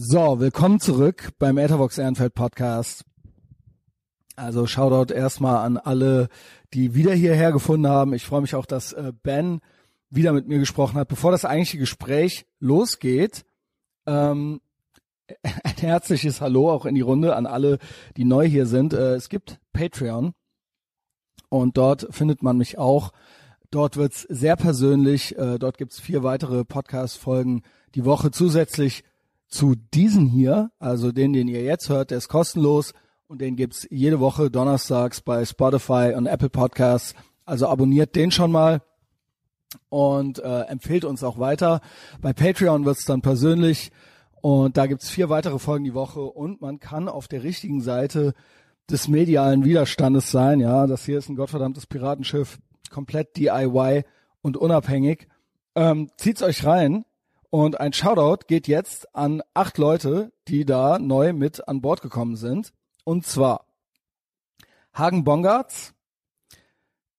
So, willkommen zurück beim Ethervox Ehrenfeld Podcast. Also Shoutout erstmal an alle, die wieder hierher gefunden haben. Ich freue mich auch, dass Ben wieder mit mir gesprochen hat. Bevor das eigentliche Gespräch losgeht, ein herzliches Hallo auch in die Runde an alle, die neu hier sind. Es gibt Patreon und dort findet man mich auch. Dort wird's sehr persönlich. Dort gibt's 4 weitere Podcast-Folgen die Woche zusätzlich zu diesen hier. Also den ihr jetzt hört, der ist kostenlos. Und den gibt's jede Woche donnerstags bei Spotify und Apple Podcasts. Also abonniert den schon mal und empfehlt uns auch weiter. Bei Patreon wird's dann persönlich und da gibt's 4 weitere Folgen die Woche und man kann auf der richtigen Seite des medialen Widerstandes sein. Ja, das hier ist ein gottverdammtes Piratenschiff, komplett DIY und unabhängig. Zieht's euch rein. Und ein Shoutout geht jetzt an 8 Leute, die da neu mit an Bord gekommen sind. Und zwar Hagen Bongartz,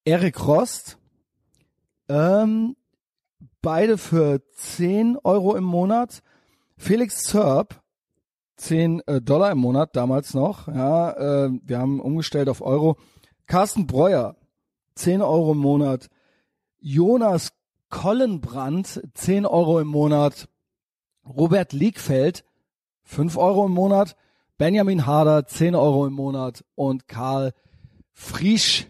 Erik Rost, beide für 10 € im Monat, Felix Zerb, $10 im Monat damals noch, ja, wir haben umgestellt auf Euro, Carsten Breuer, 10 € im Monat, Jonas Kollenbrand, 10 € im Monat, Robert Liegfeld, 5 € im Monat, Benjamin Harder, 10 € im Monat und Karl Frisch,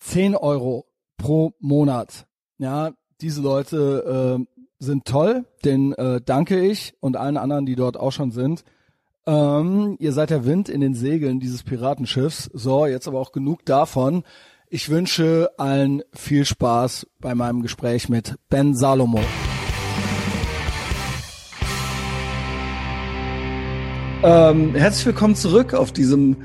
10 € pro Monat. Ja, diese Leute sind toll, denen danke ich und allen anderen, die dort auch schon sind. Ihr seid der Wind in den Segeln dieses Piratenschiffs. So, jetzt aber auch genug davon. Ich wünsche allen viel Spaß bei meinem Gespräch mit Ben Salomo. Herzlich willkommen zurück auf diesem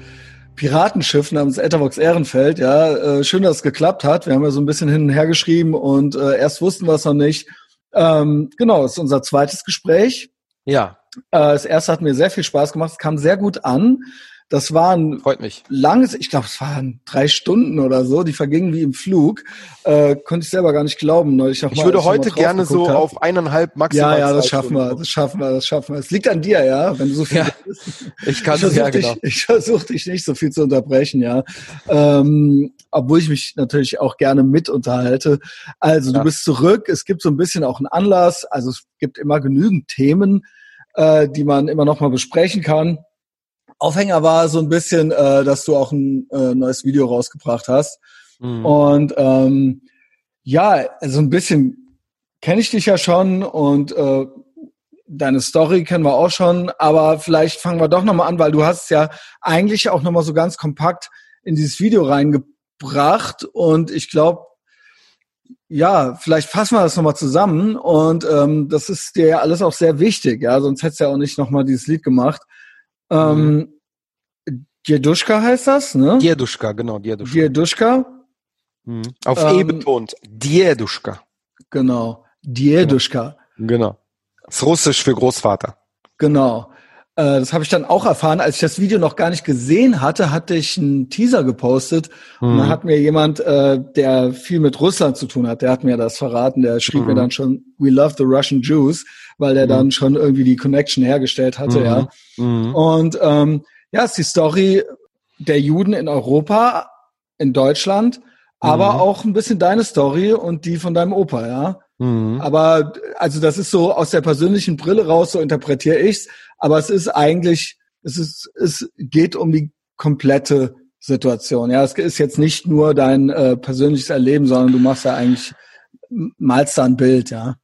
Piratenschiff namens Ethervox Ehrenfeld. Ja, schön, dass es geklappt hat. Wir haben ja so ein bisschen hin und her geschrieben und erst wussten wir es noch nicht. Genau, es ist unser zweites Gespräch. Ja. Das erste hat mir sehr viel Spaß gemacht. Es kam sehr gut an. Das war ein langes, ich glaube, es waren 3 Stunden oder so, die vergingen wie im Flug. Konnte ich selber gar nicht glauben. Neulich ich würde heute gerne so hab. Auf 1,5 maximal. Ja, das schaffen wir. Es liegt an dir, ja, wenn du so viel bist. Ich kann es ja genau. Ich versuche dich nicht so viel zu unterbrechen, ja. Obwohl ich mich natürlich auch gerne mit unterhalte. Also du bist zurück, es gibt so ein bisschen auch einen Anlass, also es gibt immer genügend Themen, die man immer noch mal besprechen kann. Aufhänger war so ein bisschen, dass du auch ein neues Video rausgebracht hast. Mhm. Und ja, also ein bisschen kenne ich dich ja schon und deine Story kennen wir auch schon, aber vielleicht fangen wir doch nochmal an, weil du hast es ja eigentlich auch nochmal so ganz kompakt in dieses Video reingebracht und ich glaube, ja, vielleicht fassen wir das nochmal zusammen und das ist dir ja alles auch sehr wichtig, ja, sonst hättest du ja auch nicht nochmal dieses Lied gemacht. Djeduschka heißt das, ne? Djeduschka, genau, Djeduschka. Djeduschka. Mhm. Auf E betont. Djeduschka. Genau, Djeduschka. Genau. Das ist Russisch für Großvater. Genau. Das habe ich dann auch erfahren, als ich das Video noch gar nicht gesehen hatte, hatte ich einen Teaser gepostet und dann hat mir jemand, der viel mit Russland zu tun hat, der hat mir das verraten, der schrieb mir dann schon, "We love the Russian Jews", weil der dann schon irgendwie die Connection hergestellt hatte, ja. Und ja, ist die Story der Juden in Europa, in Deutschland, aber auch ein bisschen deine Story und die von deinem Opa, ja. Aber also das ist so aus der persönlichen Brille raus, so interpretiere ich's. Aber es ist eigentlich, es geht um die komplette Situation. Ja, es ist jetzt nicht nur dein persönliches Erleben, sondern du machst ja eigentlich, malst da ein Bild, ja.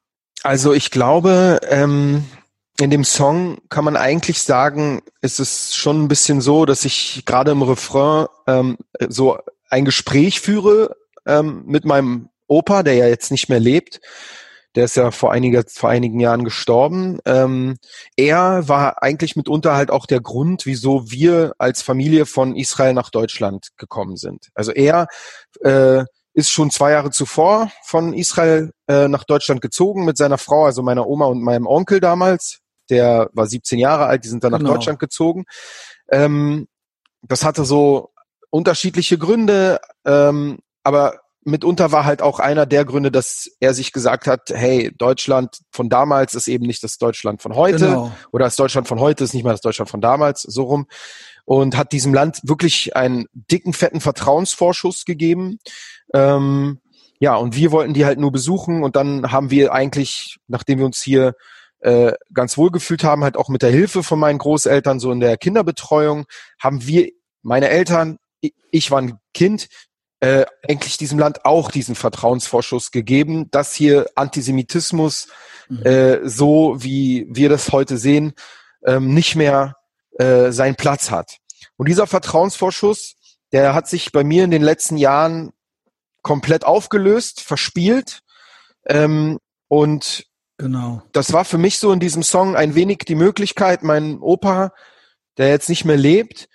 Also ich glaube, in dem Song kann man eigentlich sagen, es ist schon ein bisschen so, dass ich gerade im Refrain so ein Gespräch führe mit meinem Opa, der ja jetzt nicht mehr lebt, der ist ja vor einigen Jahren gestorben. Er war eigentlich mitunter halt auch der Grund, wieso wir als Familie von Israel nach Deutschland gekommen sind. Also er ist schon 2 Jahre zuvor von Israel nach Deutschland gezogen mit seiner Frau, also meiner Oma und meinem Onkel damals. Der war 17 Jahre alt, die sind dann nach Deutschland gezogen. Das hatte so unterschiedliche Gründe, aber mitunter war halt auch einer der Gründe, dass er sich gesagt hat, hey, Deutschland von damals ist eben nicht das Deutschland von heute, genau, oder das Deutschland von heute ist nicht mal das Deutschland von damals, so rum, und hat diesem Land wirklich einen dicken, fetten Vertrauensvorschuss gegeben. Ja, und wir wollten die halt nur besuchen, und dann haben wir eigentlich, nachdem wir uns hier ganz wohl gefühlt haben, halt auch mit der Hilfe von meinen Großeltern so in der Kinderbetreuung, haben wir, meine Eltern, ich war ein Kind, eigentlich diesem Land auch diesen Vertrauensvorschuss gegeben, dass hier Antisemitismus, so wie wir das heute sehen, nicht mehr seinen Platz hat. Und dieser Vertrauensvorschuss, der hat sich bei mir in den letzten Jahren komplett aufgelöst, verspielt, und genau, das war für mich so in diesem Song ein wenig die Möglichkeit, meinen Opa, der jetzt nicht mehr lebt,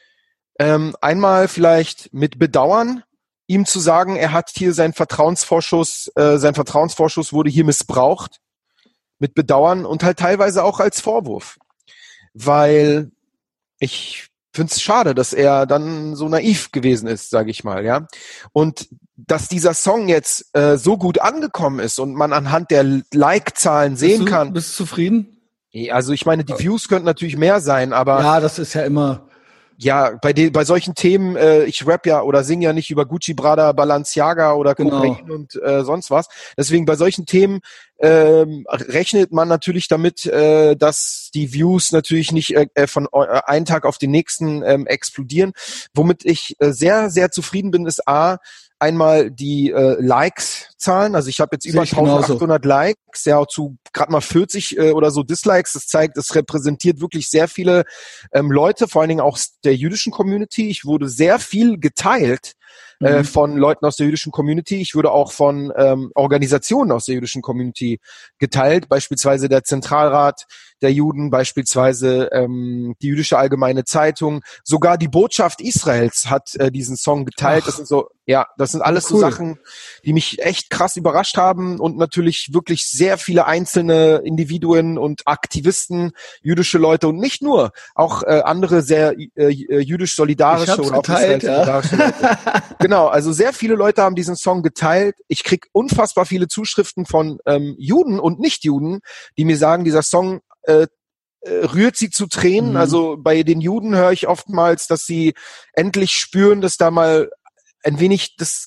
einmal vielleicht mit Bedauern ihm zu sagen, er hat hier sein Vertrauensvorschuss wurde hier missbraucht, mit Bedauern und halt teilweise auch als Vorwurf. Weil ich finde es schade, dass er dann so naiv gewesen ist, sage ich mal, ja. Und dass dieser Song jetzt so gut angekommen ist und man anhand der Like-Zahlen sehen kann. Bist du zufrieden? Also ich meine, die Views könnten natürlich mehr sein, aber... Ja, das ist ja immer... Ja, bei solchen Themen, ich rap ja oder singe ja nicht über Gucci, Prada, Balenciaga oder Kokain, genau, und sonst was. Deswegen bei solchen Themen rechnet man natürlich damit, dass die Views natürlich nicht von einem Tag auf den nächsten explodieren. Womit ich sehr, sehr zufrieden bin, ist A, einmal die Likes-Zahlen. Also ich habe jetzt über 1800 Likes, ja, zu gerade mal 40 oder so Dislikes. Das zeigt, es repräsentiert wirklich sehr viele Leute, vor allen Dingen auch der jüdischen Community. Ich wurde sehr viel geteilt von Leuten aus der jüdischen Community. Ich wurde auch von Organisationen aus der jüdischen Community geteilt, beispielsweise der Zentralrat der Juden, beispielsweise die Jüdische Allgemeine Zeitung. Sogar die Botschaft Israels hat diesen Song geteilt. Ach. Das sind so, ja, das sind alles cool, so Sachen, die mich echt krass überrascht haben, und natürlich wirklich sehr viele einzelne Individuen und Aktivisten, jüdische Leute und nicht nur, auch andere sehr jüdisch solidarische oder auch israelisch-solidarische Leute. Genau, also sehr viele Leute haben diesen Song geteilt. Ich krieg unfassbar viele Zuschriften von Juden und Nichtjuden, die mir sagen, dieser Song rührt sie zu Tränen. Mhm. Also bei den Juden höre ich oftmals, dass sie endlich spüren, dass da mal ein wenig das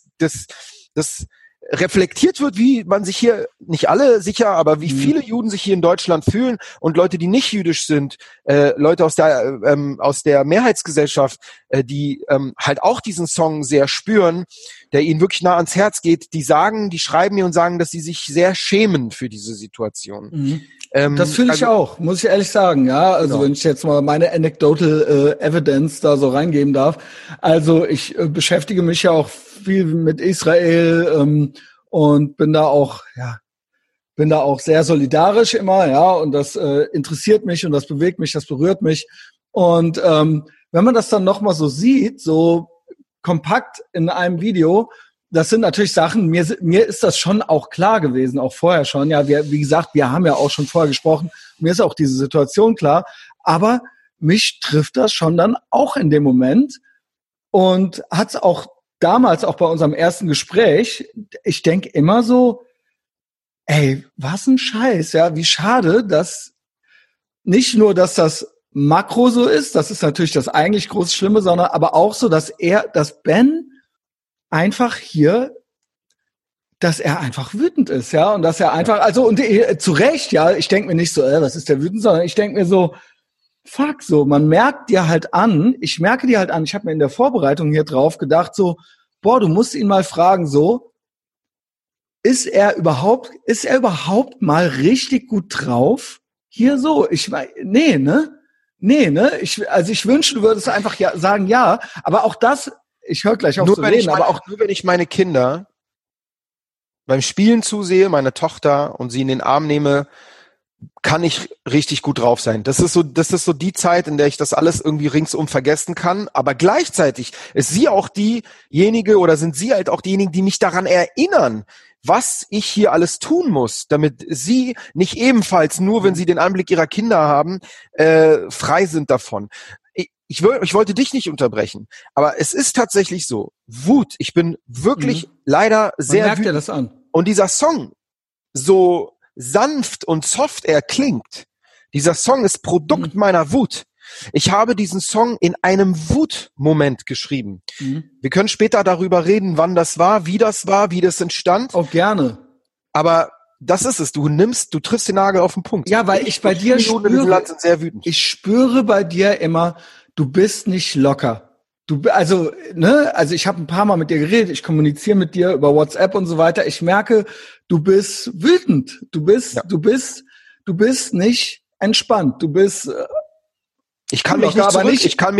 reflektiert wird, wie man sich hier, nicht alle sicher, aber wie viele Juden sich hier in Deutschland fühlen, und Leute, die nicht jüdisch sind, Leute aus der Mehrheitsgesellschaft, die halt auch diesen Song sehr spüren, der ihnen wirklich nah ans Herz geht, die schreiben mir und sagen, dass sie sich sehr schämen für diese Situation. Mhm. Das fühle ich auch, muss ich ehrlich sagen, ja. Also genau, wenn ich jetzt mal meine anecdotal evidence da so reingeben darf. Also ich beschäftige mich ja auch viel mit Israel, und bin da auch sehr solidarisch immer, ja, und das interessiert mich und das bewegt mich, das berührt mich. Und wenn man das dann nochmal so sieht, so kompakt in einem Video, das sind natürlich Sachen, mir ist das schon auch klar gewesen, auch vorher schon. Ja, wir haben ja auch schon vorher gesprochen. Mir ist auch diese Situation klar. Aber mich trifft das schon dann auch in dem Moment, und hat es auch damals, auch bei unserem ersten Gespräch, ich denke immer so, ey, was ein Scheiß, ja, wie schade, dass nicht nur, dass das Makro so ist, das ist natürlich das eigentlich groß Schlimme, sondern aber auch so, dass Ben einfach hier, dass er einfach wütend ist, ja, und dass er einfach, zu Recht, ja, ich denke mir nicht so, was ist der wütend, sondern ich denke mir so, fuck, so, ich merke dir halt an, ich habe mir in der Vorbereitung hier drauf gedacht, so, boah, du musst ihn mal fragen, so, ist er überhaupt mal richtig gut drauf? Hier so, nee, ne? Ich wünsche, du würdest einfach ja sagen, ja, aber auch das, ich höre gleich auf zu reden, aber auch nur, wenn ich meine Kinder beim Spielen zusehe, meine Tochter, und sie in den Arm nehme, kann ich richtig gut drauf sein. Das ist so die Zeit, in der ich das alles irgendwie ringsum vergessen kann. Aber gleichzeitig ist sie auch diejenige, oder sind sie halt auch diejenigen, die mich daran erinnern, was ich hier alles tun muss, damit sie nicht ebenfalls nur, wenn sie den Anblick ihrer Kinder haben, frei sind davon. Ich wollte dich nicht unterbrechen, aber es ist tatsächlich so. Wut. Ich bin wirklich leider sehr wütend. Man merkt ja das an. Und dieser Song, so sanft und soft er klingt, dieser Song ist Produkt meiner Wut. Ich habe diesen Song in einem Wutmoment geschrieben. Wir können später darüber reden, wann das war, wie das entstand. Auch gerne. Aber das ist es. Du triffst den Nagel auf den Punkt. Ja, weil ich bei dir spüre bei dir immer, du bist nicht locker. Also ich habe ein paar Mal mit dir geredet, ich kommuniziere mit dir über WhatsApp und so weiter. Ich merke, du bist wütend. Du bist nicht entspannt. Du bist ich kann mich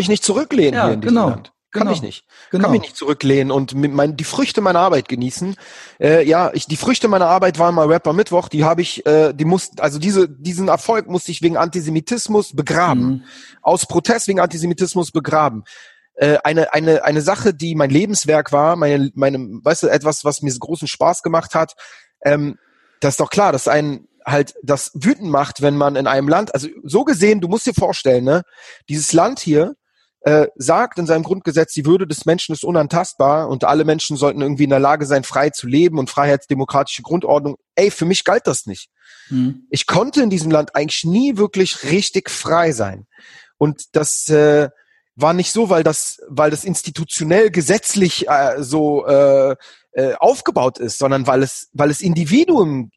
nicht zurücklehnen hier in diesem Land. Kann mich nicht zurücklehnen und die Früchte meiner Arbeit genießen. Die Früchte meiner Arbeit waren mal Rapper Mittwoch, die habe ich, diesen Erfolg musste ich wegen Antisemitismus begraben. Aus Protest wegen Antisemitismus begraben. Eine Sache, die mein Lebenswerk war, etwas, was mir großen Spaß gemacht hat. Das ist doch klar, dass einen halt das wütend macht, wenn man in einem Land, also so gesehen, du musst dir vorstellen, ne, dieses Land hier, sagt in seinem Grundgesetz, die Würde des Menschen ist unantastbar und alle Menschen sollten irgendwie in der Lage sein, frei zu leben und freiheitsdemokratische Grundordnung. Ey, für mich galt das nicht. Ich konnte in diesem Land eigentlich nie wirklich richtig frei sein. Und das war nicht so, weil das institutionell gesetzlich aufgebaut ist, sondern weil es Individuen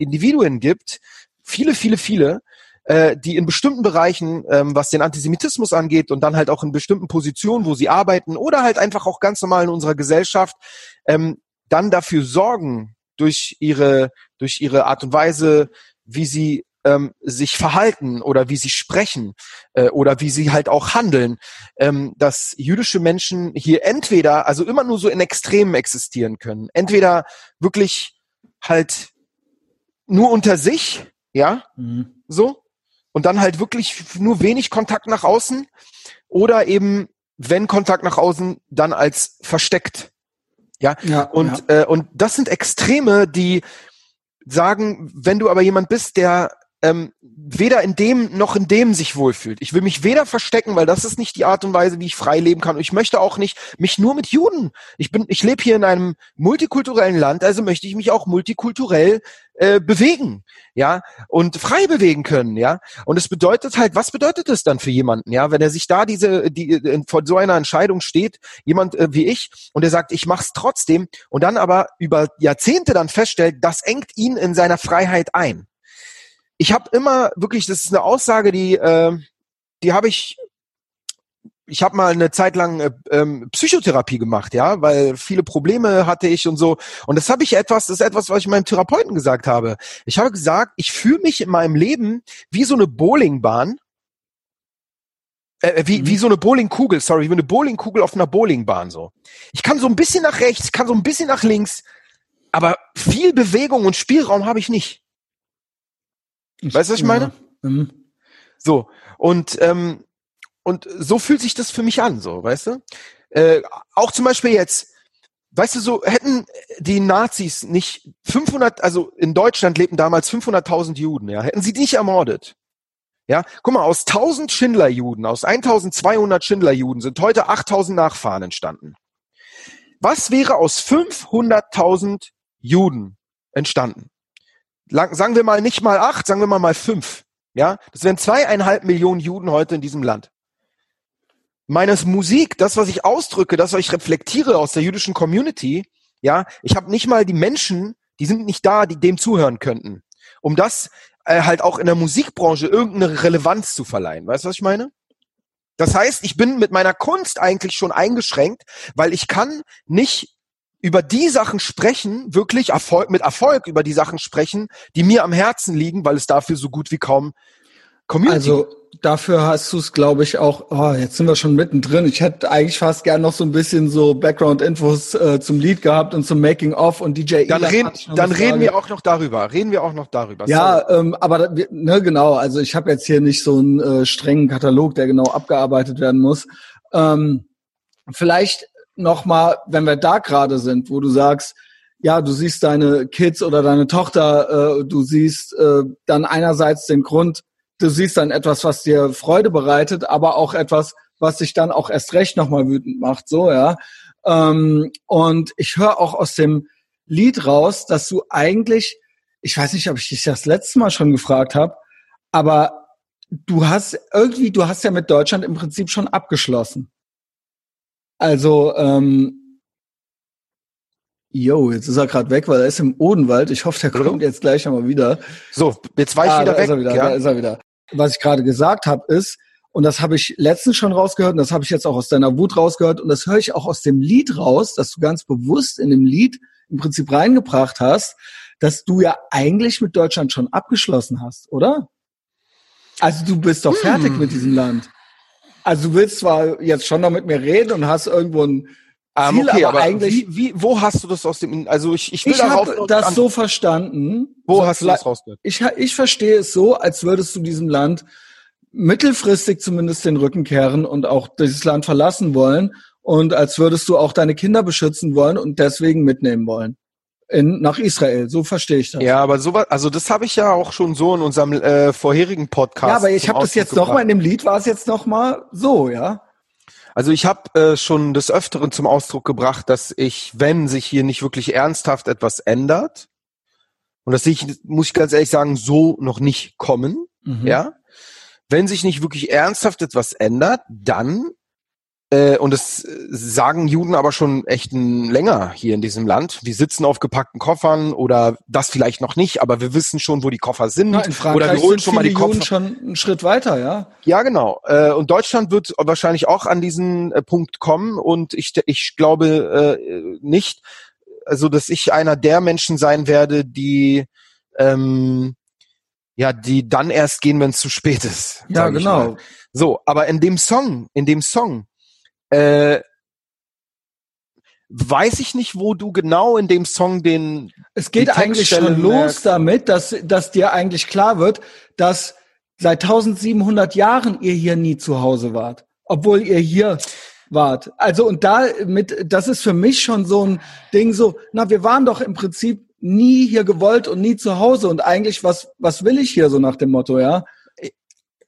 gibt, viele, die in bestimmten Bereichen, was den Antisemitismus angeht und dann halt auch in bestimmten Positionen, wo sie arbeiten oder halt einfach auch ganz normal in unserer Gesellschaft, dann dafür sorgen, durch ihre Art und Weise, wie sie sich verhalten oder wie sie sprechen oder wie sie halt auch handeln, dass jüdische Menschen hier entweder, also immer nur so in Extremen existieren können, entweder wirklich halt nur unter sich, ja, so, und dann halt wirklich nur wenig Kontakt nach außen oder eben, wenn Kontakt nach außen, dann als versteckt. Und das sind Extreme, die sagen, wenn du aber jemand bist, der weder in dem noch in dem sich wohlfühlt. Ich will mich weder verstecken, weil das ist nicht die Art und Weise, wie ich frei leben kann. Und ich möchte auch nicht mich nur mit Juden. Ich lebe hier in einem multikulturellen Land, also möchte ich mich auch multikulturell bewegen, ja, und frei bewegen können, ja. Und es bedeutet halt, was bedeutet es dann für jemanden, ja, wenn er sich da vor so einer Entscheidung steht, jemand wie ich, und er sagt, ich mach's trotzdem, und dann aber über Jahrzehnte dann feststellt, das engt ihn in seiner Freiheit ein. Ich habe immer wirklich, das ist eine Aussage, die habe ich. Ich habe mal eine Zeit lang Psychotherapie gemacht, ja, weil viele Probleme hatte ich und so. Und das ist etwas, was ich meinem Therapeuten gesagt habe. Ich habe gesagt, ich fühle mich in meinem Leben wie so eine Bowlingbahn, wie eine Bowlingkugel auf einer Bowlingbahn so. Ich kann so ein bisschen nach rechts, ich kann so ein bisschen nach links, aber viel Bewegung und Spielraum habe ich nicht. Weißt du, was ich meine? So, und so fühlt sich das für mich an, so, weißt du? Auch zum Beispiel jetzt, weißt du, so hätten die Nazis nicht 500, also in Deutschland lebten damals 500.000 Juden, ja, hätten sie die nicht ermordet. Ja, guck mal, aus 1000 Schindlerjuden, aus 1200 Schindlerjuden sind heute 8000 Nachfahren entstanden. Was wäre aus 500.000 Juden entstanden? Sagen wir mal nicht mal 8, sagen wir mal 5. Ja, das wären 2,5 Millionen Juden heute in diesem Land. Meine Musik, das, was ich ausdrücke, das, was ich reflektiere aus der jüdischen Community, ja, ich habe nicht mal die Menschen, die sind nicht da, die dem zuhören könnten, um das halt auch in der Musikbranche irgendeine Relevanz zu verleihen. Weißt du, was ich meine? Das heißt, ich bin mit meiner Kunst eigentlich schon eingeschränkt, weil ich kann nicht über die Sachen sprechen, wirklich mit Erfolg über die Sachen sprechen, die mir am Herzen liegen, weil es dafür so gut wie kaum Community. Also dafür hast du es, glaube ich, auch, jetzt sind wir schon mittendrin. Ich hätte eigentlich fast gern noch so ein bisschen so Background-Infos zum Lied gehabt und zum Making-of und DJ Ela. Dann reden wir auch noch darüber. Ja, aber ne, genau, also ich habe jetzt hier nicht so einen strengen Katalog, der genau abgearbeitet werden muss. Vielleicht nochmal, wenn wir da gerade sind, wo du sagst, ja, du siehst deine Kids oder deine Tochter, du siehst dann einerseits den Grund, du siehst dann etwas, was dir Freude bereitet, aber auch etwas, was sich dann auch erst recht nochmal wütend macht, so, ja. Und ich höre auch aus dem Lied raus, dass du eigentlich, ich weiß nicht, ob ich dich das letzte Mal schon gefragt habe, aber du hast ja mit Deutschland im Prinzip schon abgeschlossen. Also, jetzt ist er gerade weg, weil er ist im Odenwald. Ich hoffe, der kommt jetzt gleich nochmal wieder. So, jetzt war ich wieder weg. Da ist er wieder. Was ich gerade gesagt habe ist, und das habe ich letztens schon rausgehört, und das habe ich jetzt auch aus deiner Wut rausgehört, und das höre ich auch aus dem Lied raus, dass du ganz bewusst in dem Lied im Prinzip reingebracht hast, dass du ja eigentlich mit Deutschland schon abgeschlossen hast, oder? Also du bist doch fertig mit diesem Land. Also du willst zwar jetzt schon noch mit mir reden und hast irgendwo ein Ziel, okay, aber eigentlich... Wo hast du das aus dem... Also ich habe das so verstanden. Wo hast du das rausgehört? Ich verstehe es so, als würdest du diesem Land mittelfristig zumindest den Rücken kehren und auch dieses Land verlassen wollen und als würdest du auch deine Kinder beschützen wollen und deswegen mitnehmen wollen. Nach Israel, so verstehe ich das. Ja, aber sowas, also das habe ich ja auch schon so in unserem vorherigen Podcast. Ja, aber ich habe das jetzt nochmal, in dem Lied war es jetzt nochmal so, ja. Also ich habe schon des Öfteren zum Ausdruck gebracht, dass ich, wenn sich hier nicht wirklich ernsthaft etwas ändert, und das sehe ich, muss ich ganz ehrlich sagen, so noch nicht kommen, ja, wenn sich nicht wirklich ernsthaft etwas ändert, dann und das sagen Juden aber schon echt länger hier in diesem Land. Wir sitzen auf gepackten Koffern oder das vielleicht noch nicht, aber wir wissen schon, wo die Koffer sind. Ja, in Frankreich oder wir holen schon mal die Koffer. Juden schon einen Schritt weiter, ja. Ja, genau. Und Deutschland wird wahrscheinlich auch an diesen Punkt kommen und ich glaube nicht, also dass ich einer der Menschen sein werde, die die dann erst gehen, wenn es zu spät ist. Ja, genau. So, aber in dem Song weiß ich nicht, wo du genau in dem Song den... Es geht eigentlich schon los damit, dass dir eigentlich klar wird, dass seit 1700 Jahren ihr hier nie zu Hause wart, obwohl ihr hier wart. Also und das ist für mich schon so ein Ding so, wir waren doch im Prinzip nie hier gewollt und nie zu Hause und eigentlich, was will ich hier so nach dem Motto, ja?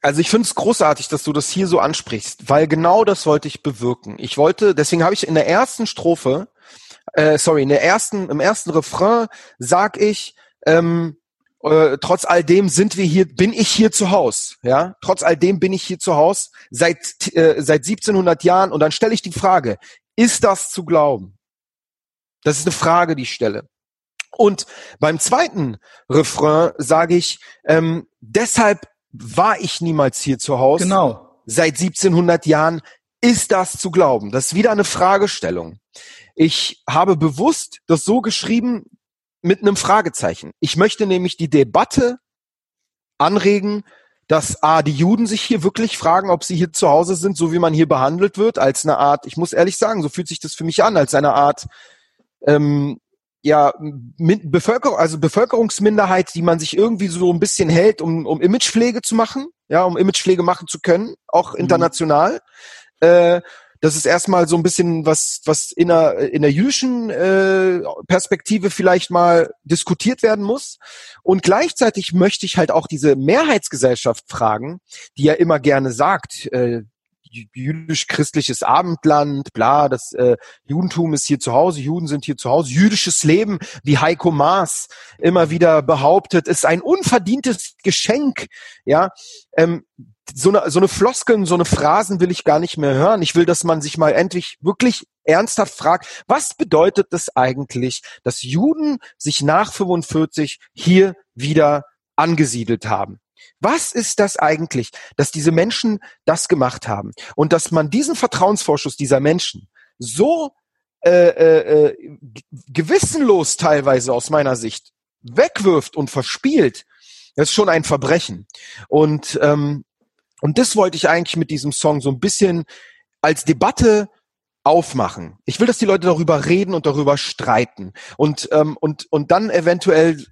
Also ich finde es großartig, dass du das hier so ansprichst, weil genau das wollte ich bewirken. Deswegen habe ich in der ersten Strophe, im ersten Refrain sag ich, trotz all dem bin ich hier zu Haus, ja? Trotz all dem bin ich hier zu Haus seit 1700 Jahren und dann stelle ich die Frage, ist das zu glauben? Das ist eine Frage, die ich stelle. Und beim zweiten Refrain sage ich, deshalb war ich niemals hier zu Hause. Genau. Seit 1700 Jahren ist das zu glauben. Das ist wieder eine Fragestellung. Ich habe bewusst das so geschrieben mit einem Fragezeichen. Ich möchte nämlich die Debatte anregen, dass die Juden sich hier wirklich fragen, ob sie hier zu Hause sind, so wie man hier behandelt wird, als eine Art, ich muss ehrlich sagen, so fühlt sich das für mich an, als eine Art Bevölkerungsminderheit, die man sich irgendwie so ein bisschen hält, um Imagepflege zu machen, ja, um Imagepflege machen zu können, auch international. Das ist erstmal so ein bisschen was in der jüdischen Perspektive vielleicht mal diskutiert werden muss. Und gleichzeitig möchte ich halt auch diese Mehrheitsgesellschaft fragen, die ja immer gerne sagt, jüdisch-christliches Abendland, bla, das Judentum ist hier zu Hause, Juden sind hier zu Hause, jüdisches Leben, wie Heiko Maas immer wieder behauptet, ist ein unverdientes Geschenk, ja, so eine Floskeln, so eine Phrasen will ich gar nicht mehr hören. Ich will, dass man sich mal endlich wirklich ernsthaft fragt, was bedeutet das eigentlich, dass Juden sich nach 45 hier wieder angesiedelt haben? Was ist das eigentlich, dass diese Menschen das gemacht haben und dass man diesen Vertrauensvorschuss dieser Menschen so gewissenlos teilweise aus meiner Sicht wegwirft und verspielt, das ist schon ein Verbrechen. Und das wollte ich eigentlich mit diesem Song so ein bisschen als Debatte aufmachen. Ich will, dass die Leute darüber reden und darüber streiten und dann eventuell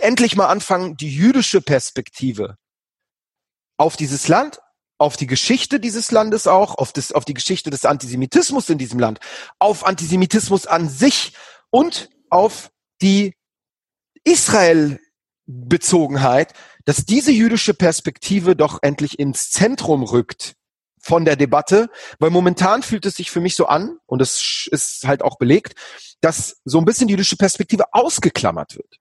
endlich mal anfangen, die jüdische Perspektive auf dieses Land, auf die Geschichte dieses Landes auch, auf die Geschichte des Antisemitismus in diesem Land, auf Antisemitismus an sich und auf die Israel-Bezogenheit, dass diese jüdische Perspektive doch endlich ins Zentrum rückt von der Debatte, weil momentan fühlt es sich für mich so an, und das ist halt auch belegt, dass so ein bisschen die jüdische Perspektive ausgeklammert wird.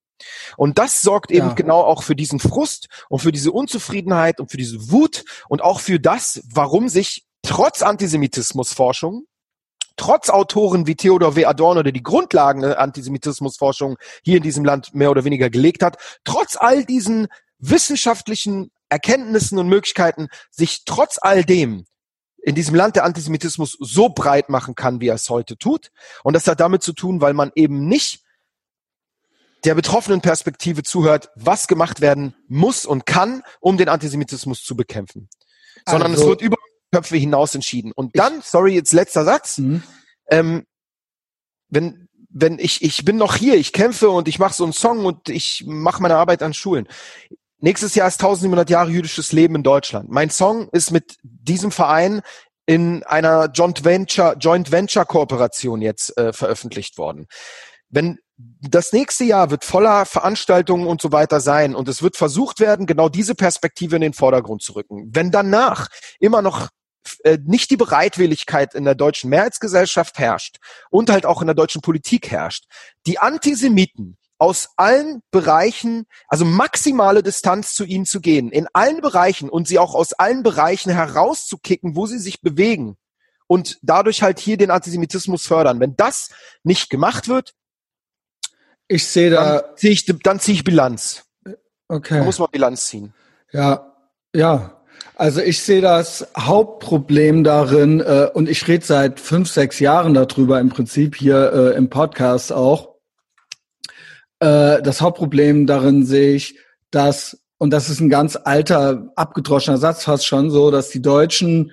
Und das sorgt eben genau auch für diesen Frust und für diese Unzufriedenheit und für diese Wut und auch für das, warum sich trotz Antisemitismusforschung, trotz Autoren wie Theodor W. Adorno, der die Grundlagen der Antisemitismusforschung hier in diesem Land mehr oder weniger gelegt hat, trotz all diesen wissenschaftlichen Erkenntnissen und Möglichkeiten, sich trotz all dem in diesem Land der Antisemitismus so breit machen kann, wie er es heute tut. Und das hat damit zu tun, weil man eben nicht der betroffenen Perspektive zuhört, was gemacht werden muss und kann, um den Antisemitismus zu bekämpfen. Sondern es wird über Köpfe hinaus entschieden. Und dann, jetzt letzter Satz, wenn ich bin noch hier, ich kämpfe und ich mache so einen Song und ich mache meine Arbeit an Schulen. Nächstes Jahr ist 1700 Jahre jüdisches Leben in Deutschland. Mein Song ist mit diesem Verein in einer Joint Venture Kooperation jetzt veröffentlicht worden. Wenn das nächste Jahr wird voller Veranstaltungen und so weiter sein und es wird versucht werden, genau diese Perspektive in den Vordergrund zu rücken. Wenn danach immer noch nicht die Bereitwilligkeit in der deutschen Mehrheitsgesellschaft herrscht und halt auch in der deutschen Politik herrscht, die Antisemiten aus allen Bereichen, also maximale Distanz zu ihnen zu gehen, in allen Bereichen und sie auch aus allen Bereichen herauszukicken, wo sie sich bewegen und dadurch halt hier den Antisemitismus fördern. Wenn das nicht gemacht wird, Dann ziehe ich Bilanz. Okay. Da muss man Bilanz ziehen. Ja. Also ich sehe das Hauptproblem darin, und ich rede seit 5-6 Jahren darüber im Prinzip hier im Podcast auch. Das Hauptproblem darin sehe ich, dass, und das ist ein ganz alter, abgedroschener Satz fast schon so, dass die Deutschen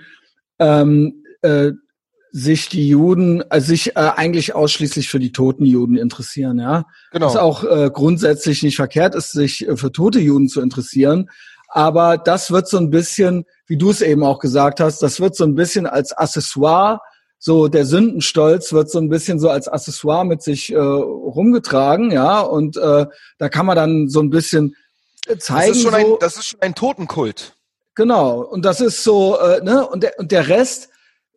sich die Juden, eigentlich ausschließlich für die toten Juden interessieren, ja. Genau. Was auch grundsätzlich nicht verkehrt ist, sich für tote Juden zu interessieren. Aber das wird so ein bisschen, wie du es eben auch gesagt hast, das wird so ein bisschen als Accessoire, so der Sündenstolz wird so ein bisschen so als Accessoire mit sich rumgetragen, ja. Und da kann man dann so ein bisschen zeigen. Das ist schon ein Totenkult. Genau. Und das ist so, und der Rest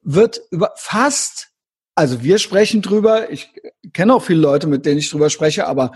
wird über fast, also wir sprechen drüber, ich kenne auch viele Leute, mit denen ich drüber spreche, aber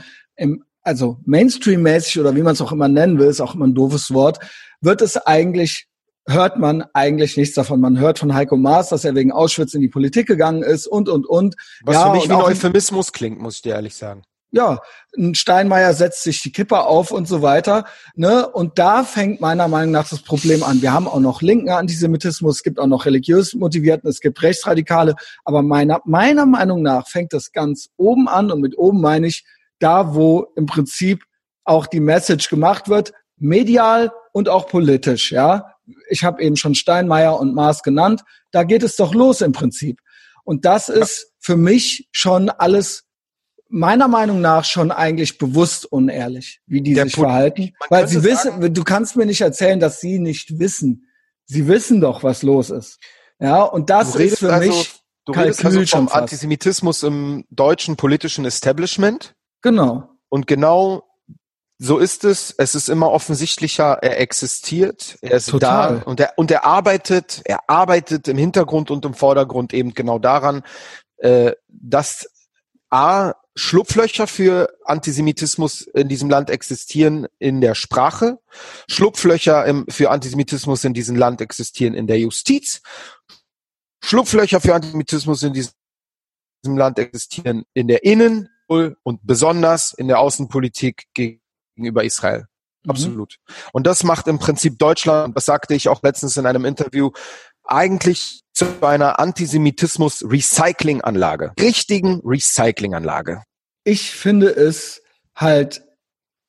also Mainstream-mäßig oder wie man es auch immer nennen will, ist auch immer ein doofes Wort, hört man eigentlich nichts davon. Man hört von Heiko Maas, dass er wegen Auschwitz in die Politik gegangen ist und. Was für mich wie ein Euphemismus klingt, muss ich dir ehrlich sagen. Ja, ein Steinmeier setzt sich die Kippa auf und so weiter. Ne? Und da fängt meiner Meinung nach das Problem an. Wir haben auch noch linken Antisemitismus, es gibt auch noch religiös motivierten, es gibt Rechtsradikale. Aber meiner Meinung nach fängt das ganz oben an. Und mit oben meine ich da, wo im Prinzip auch die Message gemacht wird, medial und auch politisch. Ja, ich habe eben schon Steinmeier und Maas genannt. Da geht es doch los im Prinzip. Und das ist für mich schon alles meiner Meinung nach schon eigentlich bewusst unehrlich, wie die sich verhalten. Weil sie wissen, du kannst mir nicht erzählen, dass sie nicht wissen. Sie wissen doch, was los ist. Ja, und das ist für mich Kalkül schon fast. Antisemitismus im deutschen politischen Establishment. Genau. Und genau so ist es. Es ist immer offensichtlicher, er existiert, er ist da und er arbeitet im Hintergrund und im Vordergrund eben genau daran, dass Schlupflöcher für Antisemitismus in diesem Land existieren in der Sprache, Schlupflöcher für Antisemitismus in diesem Land existieren in der Justiz, Schlupflöcher für Antisemitismus in diesem Land existieren in der Innen- und besonders in der Außenpolitik gegenüber Israel. Absolut. Mhm. Und das macht im Prinzip Deutschland, das sagte ich auch letztens in einem Interview, eigentlich zu einer Antisemitismus-Recycling-Anlage. Richtigen Recycling-Anlage. Ich finde es halt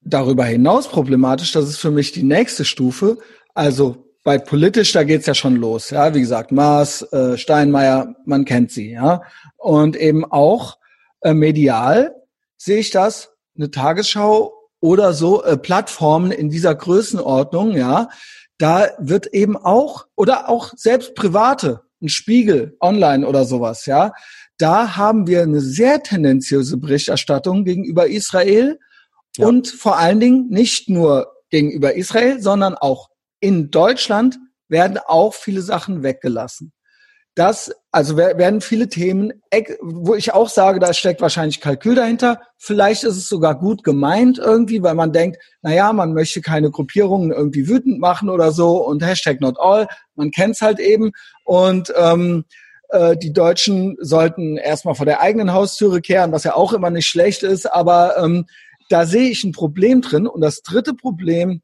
darüber hinaus problematisch, das ist für mich die nächste Stufe. Also bei politisch, da geht's ja schon los. Ja, wie gesagt, Maas, Steinmeier, man kennt sie. Ja, und eben auch medial sehe ich das, eine Tagesschau oder so, Plattformen in dieser Größenordnung, ja, da wird eben auch, oder auch selbst private, ein Spiegel online oder sowas, ja, da haben wir eine sehr tendenziöse Berichterstattung gegenüber Israel und vor allen Dingen nicht nur gegenüber Israel, sondern auch in Deutschland werden auch viele Sachen weggelassen. Das, also werden viele Themen, wo ich auch sage, da steckt wahrscheinlich Kalkül dahinter. Vielleicht ist es sogar gut gemeint irgendwie, weil man denkt, naja, man möchte keine Gruppierungen irgendwie wütend machen oder so und Hashtag not all, man kennt's halt eben. Und die Deutschen sollten erstmal vor der eigenen Haustüre kehren, was ja auch immer nicht schlecht ist, aber da sehe ich ein Problem drin. Und das dritte Problem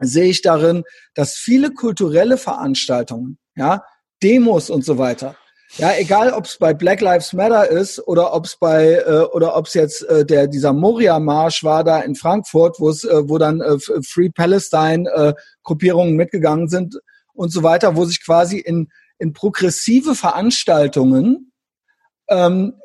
sehe ich darin, dass viele kulturelle Veranstaltungen, ja, Demos und so weiter. Ja, egal, ob es bei Black Lives Matter ist oder ob es bei oder ob es jetzt dieser Moria-Marsch war da in Frankfurt, wo dann Free Palestine Gruppierungen mitgegangen sind und so weiter, wo sich quasi in progressive Veranstaltungen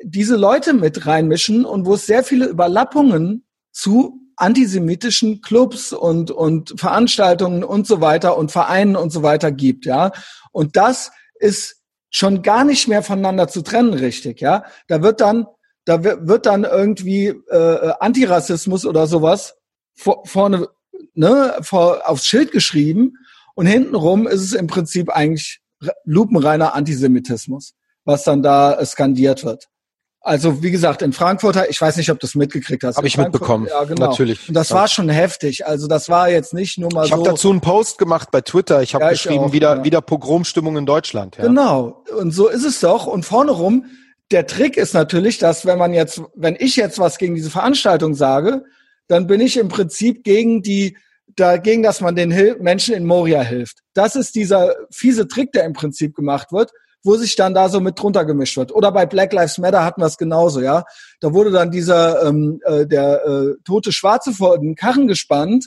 diese Leute mit reinmischen und wo es sehr viele Überlappungen zu antisemitischen Clubs und Veranstaltungen und so weiter und Vereinen und so weiter gibt, ja. Und das ist schon gar nicht mehr voneinander zu trennen, richtig, ja. Da wird dann irgendwie Antirassismus oder sowas vorne, ne, aufs Schild geschrieben und hintenrum ist es im Prinzip eigentlich lupenreiner Antisemitismus, was dann da skandiert wird. Also wie gesagt, in Frankfurt, ich weiß nicht, ob du es mitgekriegt hast. Habe ich mitbekommen, ja, genau. Natürlich. Und das war schon heftig, also das war jetzt nicht nur mal so... Ich habe dazu einen Post gemacht bei Twitter, ich habe geschrieben, auch, wieder Pogromstimmung in Deutschland. Ja. Genau, und so ist es doch. Und vorne rum, der Trick ist natürlich, dass wenn ich jetzt was gegen diese Veranstaltung sage, dann bin ich im Prinzip dagegen, dass man den Menschen in Moria hilft. Das ist dieser fiese Trick, der im Prinzip gemacht wird, wo sich dann da so mit drunter gemischt wird. Oder bei Black Lives Matter hatten wir es genauso, ja. Da wurde dann der tote Schwarze vor den Karren gespannt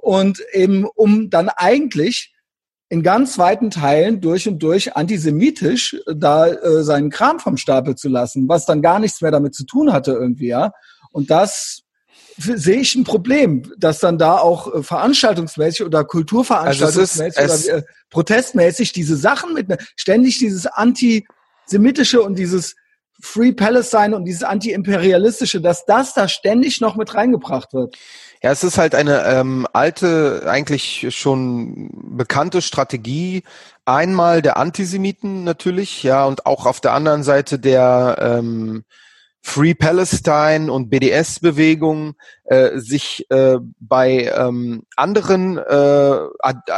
und eben um dann eigentlich in ganz weiten Teilen durch und durch antisemitisch da seinen Kram vom Stapel zu lassen, was dann gar nichts mehr damit zu tun hatte irgendwie, ja. Und das sehe ich ein Problem, dass dann da auch veranstaltungsmäßig oder kulturveranstaltungsmäßig oder protestmäßig diese Sachen mit ständig dieses antisemitische und dieses Free Palestine und dieses antiimperialistische, dass das da ständig noch mit reingebracht wird. Ja, es ist halt eine alte, eigentlich schon bekannte Strategie, einmal der Antisemiten natürlich, ja, und auch auf der anderen Seite der Free Palestine und BDS-Bewegung sich bei anderen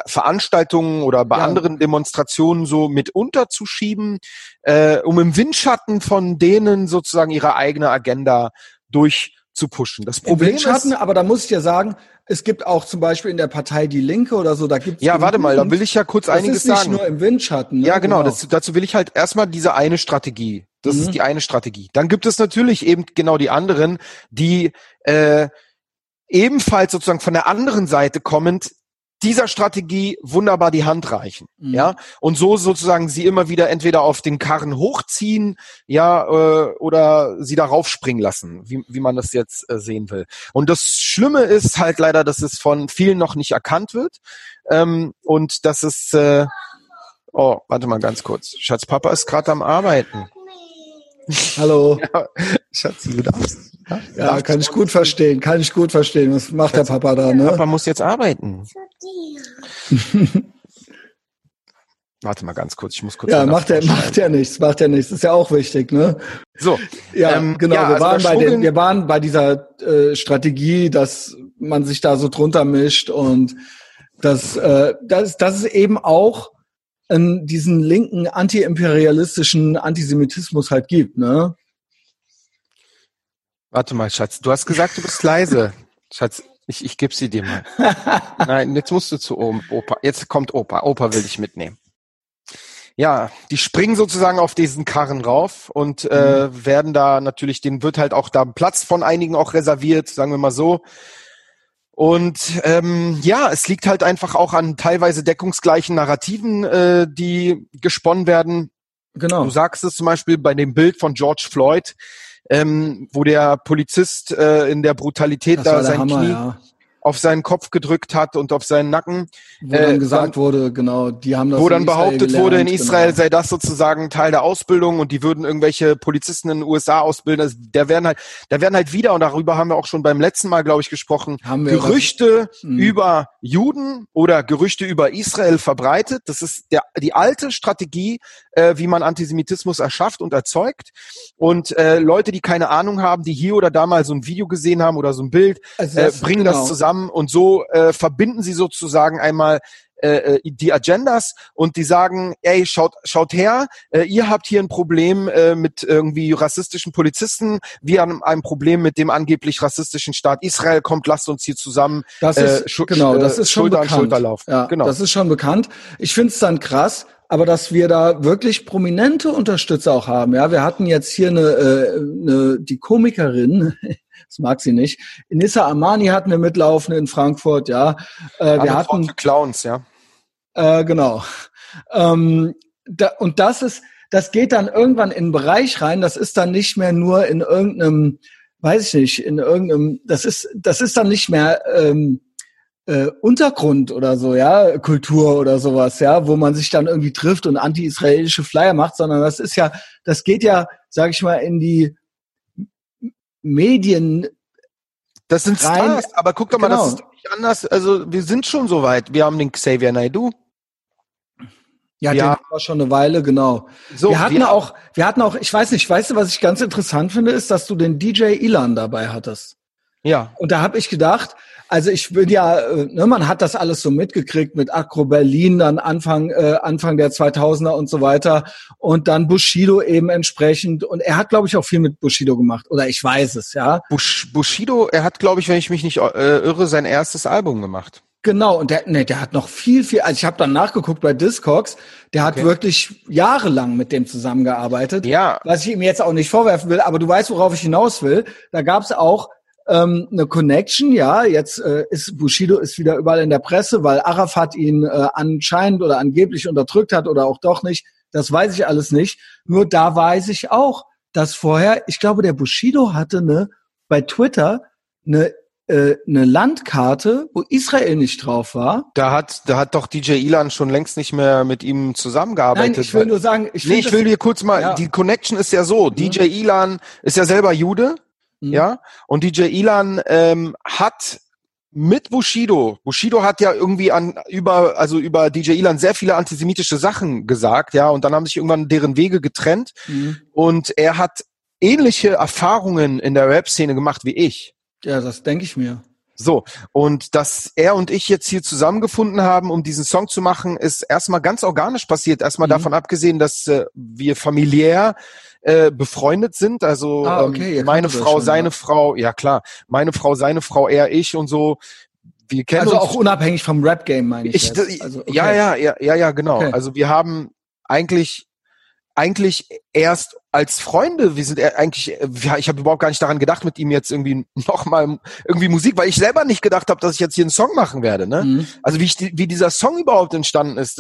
Veranstaltungen oder bei anderen Demonstrationen so mit unterzuschieben, um im Windschatten von denen sozusagen ihre eigene Agenda durchzupushen. Das Problem ist, aber da muss ich ja sagen, es gibt auch zum Beispiel in der Partei Die Linke oder so, da gibt's... Ja, warte mal, da will ich ja kurz einiges sagen. Das ist nicht nur im Windschatten. Ne? Ja, genau, dazu will ich halt erstmal diese eine Strategie. Das ist die eine Strategie. Dann gibt es natürlich eben genau die anderen, die ebenfalls sozusagen von der anderen Seite kommend dieser Strategie wunderbar die Hand reichen, ja, und so sozusagen sie immer wieder entweder auf den Karren hochziehen, ja, oder sie darauf springen lassen, wie man das jetzt sehen will. Und das Schlimme ist halt leider, dass es von vielen noch nicht erkannt wird, und dass es, oh, warte mal ganz kurz, Schatz, Papa ist gerade am Arbeiten. Hallo. Ja, Schatz, du darfst. Ja, kann ich gut verstehen. Was macht der Papa da, ne? Papa muss jetzt arbeiten. Warte mal ganz kurz, ich muss kurz... Ja, macht ja nichts, ist ja auch wichtig, ne? So. Ja, genau, ja, wir waren bei dieser Strategie, dass man sich da so drunter mischt und das ist eben auch diesen linken antiimperialistischen Antisemitismus halt gibt, ne? Warte mal, Schatz, du hast gesagt, du bist leise. Schatz, ich gebe sie dir mal. Nein, jetzt musst du zu Opa. Jetzt kommt Opa. Opa will dich mitnehmen. Ja, die springen sozusagen auf diesen Karren rauf und werden da natürlich, denen wird halt auch da Platz von einigen auch reserviert, sagen wir mal so. Und ja, es liegt halt einfach auch an teilweise deckungsgleichen Narrativen, die gesponnen werden. Genau. Du sagst es zum Beispiel bei dem Bild von George Floyd, wo der Polizist in der Brutalität da sein Knie auf seinen Kopf gedrückt hat und auf seinen Nacken. Wo dann gesagt wurde, genau, die haben das Wo dann in behauptet gelernt, wurde, in Israel sei das sozusagen Teil der Ausbildung und die würden irgendwelche Polizisten in den USA ausbilden. Also, da werden halt wieder, und darüber haben wir auch schon beim letzten Mal, glaube ich, gesprochen, Gerüchte über Juden oder Gerüchte über Israel verbreitet. Das ist die alte Strategie, wie man Antisemitismus erschafft und erzeugt. Und Leute, die keine Ahnung haben, die hier oder da mal so ein Video gesehen haben oder so ein Bild, also bringen das zusammen und so verbinden sie sozusagen einmal die Agendas und die sagen, ey, schaut her, ihr habt hier ein Problem mit irgendwie rassistischen Polizisten, wir haben ein Problem mit dem angeblich rassistischen Staat Israel, kommt, lasst uns hier zusammen das ist schon Schulter bekannt. An Schulter laufen. Ja, genau. Das ist schon bekannt. Ich finde es dann krass, aber dass wir da wirklich prominente Unterstützer auch haben. Ja, wir hatten jetzt hier die Komikerin, das mag sie nicht. Nissa Amani hatten wir mitlaufen in Frankfurt, ja. Wir hatten Clowns, ja. Genau. Und das geht dann irgendwann in den Bereich rein. Das ist dann nicht mehr nur in irgendeinem, weiß ich nicht, das ist dann nicht mehr Untergrund oder so, ja, Kultur oder sowas, ja, wo man sich dann irgendwie trifft und anti-israelische Flyer macht, sondern das geht ja, sag ich mal, in die Medien. Das sind rein. Stars, aber guck doch mal, das ist nicht anders. Also wir sind schon so weit. Wir haben den Xavier Naidoo. Ja, den haben wir schon eine Weile, genau. So, wir hatten auch, weißt du, was ich ganz interessant finde, ist, dass du den DJ Ilan dabei hattest. Ja. Und da habe ich gedacht, also ich bin ja, ne, man hat das alles so mitgekriegt mit Agro Berlin, dann Anfang der 2000er und so weiter und dann Bushido eben entsprechend und er hat, glaube ich, auch viel mit Bushido gemacht oder ich weiß es, ja. Bushido, er hat, glaube ich, wenn ich mich nicht irre, sein erstes Album gemacht. Genau, und der hat noch viel, also ich habe dann nachgeguckt bei Discogs, der hat wirklich jahrelang mit dem zusammengearbeitet, ja. Was ich ihm jetzt auch nicht vorwerfen will, aber du weißt, worauf ich hinaus will, da gab es auch eine Connection, ja, jetzt Bushido ist wieder überall in der Presse, weil Arafat ihn anscheinend oder angeblich unterdrückt hat oder auch doch nicht, das weiß ich alles nicht, nur da weiß ich auch, dass vorher, ich glaube, der Bushido hatte bei Twitter eine Landkarte, wo Israel nicht drauf war. Da hat doch DJ Ilan schon längst nicht mehr mit ihm zusammengearbeitet. Nein, ich will nur sagen... Ich will dir kurz mal... Ja. Die Connection ist ja so, DJ Ilan ist ja selber Jude, ja, und DJ Ilan hat mit Bushido hat ja irgendwie über DJ Ilan sehr viele antisemitische Sachen gesagt, ja, und dann haben sich irgendwann deren Wege getrennt und er hat ähnliche Erfahrungen in der Rap-Szene gemacht wie ich. Ja, das denke ich mir. So, und dass er und ich jetzt hier zusammengefunden haben, um diesen Song zu machen, ist erstmal ganz organisch passiert. Erstmal davon abgesehen, dass wir familiär befreundet sind. Also meine Frau, seine Frau, ja klar, meine Frau, seine Frau, er, ich und so. Wir kennen also uns auch unabhängig vom Rap-Game, meine ich. Also, okay. Ja, genau. Okay. Also wir haben eigentlich erst als Freunde, wir sind eigentlich, ja, ich habe überhaupt gar nicht daran gedacht, mit ihm jetzt irgendwie nochmal irgendwie Musik, weil ich selber nicht gedacht habe, dass ich jetzt hier einen Song machen werde, ne? Also wie dieser Song überhaupt entstanden ist,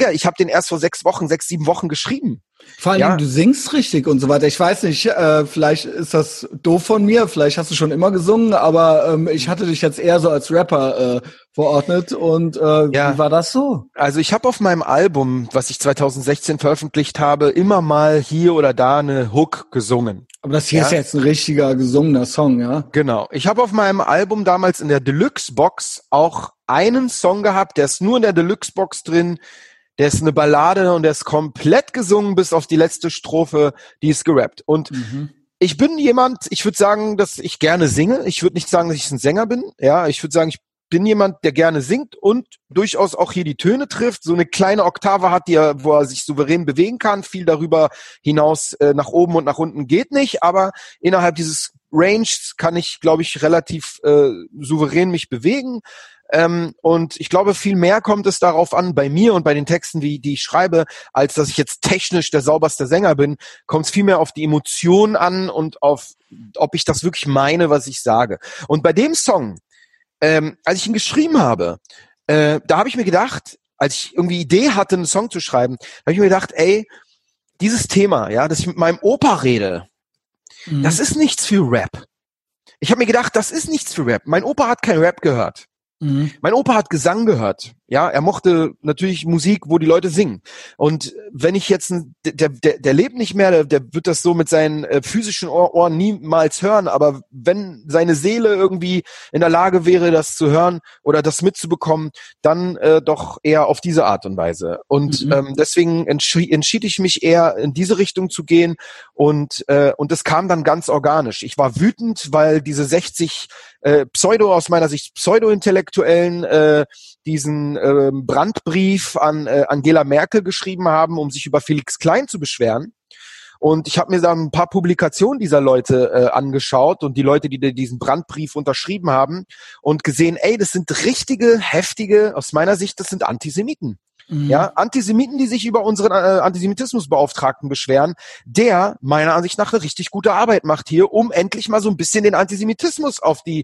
ich habe den erst vor 6, 7 Wochen geschrieben. Vor allem, du singst richtig und so weiter. Ich weiß nicht, vielleicht ist das doof von mir, vielleicht hast du schon immer gesungen, aber ich hatte dich jetzt eher so als Rapper verordnet und wie war das so? Also ich habe auf meinem Album, was ich 2016 veröffentlicht habe, immer mal hier oder da eine Hook gesungen. Aber das hier ist jetzt ein richtiger gesungener Song, ja? Genau. Ich habe auf meinem Album damals in der Deluxe-Box auch einen Song gehabt, der ist nur in der Deluxe-Box drin. Der ist eine Ballade und der ist komplett gesungen bis auf die letzte Strophe, die ist gerappt. Und ich bin jemand, ich würde sagen, dass ich gerne singe. Ich würde nicht sagen, dass ich ein Sänger bin. Ja, ich würde sagen, ich bin jemand, der gerne singt und durchaus auch hier die Töne trifft. So eine kleine Oktave hat, wo er sich souverän bewegen kann. Viel darüber hinaus nach oben und nach unten geht nicht. Aber innerhalb dieses Ranges kann ich, glaube ich, relativ souverän mich bewegen. Und ich glaube, viel mehr kommt es darauf an, bei mir und bei den Texten, die ich schreibe, als dass ich jetzt technisch der sauberste Sänger bin, kommt es viel mehr auf die Emotionen an und auf, ob ich das wirklich meine, was ich sage. Und bei dem Song, als ich ihn geschrieben habe, da habe ich mir gedacht, als ich irgendwie Idee hatte, einen Song zu schreiben, habe ich mir gedacht, ey, dieses Thema, ja, dass ich mit meinem Opa rede, das ist nichts für Rap. Ich habe mir gedacht, das ist nichts für Rap. Mein Opa hat kein Rap gehört. Mhm. Mein Opa hat Gesang gehört. Ja, er mochte natürlich Musik, wo die Leute singen. Und wenn ich jetzt, der lebt nicht mehr, der wird das so mit seinen physischen Ohren niemals hören. Aber wenn seine Seele irgendwie in der Lage wäre, das zu hören oder das mitzubekommen, dann doch eher auf diese Art und Weise. Und deswegen entschied ich mich eher, in diese Richtung zu gehen. Und das kam dann ganz organisch. Ich war wütend, weil diese 60 aus meiner Sicht Pseudo-Intellektuellen diesen Brandbrief an Angela Merkel geschrieben haben, um sich über Felix Klein zu beschweren. Und ich habe mir dann ein paar Publikationen dieser Leute angeschaut und die Leute, die diesen Brandbrief unterschrieben haben und gesehen, ey, das sind richtige, heftige, aus meiner Sicht, das sind Antisemiten. Mhm. Ja, Antisemiten, die sich über unseren Antisemitismusbeauftragten beschweren, der meiner Ansicht nach eine richtig gute Arbeit macht hier, um endlich mal so ein bisschen den Antisemitismus auf die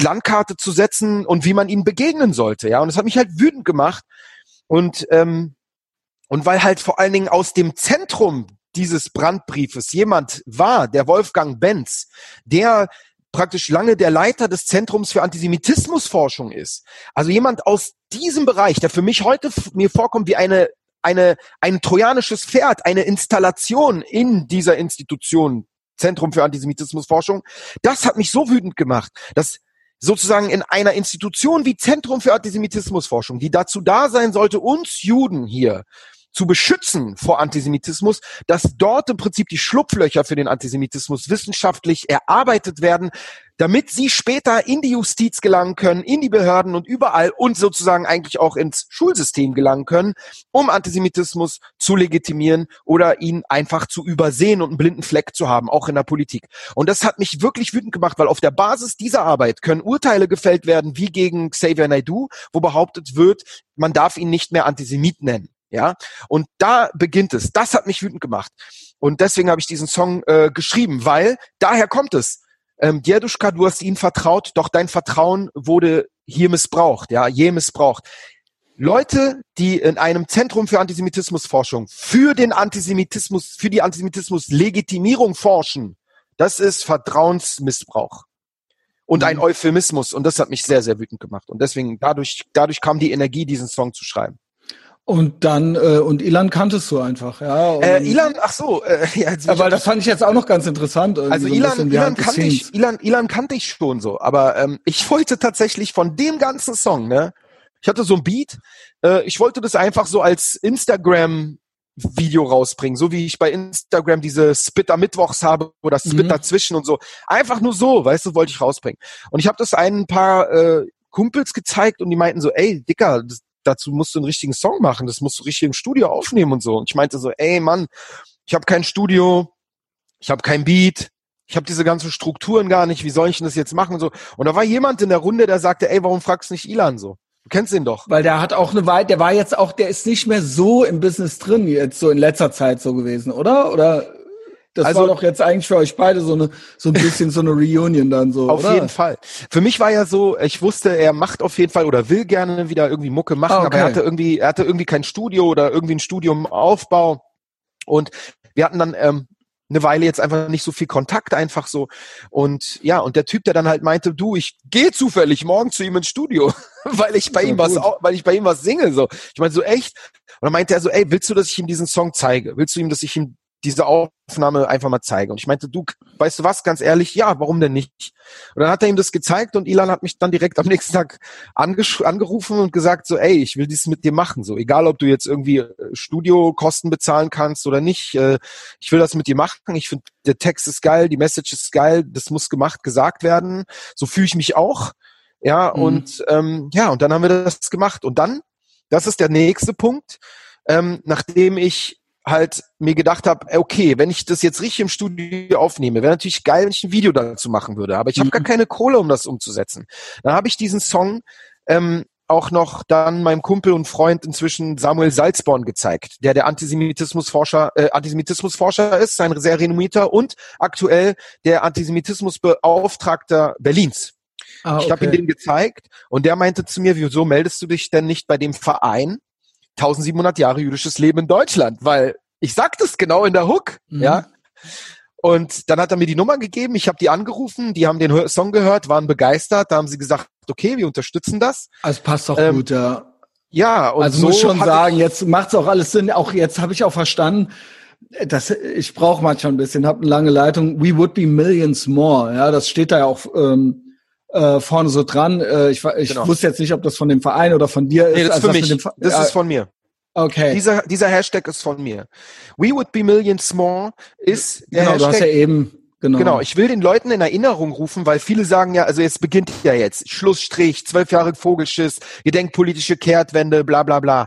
Landkarte zu setzen und wie man ihnen begegnen sollte. Ja, und das hat mich halt wütend gemacht. Und weil halt vor allen Dingen aus dem Zentrum dieses Brandbriefes jemand war, der Wolfgang Benz, der praktisch lange der Leiter des Zentrums für Antisemitismusforschung ist. Also jemand aus diesem Bereich, der für mich heute mir vorkommt wie ein trojanisches Pferd, eine Installation in dieser Institution, Zentrum für Antisemitismusforschung, das hat mich so wütend gemacht, dass sozusagen in einer Institution wie Zentrum für Antisemitismusforschung, die dazu da sein sollte, uns Juden hier zu beschützen vor Antisemitismus, dass dort im Prinzip die Schlupflöcher für den Antisemitismus wissenschaftlich erarbeitet werden, damit sie später in die Justiz gelangen können, in die Behörden und überall und sozusagen eigentlich auch ins Schulsystem gelangen können, um Antisemitismus zu legitimieren oder ihn einfach zu übersehen und einen blinden Fleck zu haben, auch in der Politik. Und das hat mich wirklich wütend gemacht, weil auf der Basis dieser Arbeit können Urteile gefällt werden, wie gegen Xavier Naidoo, wo behauptet wird, man darf ihn nicht mehr Antisemit nennen. Ja, und da beginnt es. Das hat mich wütend gemacht. Und deswegen habe ich diesen Song geschrieben, weil daher kommt es. Djerduschka, du hast ihm vertraut, doch dein Vertrauen wurde hier missbraucht, ja, je missbraucht. Leute, die in einem Zentrum für Antisemitismusforschung für den Antisemitismus, für die Antisemitismuslegitimierung forschen, das ist Vertrauensmissbrauch. Und ein Euphemismus. Und das hat mich sehr, sehr wütend gemacht. Und deswegen, dadurch kam die Energie, diesen Song zu schreiben. Und dann, und Ilan kanntest du einfach, ja. Ilan, ach so, ja, weil das fand ich jetzt auch noch ganz interessant. Also so Ilan kannte ich schon so, aber ich wollte tatsächlich von dem ganzen Song, ne, ich hatte so ein Beat, ich wollte das einfach so als Instagram-Video rausbringen, so wie ich bei Instagram diese Spitter Mittwochs habe oder Spitter zwischen und so. Einfach nur so, weißt du, wollte ich rausbringen. Und ich habe das ein paar Kumpels gezeigt und die meinten so, ey, Dicker, dazu musst du einen richtigen Song machen, das musst du richtig im Studio aufnehmen und so. Und ich meinte so, ey Mann, ich habe kein Studio, ich habe kein Beat, ich habe diese ganzen Strukturen gar nicht, wie soll ich denn das jetzt machen und so. Und da war jemand in der Runde, der sagte, ey, warum fragst du nicht Ilan so? Du kennst ihn doch. Weil der hat auch eine Weile, der ist nicht mehr so im Business drin, jetzt so in letzter Zeit so gewesen, oder? Oder das also, war doch jetzt eigentlich für euch beide so ein bisschen Reunion dann so, auf oder? Jeden Fall. Für mich war ja so, ich wusste, er macht auf jeden Fall oder will gerne wieder irgendwie Mucke machen, okay. Aber er hatte irgendwie kein Studio oder irgendwie ein Studiumaufbau. Und wir hatten dann eine Weile jetzt einfach nicht so viel Kontakt einfach so. Und ja, und der Typ, der dann halt meinte, du, ich gehe zufällig morgen zu ihm ins Studio, weil ich bei ihm was singe so. Ich meine so echt. Und dann meinte er so, ey, willst du, dass ich ihm diesen Song zeige? Willst du ihm, dass ich ihm diese Aufnahme einfach mal zeige. Und ich meinte, du, weißt du was, ganz ehrlich, ja, warum denn nicht? Und dann hat er ihm das gezeigt und Ilan hat mich dann direkt am nächsten Tag angerufen und gesagt so, ey, ich will dies mit dir machen, so, egal ob du jetzt irgendwie Studiokosten bezahlen kannst oder nicht, ich will das mit dir machen, ich finde, der Text ist geil, die Message ist geil, das muss gesagt werden, so fühle ich mich auch, ja, und dann haben wir das gemacht. Und dann, das ist der nächste Punkt, nachdem ich halt mir gedacht habe, okay, wenn ich das jetzt richtig im Studio aufnehme, wäre natürlich geil, wenn ich ein Video dazu machen würde, aber ich habe gar keine Kohle, um das umzusetzen. Dann habe ich diesen Song auch noch dann meinem Kumpel und Freund inzwischen Samuel Salzborn gezeigt, der Antisemitismusforscher ist, ein sehr renommierter und aktuell der Antisemitismusbeauftragter Berlins. Ich habe ihm den gezeigt und der meinte zu mir, wieso meldest du dich denn nicht bei dem Verein 1700 Jahre jüdisches Leben in Deutschland, weil ich sag das genau in der Hook, ja. Und dann hat er mir die Nummer gegeben, ich habe die angerufen, die haben den Song gehört, waren begeistert, da haben sie gesagt, okay, wir unterstützen das. Also passt doch gut, ja. Ja, und also so muss schon sagen, jetzt macht's auch alles Sinn. Auch jetzt habe ich auch verstanden, dass ich brauche manchmal ein bisschen, habe eine lange Leitung. We would be millions more. Ja, das steht da ja auch vorne so dran. Ich wusste jetzt nicht, ob das von dem Verein oder von dir ist. Nee, das ist also für mich. Das ist von mir. Okay. Dieser Hashtag ist von mir. We would be millions more ist der Hashtag. Du hast ja eben. Genau, ich will den Leuten in Erinnerung rufen, weil viele sagen ja, also jetzt beginnt ja jetzt, Schlussstrich, 12 Jahre Vogelschiss, gedenkpolitische Kehrtwende, bla bla bla.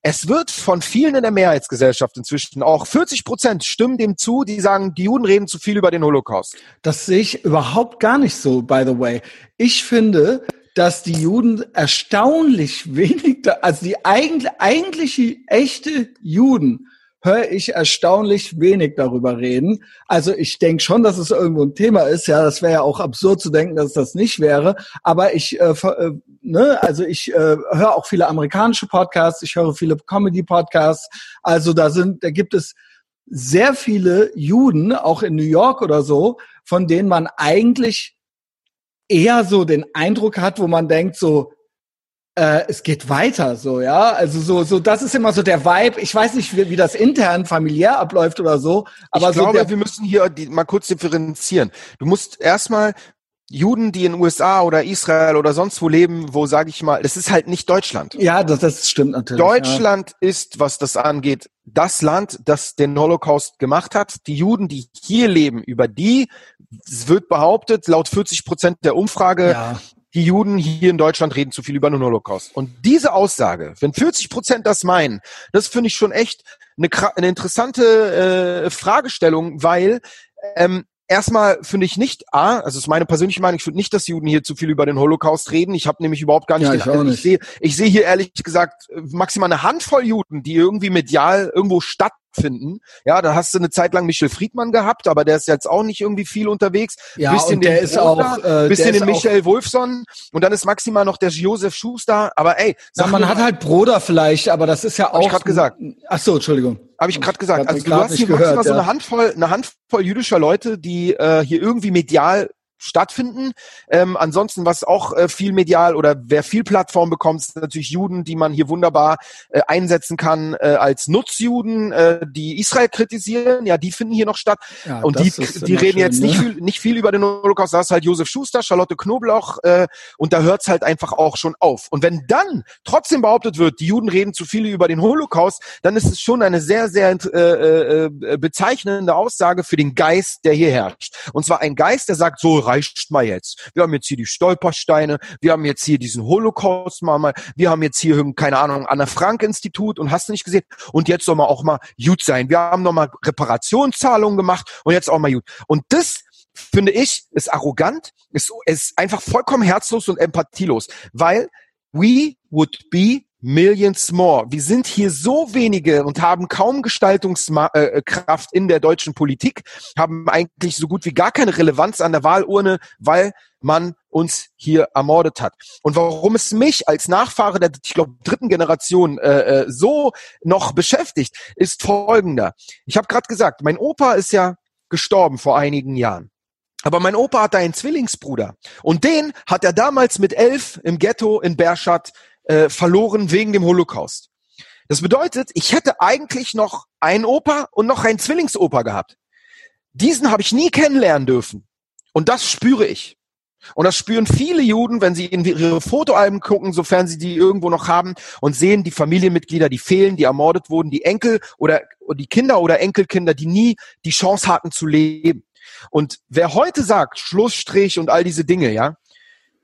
Es wird von vielen in der Mehrheitsgesellschaft inzwischen, auch 40% stimmen dem zu, die sagen, die Juden reden zu viel über den Holocaust. Das sehe ich überhaupt gar nicht so, by the way. Ich finde, dass die Juden erstaunlich wenig, also die eigentliche echte Juden, höre ich erstaunlich wenig darüber reden. Also ich denke schon, dass es irgendwo ein Thema ist. Ja, das wäre ja auch absurd zu denken, dass es das nicht wäre. Aber ich höre auch viele amerikanische Podcasts, ich höre viele Comedy-Podcasts. Also da gibt es sehr viele Juden, auch in New York oder so, von denen man eigentlich eher so den Eindruck hat, wo man denkt so, es geht weiter, so, ja. Also so, das ist immer so der Vibe. Ich weiß nicht, wie das intern familiär abläuft oder so. Aber ich glaube, wir müssen hier mal kurz differenzieren. Du musst erstmal Juden, die in den USA oder Israel oder sonst wo leben, wo, sage ich mal, es ist halt nicht Deutschland. Ja, das stimmt natürlich. Deutschland ist, was das angeht, das Land, das den Holocaust gemacht hat. Die Juden, die hier leben, über die wird behauptet, laut 40% der Umfrage, ja, die Juden hier in Deutschland reden zu viel über den Holocaust. Und diese Aussage, wenn 40% das meinen, das finde ich schon echt eine interessante Fragestellung, weil erstmal finde ich nicht, also ist meine persönliche Meinung, ich finde nicht, dass Juden hier zu viel über den Holocaust reden. Ich habe nämlich überhaupt gar nicht, ich sehe hier ehrlich gesagt maximal eine Handvoll Juden, die irgendwie medial irgendwo stattfinden. Ja, da hast du eine Zeit lang Michel Friedmann gehabt, aber der ist jetzt auch nicht irgendwie viel unterwegs. Ja, bisschen der ist auch, bisschen den Michael Wolfson und dann ist maximal noch der Josef Schuster, aber ey. Man hat halt Broder vielleicht, aber das ist ja auch. Hab ich gerade gesagt. Ach so, Entschuldigung. Habe ich gerade gesagt. Also du hast hier maximal so eine Handvoll jüdischer Leute, die hier irgendwie medial stattfinden. Ansonsten, was auch viel medial oder wer viel Plattform bekommt, sind natürlich Juden, die man hier wunderbar einsetzen kann als Nutzjuden, die Israel kritisieren. Ja, die finden hier noch statt. Ja, und die reden schön, jetzt nicht viel über den Holocaust. Da ist halt Josef Schuster, Charlotte Knoblauch und da hört's halt einfach auch schon auf. Und wenn dann trotzdem behauptet wird, die Juden reden zu viel über den Holocaust, dann ist es schon eine sehr, sehr bezeichnende Aussage für den Geist, der hier herrscht. Und zwar ein Geist, der sagt, so reicht mal jetzt. Wir haben jetzt hier die Stolpersteine, wir haben jetzt hier diesen Holocaust mal, wir haben jetzt hier, keine Ahnung, Anne-Frank-Institut und hast du nicht gesehen? Und jetzt soll man auch mal gut sein. Wir haben nochmal Reparationszahlungen gemacht und jetzt auch mal gut. Und das, finde ich, ist arrogant, ist einfach vollkommen herzlos und empathielos, weil we would be millions more. Wir sind hier so wenige und haben kaum Gestaltungskraft in der deutschen Politik, haben eigentlich so gut wie gar keine Relevanz an der Wahlurne, weil man uns hier ermordet hat. Und warum es mich als Nachfahre der, ich glaube, 3. Generation so noch beschäftigt, ist folgender. Ich habe gerade gesagt, mein Opa ist ja gestorben vor einigen Jahren. Aber mein Opa hatte einen Zwillingsbruder. Und den hat er damals mit 11 im Ghetto in Berstadt verloren wegen dem Holocaust. Das bedeutet, ich hätte eigentlich noch einen Opa und noch einen Zwillingsopa gehabt. Diesen habe ich nie kennenlernen dürfen. Und das spüre ich. Und das spüren viele Juden, wenn sie in ihre Fotoalben gucken, sofern sie die irgendwo noch haben, und sehen die Familienmitglieder, die fehlen, die ermordet wurden, die Enkel oder die Kinder oder Enkelkinder, die nie die Chance hatten zu leben. Und wer heute sagt, Schlussstrich und all diese Dinge, ja,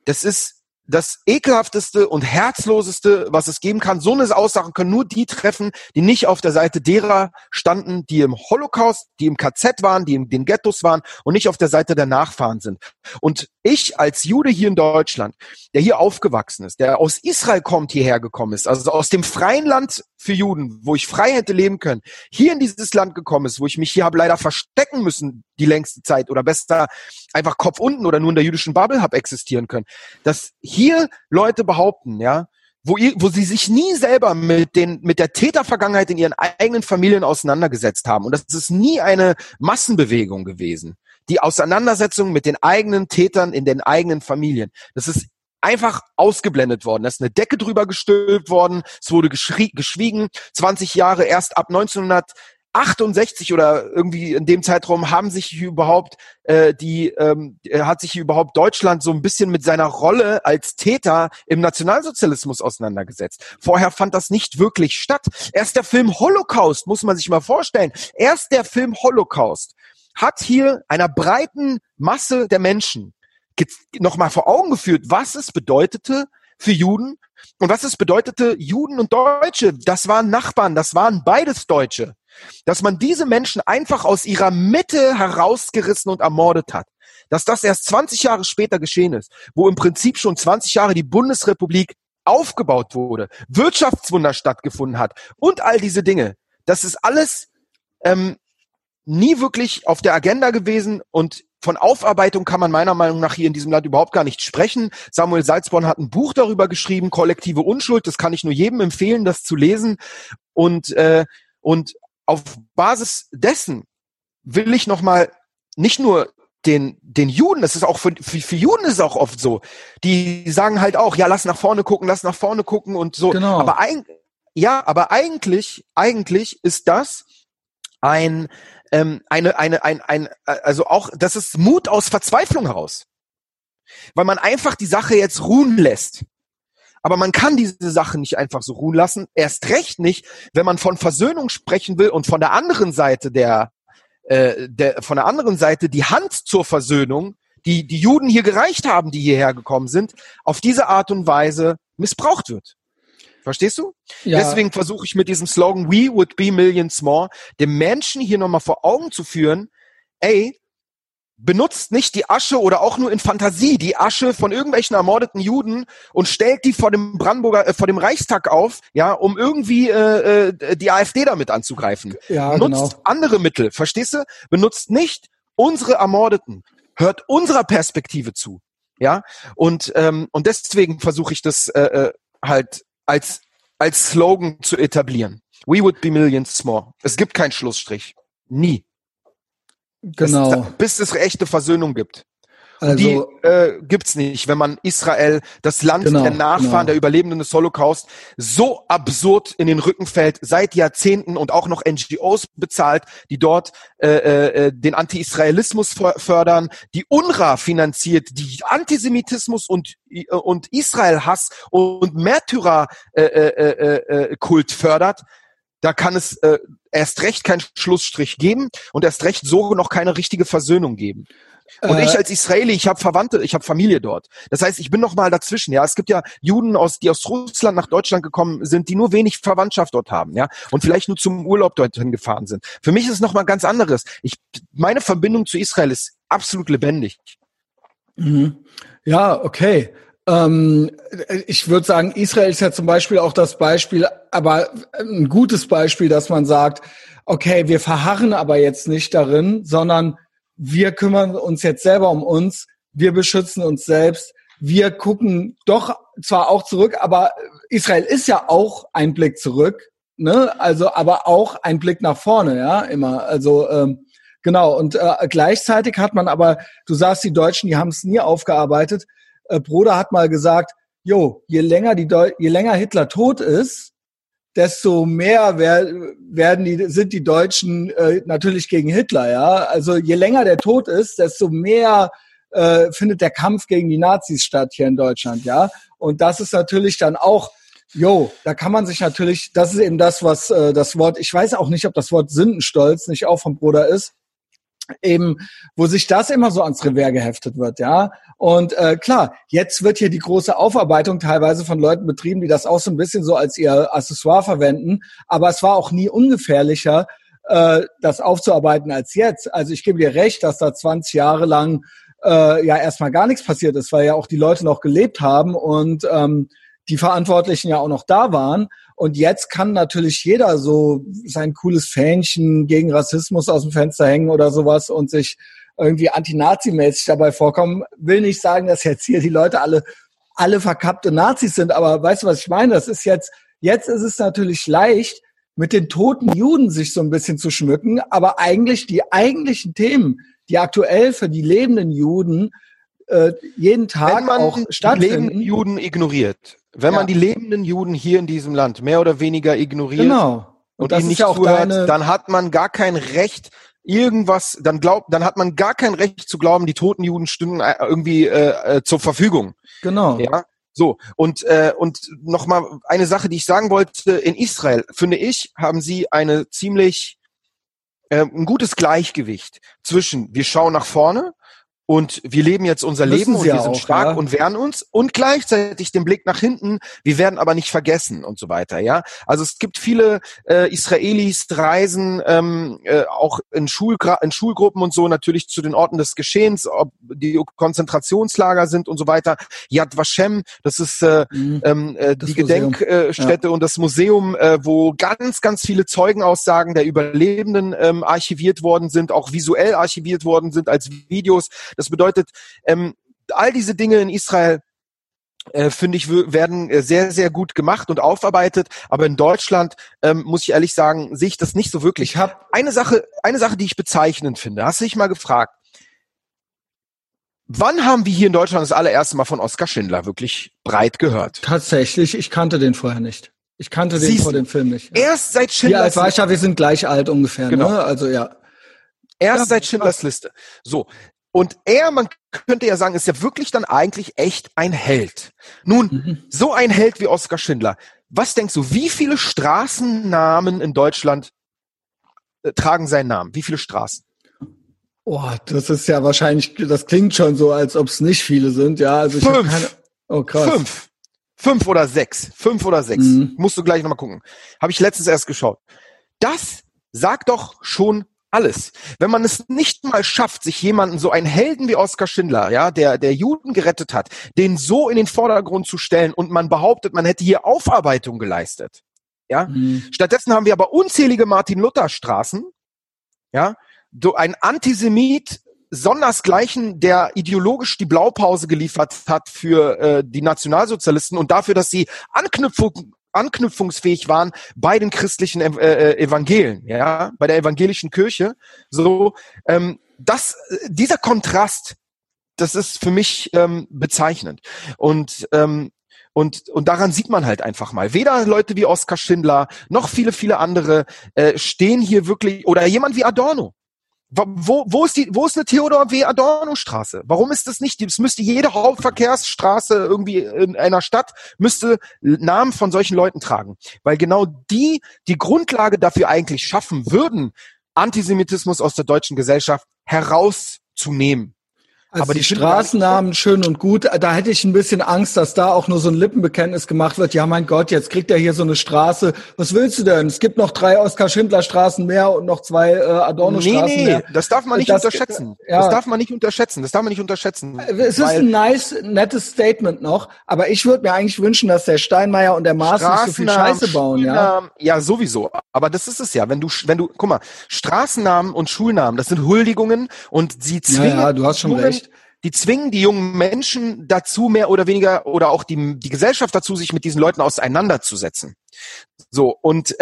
das ist das ekelhafteste und herzloseste, was es geben kann. So eine Aussage können nur die treffen, die nicht auf der Seite derer standen, die im Holocaust, die im KZ waren, die in den Ghettos waren und nicht auf der Seite der Nachfahren sind. Und ich als Jude hier in Deutschland, der hier aufgewachsen ist, der aus Israel kommt, hierher gekommen ist, also aus dem freien Land für Juden, wo ich frei hätte leben können, hier in dieses Land gekommen ist, wo ich mich hier habe leider verstecken müssen die längste Zeit oder besser einfach Kopf unten oder nur in der jüdischen Bubble habe existieren können, dass hier Leute behaupten, ja, wo sie sich nie selber mit der Tätervergangenheit in ihren eigenen Familien auseinandergesetzt haben. Und das ist nie eine Massenbewegung gewesen. Die Auseinandersetzung mit den eigenen Tätern in den eigenen Familien. Das ist einfach ausgeblendet worden. Da ist eine Decke drüber gestülpt worden. Es wurde geschwiegen. 20 Jahre erst ab 1968 oder irgendwie in dem Zeitraum hat sich überhaupt Deutschland so ein bisschen mit seiner Rolle als Täter im Nationalsozialismus auseinandergesetzt. Vorher fand das nicht wirklich statt. Erst der Film Holocaust, muss man sich mal vorstellen, hat hier einer breiten Masse der Menschen nochmal vor Augen geführt, was es bedeutete für Juden und was es bedeutete, Juden und Deutsche, das waren Nachbarn, das waren beides Deutsche. Dass man diese Menschen einfach aus ihrer Mitte herausgerissen und ermordet hat. Dass das erst 20 Jahre später geschehen ist, wo im Prinzip schon 20 Jahre die Bundesrepublik aufgebaut wurde, Wirtschaftswunder stattgefunden hat und all diese Dinge. Das ist alles nie wirklich auf der Agenda gewesen und von Aufarbeitung kann man meiner Meinung nach hier in diesem Land überhaupt gar nicht sprechen. Samuel Salzborn hat ein Buch darüber geschrieben, Kollektive Unschuld. Das kann ich nur jedem empfehlen, das zu lesen. Und auf Basis dessen will ich nochmal nicht nur den Juden, das ist auch für Juden ist es auch oft so, die sagen halt auch, ja, lass nach vorne gucken und so. Genau. Aber eigentlich ist das das ist Mut aus Verzweiflung heraus. Weil man einfach die Sache jetzt ruhen lässt. Aber man kann diese Sache nicht einfach so ruhen lassen. Erst recht nicht, wenn man von Versöhnung sprechen will und von der anderen Seite die Hand zur Versöhnung, die die Juden hier gereicht haben, die hierher gekommen sind, auf diese Art und Weise missbraucht wird. Verstehst du? Ja. Deswegen versuche ich mit diesem Slogan "We would be millions more" dem Menschen hier nochmal vor Augen zu führen, ey, benutzt nicht die Asche oder auch nur in Fantasie die Asche von irgendwelchen ermordeten Juden und stellt die vor dem Reichstag auf, ja, um irgendwie die AfD damit anzugreifen. Ja, benutzt andere Mittel, verstehst du? Benutzt nicht unsere Ermordeten. Hört unserer Perspektive zu, ja? Und deswegen versuche ich das halt als Slogan zu etablieren. We would be millions more. Es gibt keinen Schlussstrich. Nie. Genau. Bis es echte Versöhnung gibt. Also, die gibt's nicht, wenn man Israel, das Land der Nachfahren, der Überlebenden des Holocaust, so absurd in den Rücken fällt, seit Jahrzehnten und auch noch NGOs bezahlt, die dort den Anti-Israelismus fördern, die UNRWA finanziert, die Antisemitismus und Israel-Hass und Märtyrer-Kult fördert. Da kann es erst recht keinen Schlussstrich geben und erst recht so noch keine richtige Versöhnung geben. Und ich als Israeli, ich habe Verwandte, ich habe Familie dort. Das heißt, ich bin noch mal dazwischen. Ja, es gibt ja Juden, die aus Russland nach Deutschland gekommen sind, die nur wenig Verwandtschaft dort haben, ja, und vielleicht nur zum Urlaub dorthin gefahren sind. Für mich ist es noch mal ganz anderes. Meine Verbindung zu Israel ist absolut lebendig. Mhm. Ja, okay. Ich würde sagen, Israel ist ja zum Beispiel auch das Beispiel, aber ein gutes Beispiel, dass man sagt, okay, wir verharren aber jetzt nicht darin, sondern wir kümmern uns jetzt selber um uns, wir beschützen uns selbst, wir gucken doch zwar auch zurück, aber Israel ist ja auch ein Blick zurück, ne? Also, aber auch ein Blick nach vorne, ja, immer. Also, genau. Und gleichzeitig hat man aber, du sagst, die Deutschen, die haben es nie aufgearbeitet. Broder hat mal gesagt, je länger Hitler tot ist, desto mehr sind die Deutschen natürlich gegen Hitler, ja. Also je länger der tot ist, desto mehr findet der Kampf gegen die Nazis statt hier in Deutschland, ja. Und das ist natürlich dann auch, da kann man sich natürlich, das ist eben das, was das Wort, ich weiß auch nicht, ob das Wort Sündenstolz nicht auch vom Broder ist, eben, wo sich das immer so ans Revers geheftet wird, ja. Und klar, jetzt wird hier die große Aufarbeitung teilweise von Leuten betrieben, die das auch so ein bisschen so als ihr Accessoire verwenden. Aber es war auch nie ungefährlicher, das aufzuarbeiten als jetzt. Also ich gebe dir recht, dass da 20 Jahre lang ja erstmal gar nichts passiert ist, weil ja auch die Leute noch gelebt haben und die Verantwortlichen ja auch noch da waren. Und jetzt kann natürlich jeder so sein cooles Fähnchen gegen Rassismus aus dem Fenster hängen oder sowas und sich irgendwie antinazimäßig dabei vorkommen. Will nicht sagen, dass jetzt hier die Leute alle alle verkappte Nazis sind, aber weißt du, was ich meine? Das ist jetzt ist es natürlich leicht, mit den toten Juden sich so ein bisschen zu schmücken, aber eigentlich die eigentlichen Themen, die aktuell für die lebenden Juden jeden Tag auch stattfinden. Wenn man die lebenden Juden ignoriert, wenn man die lebenden Juden hier in diesem Land mehr oder weniger ignoriert und ihnen nicht zuhört, dann hat man gar kein Recht, dann hat man gar kein Recht zu glauben, die toten Juden stünden irgendwie zur Verfügung. Genau. Ja. So, und nochmal eine Sache, die ich sagen wollte, in Israel, finde ich, haben sie ein gutes Gleichgewicht zwischen, wir schauen nach vorne und wir leben jetzt unser Leben und wir sind stark und wehren uns und gleichzeitig den Blick nach hinten, wir werden aber nicht vergessen und so weiter, ja. Also es gibt viele Israelis, reisen auch in Schulgruppen und so natürlich zu den Orten des Geschehens, ob die Konzentrationslager sind und so weiter. Yad Vashem, das ist die Gedenkstätte und das Museum, wo ganz, ganz viele Zeugenaussagen der Überlebenden archiviert worden sind, auch visuell archiviert worden sind als Videos. Das bedeutet, all diese Dinge in Israel, finde ich, werden sehr, sehr gut gemacht und aufarbeitet. Aber in Deutschland, muss ich ehrlich sagen, sehe ich das nicht so wirklich. Ich habe eine Sache, die ich bezeichnend finde. Hast du dich mal gefragt, wann haben wir hier in Deutschland das allererste Mal von Oskar Schindler wirklich breit gehört? Tatsächlich, ich kannte den vorher nicht. Ich kannte den vor dem Film nicht. Ja. Erst seit Schindler. Wie alt war ich? Wir sind gleich alt ungefähr. Genau. Ne? Also ja. Erst seit Schindlers Liste. So. Und man könnte ja sagen, ist ja wirklich dann eigentlich echt ein Held. Nun, so ein Held wie Oskar Schindler. Was denkst du, wie viele Straßennamen in Deutschland tragen seinen Namen? Wie viele Straßen? Oh, das ist ja wahrscheinlich, das klingt schon so, als ob es nicht viele sind. Ja, also ich habe keine. Oh, krass. Fünf oder sechs. Musst du gleich nochmal gucken. Habe ich letztens erst geschaut. Das sagt doch schon alles. Wenn man es nicht mal schafft, sich jemanden, so einen Helden wie Oskar Schindler, ja, der Juden gerettet hat, den so in den Vordergrund zu stellen und man behauptet, man hätte hier Aufarbeitung geleistet, ja. Stattdessen haben wir aber unzählige Martin-Luther-Straßen, ja, so ein Antisemit sondersgleichen, der ideologisch die Blaupause geliefert hat für die Nationalsozialisten und dafür, dass sie anknüpfungsfähig waren bei den christlichen Evangelien, ja, bei der evangelischen Kirche. So, dieser Kontrast, das ist für mich bezeichnend. Und daran sieht man halt einfach mal. Weder Leute wie Oskar Schindler noch viele, viele andere stehen hier wirklich, oder jemand wie Adorno. Wo ist eine Theodor W. Adorno-Straße? Warum ist das nicht? Es müsste jede Hauptverkehrsstraße irgendwie in einer Stadt müsste Namen von solchen Leuten tragen. Weil genau die Grundlage dafür eigentlich schaffen würden, Antisemitismus aus der deutschen Gesellschaft herauszunehmen. Also aber die Straßennamen schön und gut, da hätte ich ein bisschen Angst, dass da auch nur so ein Lippenbekenntnis gemacht wird. Ja, mein Gott, jetzt kriegt er hier so eine Straße. Was willst du denn? Es gibt noch 3 Oskar-Schindler-Straßen mehr und noch 2 Adorno-Straßen mehr. Nee, das darf man nicht unterschätzen. Ja. Das darf man nicht unterschätzen. Es ist ein nettes Statement noch, aber ich würde mir eigentlich wünschen, dass der Steinmeier und der Maas nicht so viel Scheiße bauen. Ja? Ja, sowieso. Aber das ist es ja. Wenn du, guck mal, Straßennamen und Schulnamen, das sind Huldigungen und sie zwingen... Ja, du hast schon recht. Die zwingen die jungen Menschen dazu, mehr oder weniger, oder auch die Gesellschaft dazu, sich mit diesen Leuten auseinanderzusetzen. So, und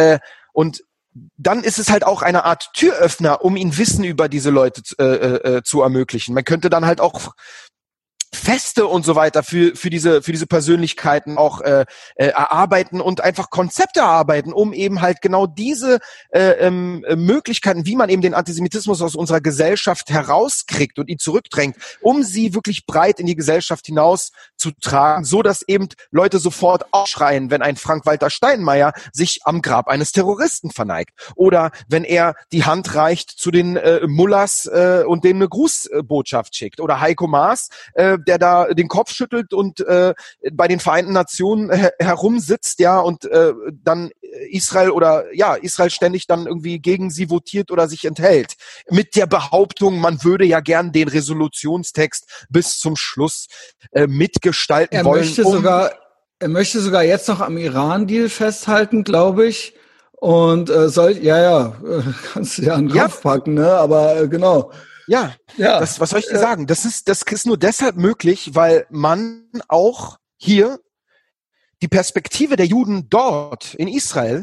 dann ist es halt auch eine Art Türöffner, um ihnen Wissen über diese Leute zu ermöglichen. Man könnte dann halt auch Feste und so weiter für diese Persönlichkeiten auch erarbeiten und einfach Konzepte erarbeiten, um eben halt genau diese Möglichkeiten, wie man eben den Antisemitismus aus unserer Gesellschaft herauskriegt und ihn zurückdrängt, um sie wirklich breit in die Gesellschaft hinaus zu tragen, so dass eben Leute sofort aufschreien, wenn ein Frank-Walter Steinmeier sich am Grab eines Terroristen verneigt oder wenn er die Hand reicht zu den Mullahs und denen eine Grußbotschaft schickt oder Heiko Maas, der da den Kopf schüttelt und bei den Vereinten Nationen herumsitzt, ja, und dann Israel ständig dann irgendwie gegen sie votiert oder sich enthält. Mit der Behauptung, man würde ja gern den Resolutionstext bis zum Schluss mitgestalten wollen. Er möchte sogar jetzt noch am Iran-Deal festhalten, glaube ich. Und kannst du ja an den Kopf packen, ne? Aber genau. Ja, was soll ich dir sagen? Das ist nur deshalb möglich, weil man auch hier die Perspektive der Juden dort in Israel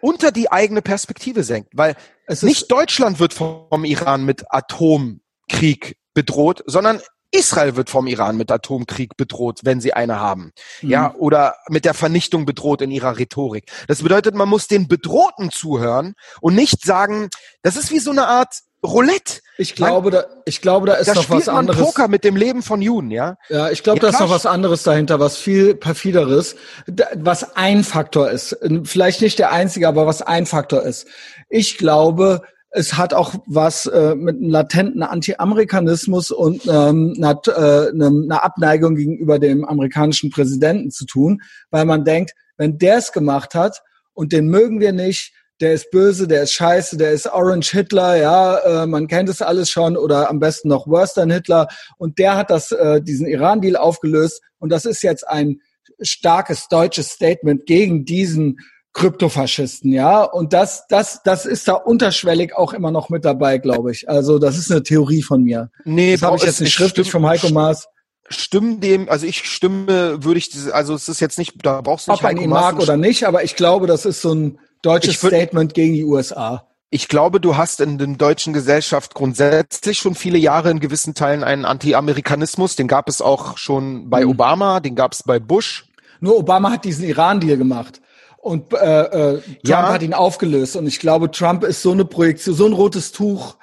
unter die eigene Perspektive senkt. Weil nicht Deutschland wird vom Iran mit Atomkrieg bedroht, sondern Israel wird vom Iran mit Atomkrieg bedroht, wenn sie eine haben. Mhm. Ja, oder mit der Vernichtung bedroht in ihrer Rhetorik. Das bedeutet, man muss den Bedrohten zuhören und nicht sagen, das ist wie so eine Art Roulette. Ich glaube, da ist noch was anderes. Da spielt man Poker mit dem Leben von Juden, ja? Ja, ich glaube, da ist noch was anderes dahinter, was viel perfideres, was ein Faktor ist. Vielleicht nicht der einzige, aber was ein Faktor ist. Ich glaube, es hat auch was mit einem latenten Anti-Amerikanismus und einer Abneigung gegenüber dem amerikanischen Präsidenten zu tun, weil man denkt, wenn der es gemacht hat und den mögen wir nicht, der ist böse, der ist scheiße, der ist Orange Hitler, ja, man kennt es alles schon, oder am besten noch worse than Hitler, und der hat diesen Iran-Deal aufgelöst, und das ist jetzt ein starkes deutsches Statement gegen diesen Kryptofaschisten, ja, und das ist da unterschwellig auch immer noch mit dabei, glaube ich. Also das ist eine Theorie von mir. Nee, das habe ich jetzt nicht schriftlich vom Heiko Maas. Es ist jetzt nicht, da brauchst du nicht Heiko Maas. Ob man ihn mag oder nicht, aber ich glaube, das ist so ein deutsches Statement gegen die USA. Ich glaube, du hast in der deutschen Gesellschaft grundsätzlich schon viele Jahre in gewissen Teilen einen Anti-Amerikanismus. Den gab es auch schon bei Obama, den gab es bei Bush. Nur Obama hat diesen Iran-Deal gemacht. Und Trump hat ihn aufgelöst. Und ich glaube, Trump ist so eine Projektion, so ein rotes Tuch.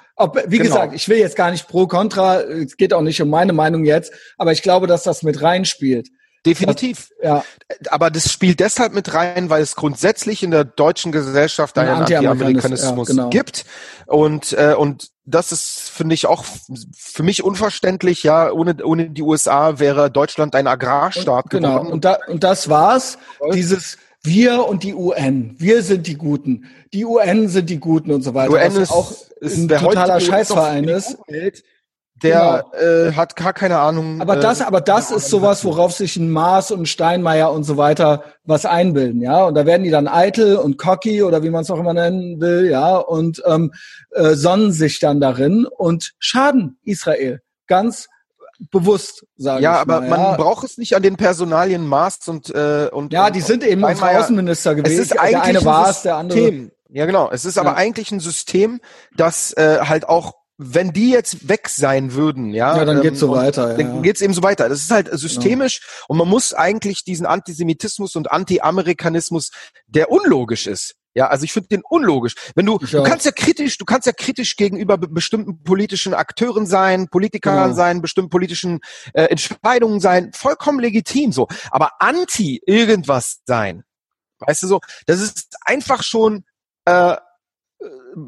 Wie gesagt, ich will jetzt gar nicht pro, kontra. Es geht auch nicht um meine Meinung jetzt. Aber ich glaube, dass das mit reinspielt. Definitiv. Ja. Aber das spielt deshalb mit rein, weil es grundsätzlich in der deutschen Gesellschaft einen Anti-Amerikanismus gibt. Und das ist, finde ich, auch für mich unverständlich. Ja, ohne die USA wäre Deutschland ein Agrarstaat geworden. Genau. Und das war's. Dieses Wir und die UN. Wir sind die Guten. Die UN sind die Guten und so weiter. UN ist auch ein totaler Scheißverein ist. Der hat gar keine Ahnung. Aber das ist sowas, worauf sich ein Maas und ein Steinmeier und so weiter was einbilden, ja. Und da werden die dann eitel und cocky oder wie man es auch immer nennen will, ja. Und sonnen sich dann darin und schaden Israel ganz bewusst, sage ich mal. Ja, aber man braucht es nicht an den Personalien Maas und ja, die sind eben unsere Außenminister gewesen. Es ist eigentlich der eine war es, der andere. Ja, genau. Es ist aber eigentlich ein System, das halt auch, wenn die jetzt weg sein würden, ja. Ja, dann geht's so weiter. Ja. Dann geht's eben so weiter. Das ist halt systemisch und man muss eigentlich diesen Antisemitismus und Anti-Amerikanismus, der unlogisch ist. Ja, also ich finde den unlogisch. Wenn du kannst ja kritisch gegenüber bestimmten politischen Akteuren sein, Politikern sein, bestimmten politischen Entscheidungen sein, vollkommen legitim so. Aber anti irgendwas sein, weißt du so, das ist einfach schon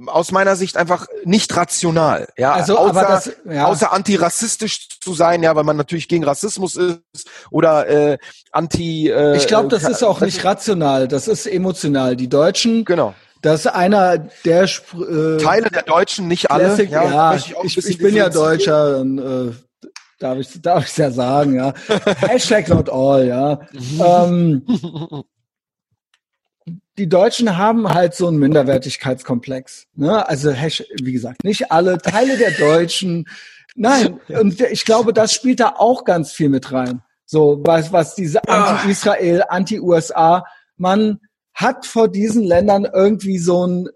aus meiner Sicht einfach nicht rational, ja. Also, außer antirassistisch zu sein, ja, weil man natürlich gegen Rassismus ist oder anti. Ich glaube, das ist auch nicht rational. Das ist emotional. Die Deutschen. Genau. Dass einer der Teile der Deutschen, nicht alle. Classic, ja. Ich bin ja Deutscher. Darf ich ja sagen, ja. Hashtag not all, ja. Die Deutschen haben halt so einen Minderwertigkeitskomplex. Ne? Also, wie gesagt, nicht alle Teile der Deutschen. Nein, und ich glaube, das spielt da auch ganz viel mit rein. So, was diese Anti-Israel, Anti-USA, man hat vor diesen Ländern irgendwie so einen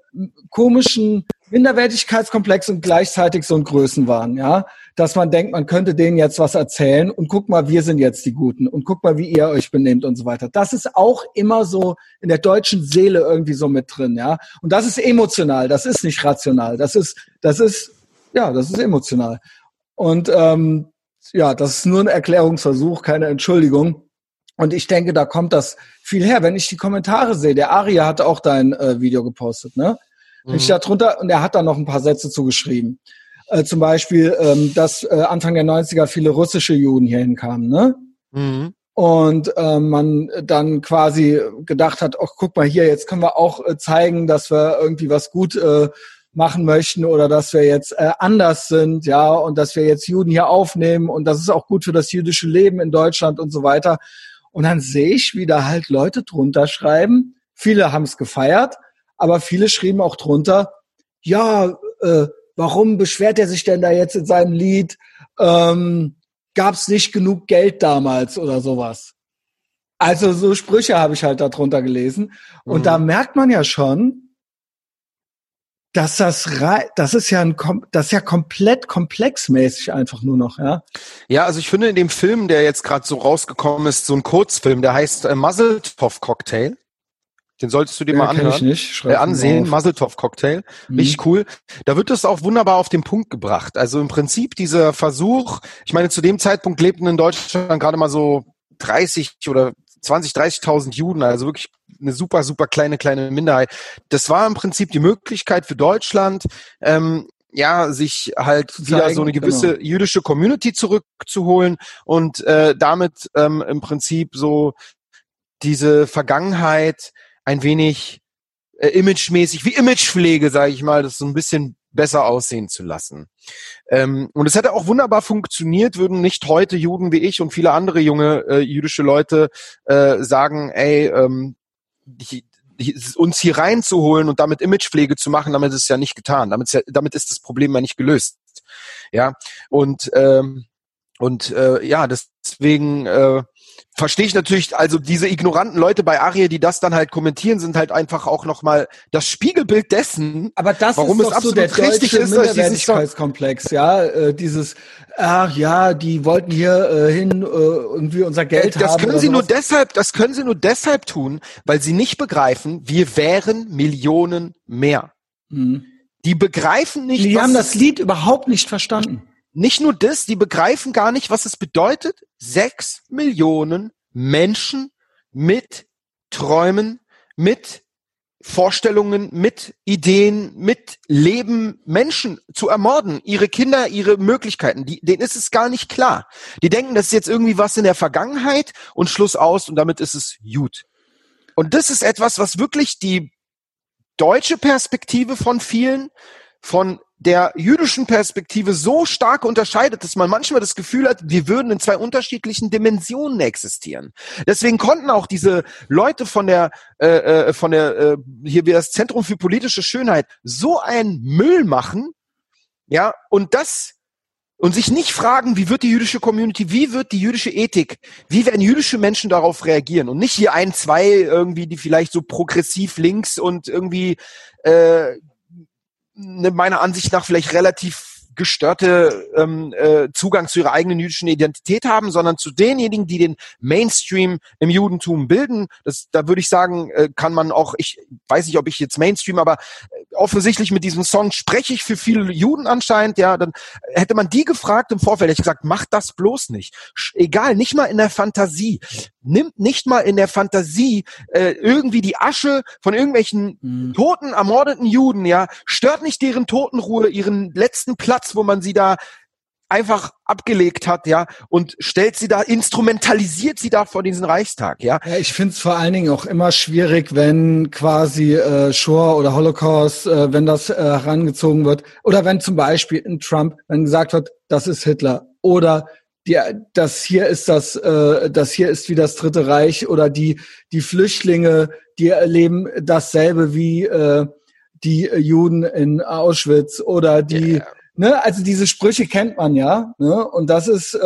komischen Minderwertigkeitskomplex und gleichzeitig so einen Größenwahn, ja. Dass man denkt, man könnte denen jetzt was erzählen und guck mal, wir sind jetzt die Guten und guck mal, wie ihr euch benehmt und so weiter. Das ist auch immer so in der deutschen Seele irgendwie so mit drin, ja. Und das ist emotional, das ist nicht rational, das ist emotional. Und das ist nur ein Erklärungsversuch, keine Entschuldigung. Und ich denke, da kommt das viel her, wenn ich die Kommentare sehe. Der Aria hat auch dein Video gepostet, ne? Mhm. Ich da drunter, und er hat da noch ein paar Sätze zugeschrieben. Zum Beispiel, dass Anfang der 90er viele russische Juden hierhin kamen, ne? Mhm. Und man dann quasi gedacht hat, ach, guck mal hier, jetzt können wir auch zeigen, dass wir irgendwie was gut machen möchten oder dass wir jetzt anders sind, ja, und dass wir jetzt Juden hier aufnehmen und das ist auch gut für das jüdische Leben in Deutschland und so weiter. Und dann sehe ich, wie da halt Leute drunter schreiben. Viele haben es gefeiert, aber viele schrieben auch drunter, ja, warum beschwert er sich denn da jetzt in seinem Lied? gab es nicht genug Geld damals oder sowas. Also so Sprüche habe ich halt darunter gelesen. Und da merkt man ja schon, dass das ist ja komplett komplexmäßig einfach nur noch, ja. Ja, also ich finde in dem Film, der jetzt gerade so rausgekommen ist, so ein Kurzfilm, der heißt Mazeltov Cocktail. Den solltest du dir mal anhören. Kenn ich nicht. Ansehen, Mazeltov Cocktail. Richtig cool. Da wird das auch wunderbar auf den Punkt gebracht. Also im Prinzip dieser Versuch, ich meine, zu dem Zeitpunkt lebten in Deutschland gerade mal so 30 oder 20, 30.000 Juden, also wirklich eine super, super kleine Minderheit. Das war im Prinzip die Möglichkeit für Deutschland, sich halt wieder so eine gewisse jüdische Community zurückzuholen und damit im Prinzip so diese Vergangenheit ein wenig imagemäßig, wie Imagepflege, sage ich mal, das so ein bisschen besser aussehen zu lassen. Und es hätte auch wunderbar funktioniert, würden nicht heute Juden wie ich und viele andere junge jüdische Leute sagen, uns hier reinzuholen und damit Imagepflege zu machen, damit ist es ja nicht getan. Damit ist das Problem ja nicht gelöst. Ja, deswegen verstehe ich natürlich, also diese ignoranten Leute bei Arie, die das dann halt kommentieren, sind halt einfach auch nochmal das Spiegelbild dessen, aber das warum ist es absolut so der richtig deutsche ist, Minderwertigkeitskomplex, ja, dieses, die wollten hier hin irgendwie unser Geld haben. Das können sie nur deshalb tun, weil sie nicht begreifen, wir wären Millionen mehr. Mhm. Die begreifen nicht. Die haben das Lied überhaupt nicht verstanden. Nicht nur das, die begreifen gar nicht, was es bedeutet, 6 Millionen Menschen mit Träumen, mit Vorstellungen, mit Ideen, mit Leben, Menschen zu ermorden, ihre Kinder, ihre Möglichkeiten, denen ist es gar nicht klar. Die denken, das ist jetzt irgendwie was in der Vergangenheit und Schluss aus und damit ist es gut. Und das ist etwas, was wirklich die deutsche Perspektive von vielen, von der jüdischen Perspektive so stark unterscheidet, dass man manchmal das Gefühl hat, wir würden in zwei unterschiedlichen Dimensionen existieren. Deswegen konnten auch diese Leute von das Zentrum für politische Schönheit so einen Müll machen, ja, und sich nicht fragen, wie wird die jüdische Community, wie wird die jüdische Ethik, wie werden jüdische Menschen darauf reagieren und nicht hier 1, 2 irgendwie, die vielleicht so progressiv links und irgendwie, meiner Ansicht nach vielleicht relativ gestörte Zugang zu ihrer eigenen jüdischen Identität haben, sondern zu denjenigen, die den Mainstream im Judentum bilden. Da würde ich sagen, kann man auch, ich weiß nicht, ob ich jetzt Mainstream, aber offensichtlich mit diesem Song spreche ich für viele Juden anscheinend, ja, dann hätte man die gefragt im Vorfeld, hätte ich gesagt, macht das bloß nicht. Egal, nicht mal in der Fantasie. Nimmt nicht mal in der Fantasie irgendwie die Asche von irgendwelchen toten, ermordeten Juden, ja, stört nicht deren Totenruhe, ihren letzten Platz, wo man sie da einfach abgelegt hat, ja, und stellt sie da, instrumentalisiert sie da vor diesen Reichstag, ja. Ja, ich find's vor allen Dingen auch immer schwierig, wenn quasi Shoah oder Holocaust, wenn das herangezogen wird, oder wenn zum Beispiel in Trump, wenn gesagt wird, das ist Hitler, oder das hier ist wie das Dritte Reich oder die Flüchtlinge, die erleben dasselbe wie die Juden in Auschwitz oder die, yeah. Ne, also diese Sprüche kennt man ja, ne, und das ist,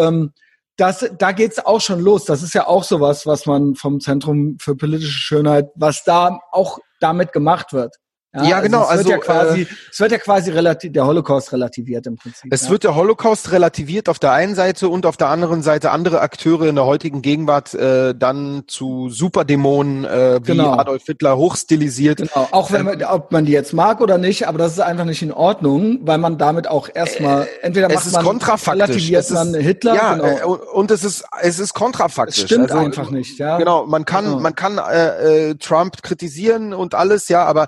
da geht's auch schon los. Das ist ja auch sowas, was man vom Zentrum für politische Schönheit, was da auch damit gemacht wird. Ja, genau. Es wird ja quasi der Holocaust relativiert im Prinzip. Es wird der Holocaust relativiert auf der einen Seite und auf der anderen Seite andere Akteure in der heutigen Gegenwart dann zu Superdämonen wie Adolf Hitler hochstilisiert. Genau. Auch wenn man, ob man die jetzt mag oder nicht, aber das ist einfach nicht in Ordnung, weil man damit auch erstmal relativiert man Hitler. Ja, genau. Und es ist kontrafaktisch. Es stimmt also, einfach nicht. Ja. Genau. Man kann Trump kritisieren und alles, ja, aber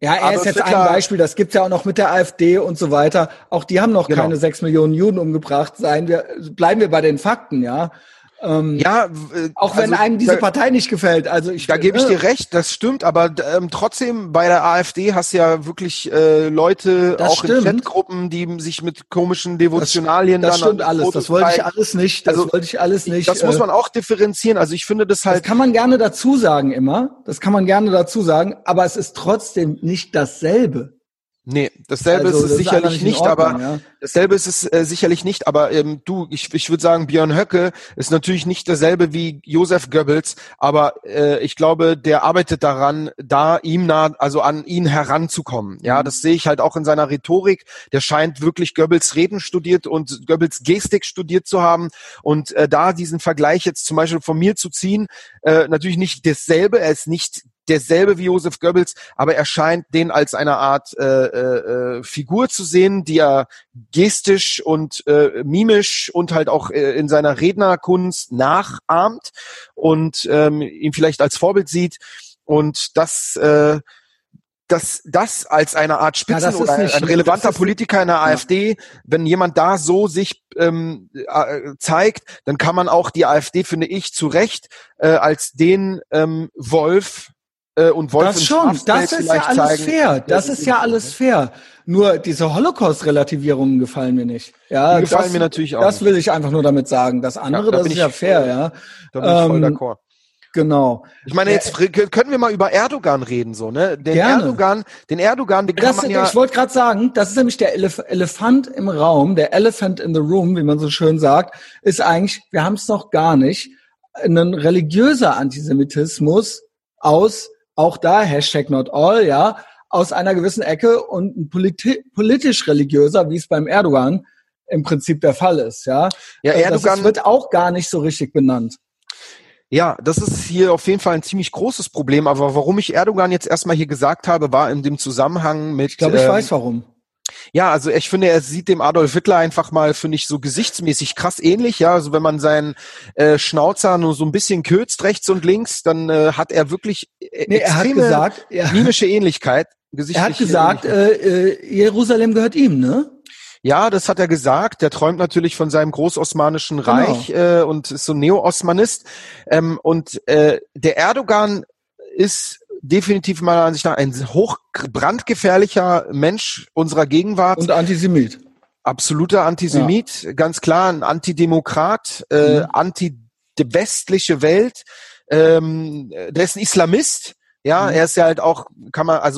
ja, er ist jetzt ein Beispiel, das gibt's ja auch noch mit der AfD und so weiter. Auch die haben noch keine 6 Millionen Juden umgebracht. Bleiben wir bei den Fakten, ja. Auch wenn einem diese Partei nicht gefällt. Also da gebe ich dir recht, das stimmt, aber trotzdem bei der AfD hast du ja wirklich Leute auch in Chatgruppen, die sich mit komischen Devotionalien Das wollte ich alles nicht. Das muss man auch differenzieren. Also ich finde das halt. Das kann man gerne dazu sagen, aber es ist trotzdem nicht dasselbe. Nee, dasselbe ist es sicherlich nicht, aber dasselbe ist es sicherlich nicht, aber ich würde sagen, Björn Höcke ist natürlich nicht dasselbe wie Josef Goebbels, aber ich glaube, der arbeitet daran, an ihn heranzukommen. Ja, das sehe ich halt auch in seiner Rhetorik. Der scheint wirklich Goebbels Reden studiert und Goebbels Gestik studiert zu haben und da diesen Vergleich jetzt zum Beispiel von mir zu ziehen, natürlich nicht dasselbe, er ist nicht derselbe wie Josef Goebbels, aber er scheint den als eine Art Figur zu sehen, die er gestisch und mimisch und halt auch in seiner Rednerkunst nachahmt und ihn vielleicht als Vorbild sieht und das als eine Art Spitzen oder ein relevanter Politiker in der AfD, wenn jemand da so sich zeigt, dann kann man auch die AfD, finde ich, zu Recht als den Wolf und das schon, das ist ja alles zeigen, fair, das ist ja alles fair. Nur diese Holocaust-Relativierungen gefallen mir nicht. Ja, die gefallen mir natürlich auch. Das will ich einfach nur damit sagen. Das andere, das ist ja fair, ja. Da bin ich voll d'accord. Genau. Ich meine, jetzt können wir mal über Erdogan reden, so, ne? Den Erdogan, den kann man ja... Ich wollte gerade sagen, das ist nämlich der Elefant im Raum, der Elephant in the Room, wie man so schön sagt, ist eigentlich, wir haben es noch gar nicht, ein religiöser Antisemitismus aus... Auch da #NotAll, ja, aus einer gewissen Ecke und ein politisch-religiöser, wie es beim Erdogan im Prinzip der Fall ist, ja. Ja, Erdogan wird auch gar nicht so richtig benannt. Ja, das ist hier auf jeden Fall ein ziemlich großes Problem, aber warum ich Erdogan jetzt erstmal hier gesagt habe, war in dem Zusammenhang mit... Ich glaube, ich weiß warum. Ja, also ich finde, er sieht dem Adolf Hitler einfach mal, finde ich, so gesichtsmäßig krass ähnlich. Ja, also wenn man seinen Schnauzer nur so ein bisschen kürzt, rechts und links, dann hat er wirklich extreme mimische Ähnlichkeit. Er hat gesagt, Jerusalem gehört ihm, ne? Ja, das hat er gesagt. Der träumt natürlich von seinem großosmanischen Reich und ist so Neo-Osmanist. Der Erdogan ist... definitiv meiner Ansicht nach ein hochbrandgefährlicher Mensch unserer Gegenwart. Und Antisemit. Absoluter Antisemit, ganz klar, ein Antidemokrat, anti-westliche Welt, der ist ein Islamist. Ja, er ist ja halt auch,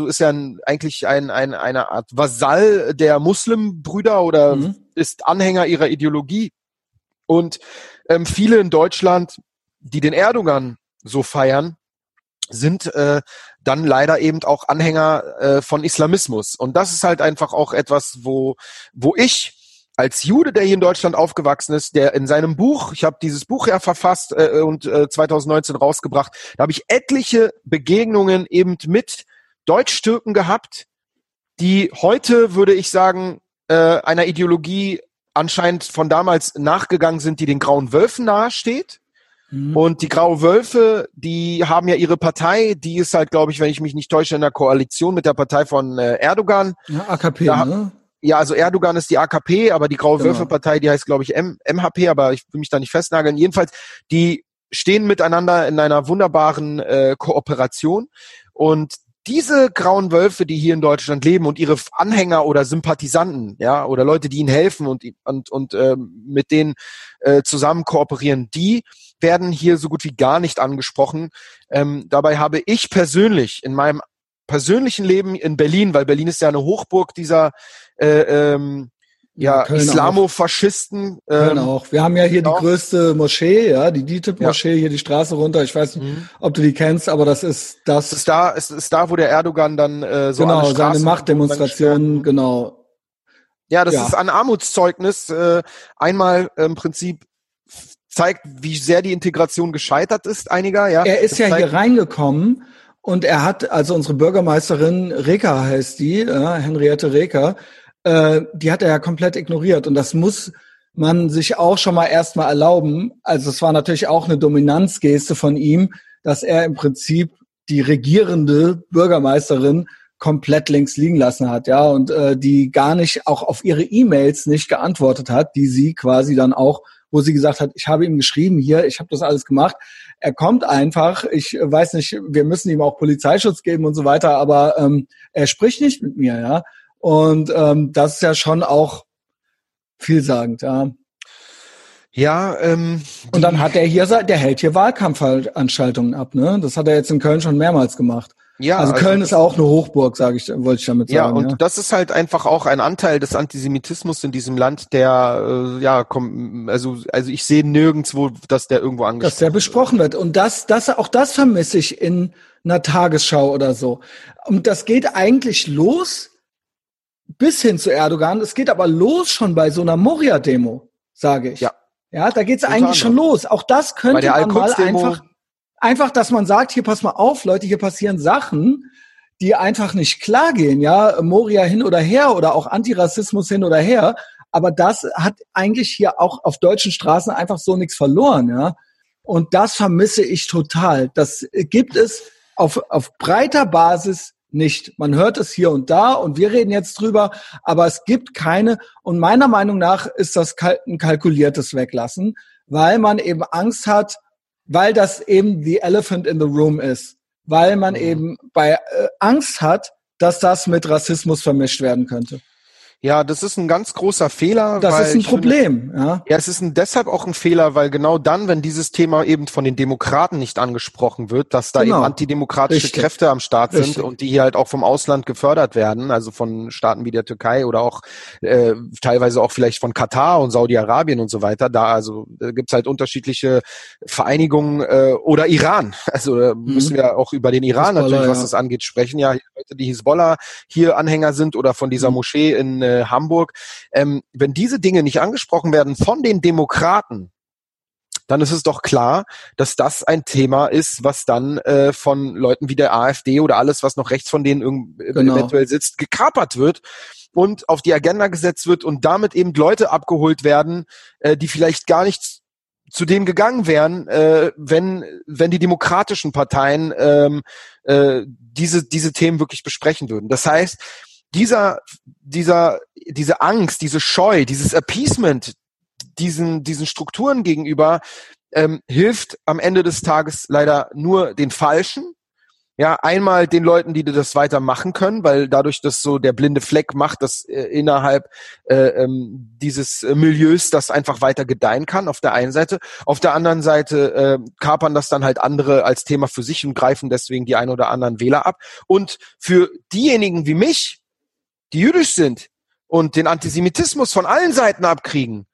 ist ja eigentlich eine Art Vasall der Muslimbrüder oder ist Anhänger ihrer Ideologie. Und viele in Deutschland, die den Erdogan so feiern, sind dann leider eben auch Anhänger von Islamismus. Und das ist halt einfach auch etwas, wo ich als Jude, der hier in Deutschland aufgewachsen ist, der in seinem Buch, ich habe dieses Buch ja verfasst 2019 rausgebracht, da habe ich etliche Begegnungen eben mit Deutschtürken gehabt, die heute, würde ich sagen, einer Ideologie anscheinend von damals nachgegangen sind, die den Grauen Wölfen nahesteht. Und die Grauen Wölfe, die haben ja ihre Partei, die ist halt, glaube ich, wenn ich mich nicht täusche, in der Koalition mit der Partei von Erdogan. Ja, AKP, ne? Ja, also Erdogan ist die AKP, aber die Grauen Wölfe-Partei, die heißt, glaube ich, MHP, aber ich will mich da nicht festnageln. Jedenfalls, die stehen miteinander in einer wunderbaren Kooperation. Und diese Grauen Wölfe, die hier in Deutschland leben und ihre Anhänger oder Sympathisanten, ja, oder Leute, die ihnen helfen und mit denen zusammen kooperieren, die werden hier so gut wie gar nicht angesprochen. Dabei habe ich persönlich in meinem persönlichen Leben in Berlin, weil Berlin ist ja eine Hochburg dieser Islamofaschisten. Genau. Wir haben ja hier die größte Moschee, ja, die DİTİB-Moschee, hier die Straße runter. Ich weiß nicht, ob du die kennst, aber das ist das. Es ist da, wo der Erdogan dann so eine Straße... seine Machtdemonstrationen, genau. Ja, das ist ein Armutszeugnis. Einmal im Prinzip zeigt, wie sehr die Integration gescheitert ist, einiger, ja. Er ist ja hier reingekommen und er hat, also unsere Bürgermeisterin Reker heißt die, Henriette Reker, die hat er ja komplett ignoriert und das muss man sich auch schon mal erstmal erlauben. Also es war natürlich auch eine Dominanzgeste von ihm, dass er im Prinzip die regierende Bürgermeisterin komplett links liegen lassen hat, ja, und die gar nicht, auch auf ihre E-Mails nicht geantwortet hat, die sie quasi dann auch, wo sie gesagt hat, ich habe ihm geschrieben hier, ich habe das alles gemacht. Er kommt einfach, ich weiß nicht, wir müssen ihm auch Polizeischutz geben und so weiter, aber er spricht nicht mit mir, ja. Und das ist ja schon auch vielsagend, ja. Ja, und dann hat er hier, der hält hier Wahlkampfveranstaltungen ab, ne? Das hat er jetzt in Köln schon mehrmals gemacht. Ja, also Köln ist auch eine Hochburg, wollte ich damit sagen. Ja, und das ist halt einfach auch ein Anteil des Antisemitismus in diesem Land, der also ich sehe nirgendwo, dass der irgendwo angesprochen wird. Dass der besprochen wird. Und das vermisse ich in einer Tagesschau oder so. Und das geht eigentlich los bis hin zu Erdogan. Es geht aber los schon bei so einer Moria-Demo, sage ich. Ja. Ja, da geht's eigentlich schon los. Auch das könnte man mal einfach, dass man sagt, hier pass mal auf, Leute, hier passieren Sachen, die einfach nicht klar gehen, ja, Moria hin oder her oder auch Antirassismus hin oder her, aber das hat eigentlich hier auch auf deutschen Straßen einfach so nichts verloren, ja, und das vermisse ich total, das gibt es auf breiter Basis nicht, man hört es hier und da und wir reden jetzt drüber, aber es gibt keine, und meiner Meinung nach ist das ein kalkuliertes Weglassen, weil man eben Angst hat, weil das eben the elephant in the room ist, weil man eben bei Angst hat, dass das mit Rassismus vermischt werden könnte. Ja, das ist ein ganz großer Fehler. Das ist ein Problem. Ja, es ist deshalb auch ein Fehler, weil genau dann, wenn dieses Thema eben von den Demokraten nicht angesprochen wird, dass da eben antidemokratische Kräfte am Start sind und die hier halt auch vom Ausland gefördert werden, also von Staaten wie der Türkei oder auch teilweise auch vielleicht von Katar und Saudi-Arabien und so weiter. Da gibt's halt unterschiedliche Vereinigungen oder Iran. Also müssen wir auch über den Iran Hisbollah, natürlich, was das angeht, sprechen. Ja, Leute, die Hisbollah hier Anhänger sind oder von dieser Moschee in Hamburg. Wenn diese Dinge nicht angesprochen werden von den Demokraten, dann ist es doch klar, dass das ein Thema ist, was dann von Leuten wie der AfD oder alles, was noch rechts von denen eventuell sitzt, gekapert wird und auf die Agenda gesetzt wird und damit eben Leute abgeholt werden, die vielleicht gar nichts zu dem gegangen wären, wenn die demokratischen Parteien diese Themen wirklich besprechen würden. Das heißt, diese Angst, diese Scheu, dieses Appeasement diesen Strukturen gegenüber hilft am Ende des Tages leider nur den Falschen. Ja, einmal den Leuten, die das weitermachen können, weil dadurch, dass so der blinde Fleck macht, dass innerhalb dieses Milieus das einfach weiter gedeihen kann, auf der einen Seite. Auf der anderen Seite kapern das dann halt andere als Thema für sich und greifen deswegen die ein oder anderen Wähler ab. Und für diejenigen wie mich, die jüdisch sind und den Antisemitismus von allen Seiten abkriegen,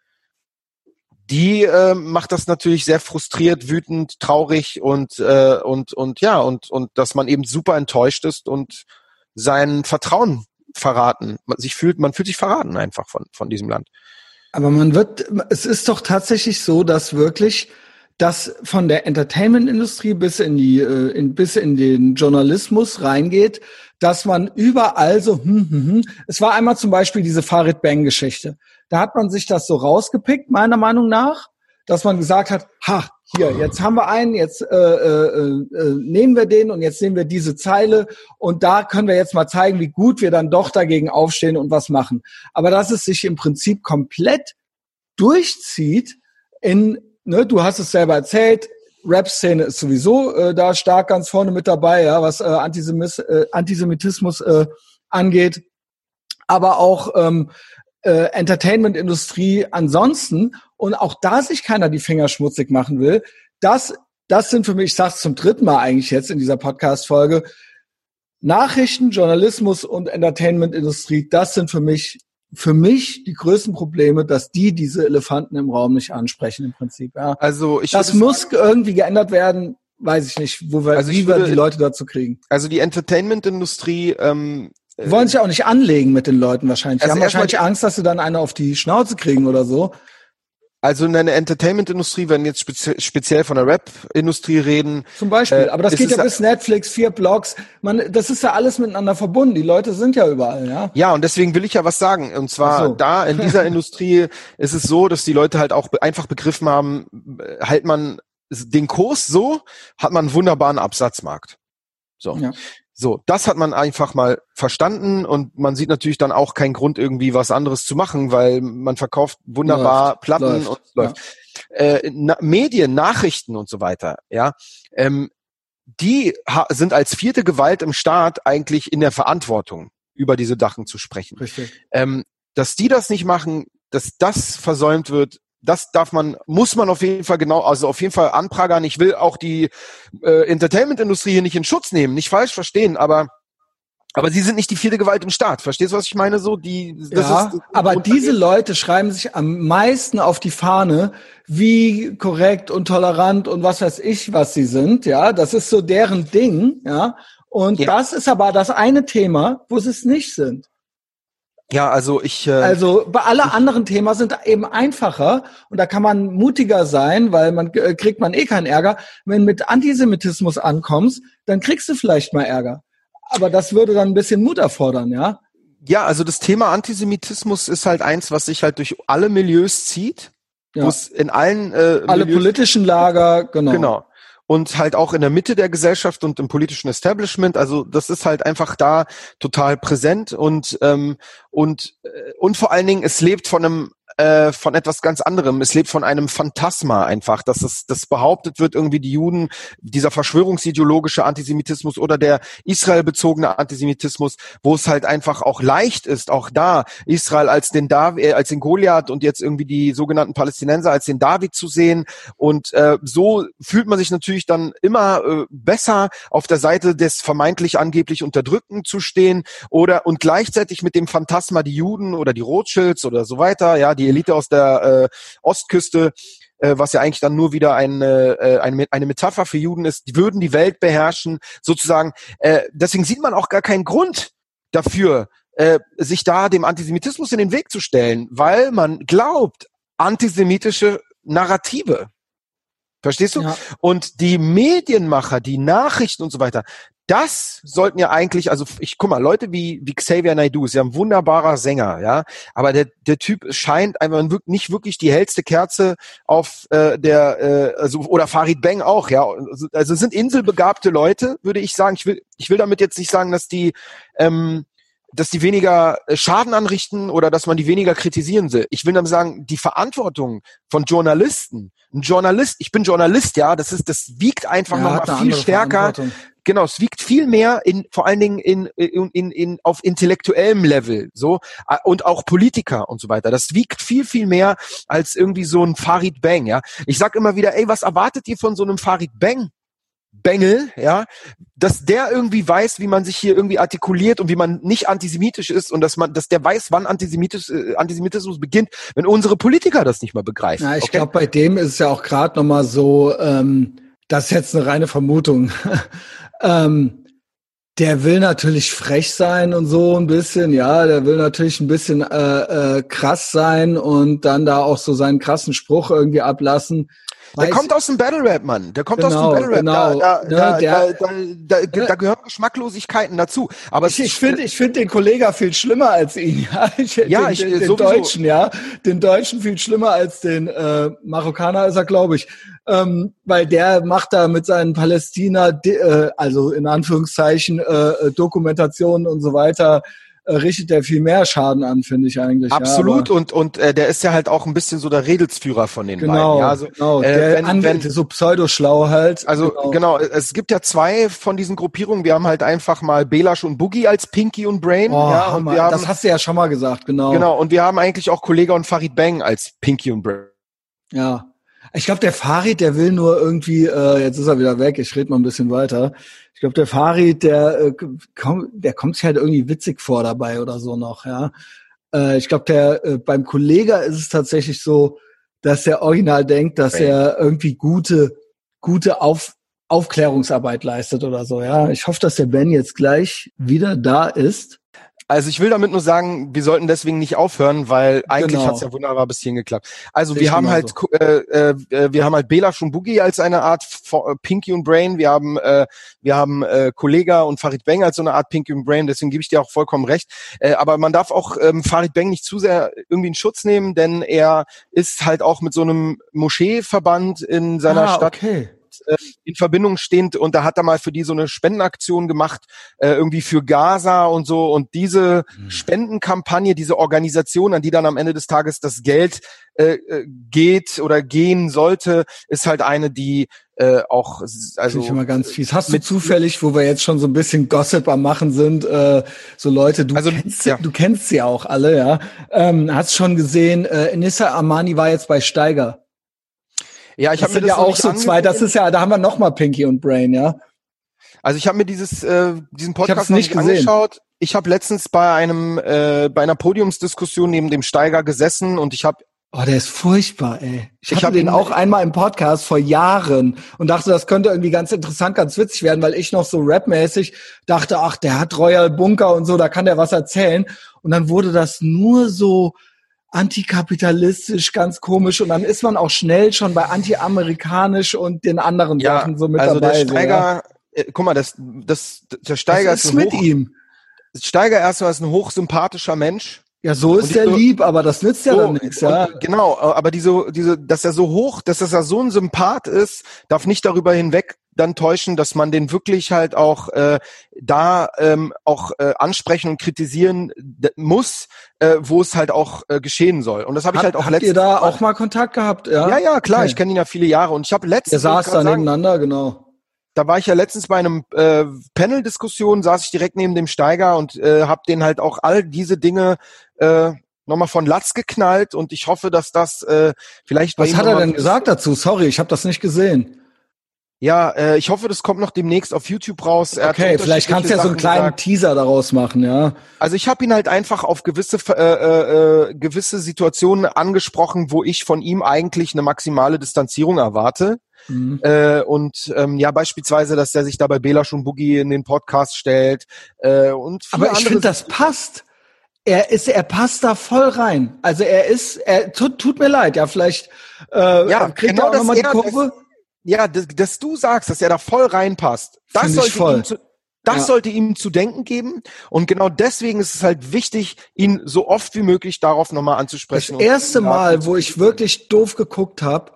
die macht das natürlich sehr frustriert, wütend, traurig und dass man eben super enttäuscht ist und sein Vertrauen verraten. Man fühlt sich verraten einfach von diesem Land. Aber es ist doch tatsächlich so, dass wirklich das von der Entertainment-Industrie bis in den Journalismus reingeht, dass man überall so, es war einmal zum Beispiel diese Farid Bang-Geschichte. Da hat man sich das so rausgepickt, meiner Meinung nach, dass man gesagt hat, hier, jetzt haben wir einen, jetzt nehmen wir den und jetzt nehmen wir diese Zeile und da können wir jetzt mal zeigen, wie gut wir dann doch dagegen aufstehen und was machen. Aber dass es sich im Prinzip komplett durchzieht du hast es selber erzählt, Rap-Szene ist sowieso da stark ganz vorne mit dabei, ja, was Antisemitismus angeht, aber auch Entertainment-Industrie ansonsten, und auch da sich keiner die Finger schmutzig machen will, das sind für mich, ich sag's zum dritten Mal eigentlich jetzt in dieser Podcast-Folge, Nachrichten, Journalismus und Entertainment-Industrie, das sind für mich die größten Probleme, dass die diese Elefanten im Raum nicht ansprechen im Prinzip. Ja. Also das muss irgendwie geändert werden, weiß ich nicht, wie wir die Leute dazu kriegen. Also die Entertainment-Industrie wollen sich auch nicht anlegen mit den Leuten wahrscheinlich. Die haben wahrscheinlich Angst, dass sie dann eine auf die Schnauze kriegen oder so. Also in der Entertainment-Industrie, wenn wir jetzt speziell von der Rap-Industrie reden. Zum Beispiel, aber das geht ja bis Netflix, 4 Blogs. Das ist ja alles miteinander verbunden. Die Leute sind ja überall, ja. Ja, und deswegen will ich ja was sagen. Und zwar da in dieser Industrie ist es so, dass die Leute halt auch einfach begriffen haben, halt man den Kurs so, hat man einen wunderbaren Absatzmarkt. So. Ja. So, das hat man einfach mal verstanden und man sieht natürlich dann auch keinen Grund, irgendwie was anderes zu machen, weil man verkauft wunderbar Platten und es läuft. Ja. Medien, Nachrichten und so weiter, ja, die sind als vierte Gewalt im Staat eigentlich in der Verantwortung, über diese Sachen zu sprechen. Richtig. Dass die das nicht machen, dass das versäumt wird, Das darf man, muss man auf jeden Fall genau, also auf jeden Fall anprangern. Ich will auch die Entertainment-Industrie hier nicht in Schutz nehmen, nicht falsch verstehen, aber sie sind nicht die vierte Gewalt im Staat. Verstehst du, was ich meine? So die. Das ja, ist, aber diese Leute schreiben sich am meisten auf die Fahne, wie korrekt und tolerant und was weiß ich, was sie sind. Ja, das ist so deren Ding. Ja, und das ist aber das eine Thema, wo sie es nicht sind. Ja, also also bei alle anderen Themen sind eben einfacher und da kann man mutiger sein, weil kriegt man eh keinen Ärger. Wenn mit Antisemitismus ankommst, dann kriegst du vielleicht mal Ärger. Aber das würde dann ein bisschen Mut erfordern, ja? Ja, also das Thema Antisemitismus ist halt eins, was sich halt durch alle Milieus zieht. Ja. Wo es in allen alle Milieus politischen Lager, genau. Und halt auch in der Mitte der Gesellschaft und im politischen Establishment, also das ist halt einfach da total präsent und vor allen Dingen, es lebt von etwas ganz anderem. Es lebt von einem Phantasma einfach, dass das behauptet wird, irgendwie die Juden, dieser verschwörungsideologische Antisemitismus oder der israelbezogene Antisemitismus, wo es halt einfach auch leicht ist, auch da Israel als den Goliath und jetzt irgendwie die sogenannten Palästinenser als den David zu sehen und so fühlt man sich natürlich dann immer besser auf der Seite des vermeintlich angeblich Unterdrückten zu stehen und gleichzeitig mit dem Phantasma die Juden oder die Rothschilds oder so weiter, ja, die Elite aus der Ostküste, was ja eigentlich dann nur wieder eine Metapher für Juden ist, die würden die Welt beherrschen, sozusagen. Deswegen sieht man auch gar keinen Grund dafür, sich da dem Antisemitismus in den Weg zu stellen, weil man glaubt, antisemitische Narrative. Verstehst du? Ja. Und die Medienmacher, die Nachrichten und so weiter, das sollten ja eigentlich, also Leute wie Xavier Naidoo, ist ja ein wunderbarer Sänger, ja, aber der Typ scheint einfach nicht wirklich die hellste Kerze auf oder Farid Bang auch, ja, also sind inselbegabte Leute, würde ich sagen. Ich will damit jetzt nicht sagen, dass die weniger Schaden anrichten oder dass man die weniger kritisieren will. Ich will damit sagen, die Verantwortung von Journalisten, ich bin Journalist, ja, das wiegt einfach nochmal viel stärker. Genau, es wiegt viel mehr vor allen Dingen auf intellektuellem Level, so, und auch Politiker und so weiter. Das wiegt viel, viel mehr als irgendwie so ein Farid Bang, ja. Ich sag immer wieder, was erwartet ihr von so einem Farid Bang? Bengel, ja, dass der irgendwie weiß, wie man sich hier irgendwie artikuliert und wie man nicht antisemitisch ist und dass der weiß, wann Antisemitismus beginnt, wenn unsere Politiker das nicht mal begreifen. Ja, ich glaube, bei dem ist es ja auch gerade nochmal so, das ist jetzt eine reine Vermutung, der will natürlich frech sein und so ein bisschen, ja, der will natürlich ein bisschen krass sein und dann da auch so seinen krassen Spruch irgendwie ablassen. Der kommt aus dem Battle-Rap, Mann. Genau. Da gehören Geschmacklosigkeiten dazu. Aber ich finde den Kollega viel schlimmer als ihn. Ja, den Deutschen, ja. Den Deutschen viel schlimmer als den Marokkaner ist er, glaube ich. Weil der macht da mit seinen Palästina, also in Anführungszeichen, Dokumentationen und so weiter, richtet der viel mehr Schaden an, finde ich eigentlich. Absolut, ja, und der ist ja halt auch ein bisschen so der Redelsführer von den beiden. Ja, also, so pseudoschlau halt. Also genau, es gibt ja zwei von diesen Gruppierungen. Wir haben halt einfach mal Belasch und Boogie als Pinky und Brain. Oh, ja, und das hast du ja schon mal gesagt, genau. Genau, und wir haben eigentlich auch Kollegah und Farid Bang als Pinky und Brain. Ja, ich glaube, der Farid, der will nur irgendwie, jetzt ist er wieder weg, ich rede mal ein bisschen weiter. Ich glaube, der Farid, der kommt sich halt irgendwie witzig vor dabei oder so noch, ja. Ich glaube, beim Kollegah ist es tatsächlich so, dass der original denkt, dass er irgendwie gute Aufklärungsarbeit leistet oder so, ja. Ich hoffe, dass der Ben jetzt gleich wieder da ist. Also ich will damit nur sagen, wir sollten deswegen nicht aufhören, weil eigentlich hat's ja wunderbar bis hierhin geklappt. Also wir haben halt Belasch und Boogie als eine Art Pinky und Brain, wir haben Kollegah und Farid Bang als so eine Art Pinky und Brain, deswegen gebe ich dir auch vollkommen recht. Aber man darf auch Farid Bang nicht zu sehr irgendwie in Schutz nehmen, denn er ist halt auch mit so einem Moscheeverband in seiner Stadt in Verbindung stehend, und da hat er mal für die so eine Spendenaktion gemacht, irgendwie für Gaza und so, und diese Spendenkampagne, diese Organisation, an die dann am Ende des Tages das Geld geht oder gehen sollte, ist halt eine, die auch, also ich immer ganz fies. Hast du zufällig, wo wir jetzt schon so ein bisschen Gossip am Machen sind, so Leute, du kennst sie auch alle, ja. Hast schon gesehen, Enissa Amani war jetzt bei Steiger. Ja, ich habe mir das ja auch so zwei. Das ist ja, da haben wir noch mal Pinky und Brain, ja. Also ich habe mir diesen Podcast nicht angeschaut. Ich habe letztens bei einer Podiumsdiskussion neben dem Steiger gesessen und ich habe der ist furchtbar, ey. Ich habe den auch einmal im Podcast vor Jahren und dachte, das könnte irgendwie ganz interessant, ganz witzig werden, weil ich noch so rapmäßig dachte, ach, der hat Royal Bunker und so, da kann der was erzählen. Und dann wurde das nur so antikapitalistisch, ganz komisch. Und dann ist man auch schnell schon bei antiamerikanisch und den anderen Sachen so mit dabei. Also der Steiger, guck mal, der Steiger ist mit ihm. Steiger erstmal ist ein hochsympathischer Mensch. Ja, so ist der lieb, aber das nützt ja dann nichts, ja. Genau, aber dass er so ein Sympath ist, darf nicht darüber hinweg dann täuschen, dass man den wirklich halt auch ansprechen und kritisieren muss, wo es halt auch geschehen soll. Und das habe ich halt auch letztens. Habt ihr da auch mal Kontakt gehabt? Ja, ja, klar, okay. Ich kenne ihn ja viele Jahre und ich habe letztens. Der saß da nebeneinander, genau. Da war ich ja letztens bei einem Panel-Diskussion, saß ich direkt neben dem Steiger und habe den halt auch all diese Dinge nochmal von Latz geknallt, und ich hoffe, dass das vielleicht... Was hat er denn gesagt dazu? Sorry, ich habe das nicht gesehen. Ja, ich hoffe, das kommt noch demnächst auf YouTube raus. Okay, vielleicht kannst du ja so einen kleinen Teaser daraus machen, ja. Also ich habe ihn halt einfach auf gewisse Situationen angesprochen, wo ich von ihm eigentlich eine maximale Distanzierung erwarte. Mhm. Beispielsweise, dass der sich da bei Bela schon Boogie in den Podcast stellt. Aber ich finde, das passt. Er passt da voll rein. Also tut mir leid, ja, vielleicht kriegt er auch nochmal die Kurve. Dass du sagst, dass er da voll reinpasst. Das sollte ihm zu denken geben. Und genau deswegen ist es halt wichtig, ihn so oft wie möglich darauf nochmal anzusprechen. Das erste Mal, wo ich wirklich doof geguckt habe,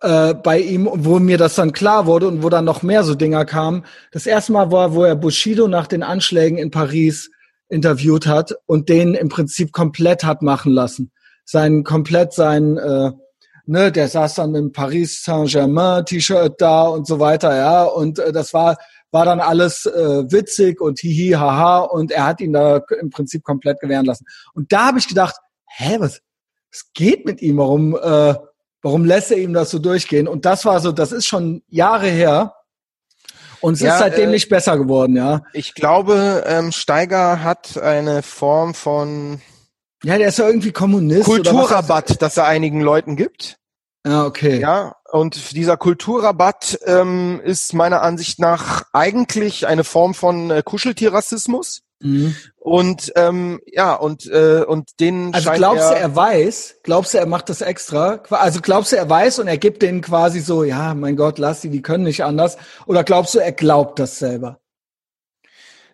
bei ihm, wo mir das dann klar wurde und wo dann noch mehr so Dinger kamen. Das erste Mal war, wo er Bushido nach den Anschlägen in Paris interviewt hat und den im Prinzip komplett hat machen lassen. Der saß dann mit dem Paris Saint-Germain T-Shirt da und so weiter, ja. Und das war dann alles witzig und hihi, haha, und er hat ihn da im Prinzip komplett gewähren lassen. Und da habe ich gedacht, was geht mit ihm? Warum lässt er ihm das so durchgehen? Und das war so, das ist schon Jahre her. Und es ist seitdem nicht besser geworden, ja. Ich glaube, Steiger hat eine Form von... Ja, der ist ja irgendwie Kommunist. Kulturrabatt, dass er einigen Leuten gibt. Ja, okay. Ja, und dieser Kulturrabatt ist meiner Ansicht nach eigentlich eine Form von Kuscheltierrassismus. Mhm. Und den also glaubst du, er weiß? Glaubst du, er macht das extra? Also glaubst du, er weiß und er gibt denen quasi so, ja, mein Gott, lass die können nicht anders? Oder glaubst du, er glaubt das selber?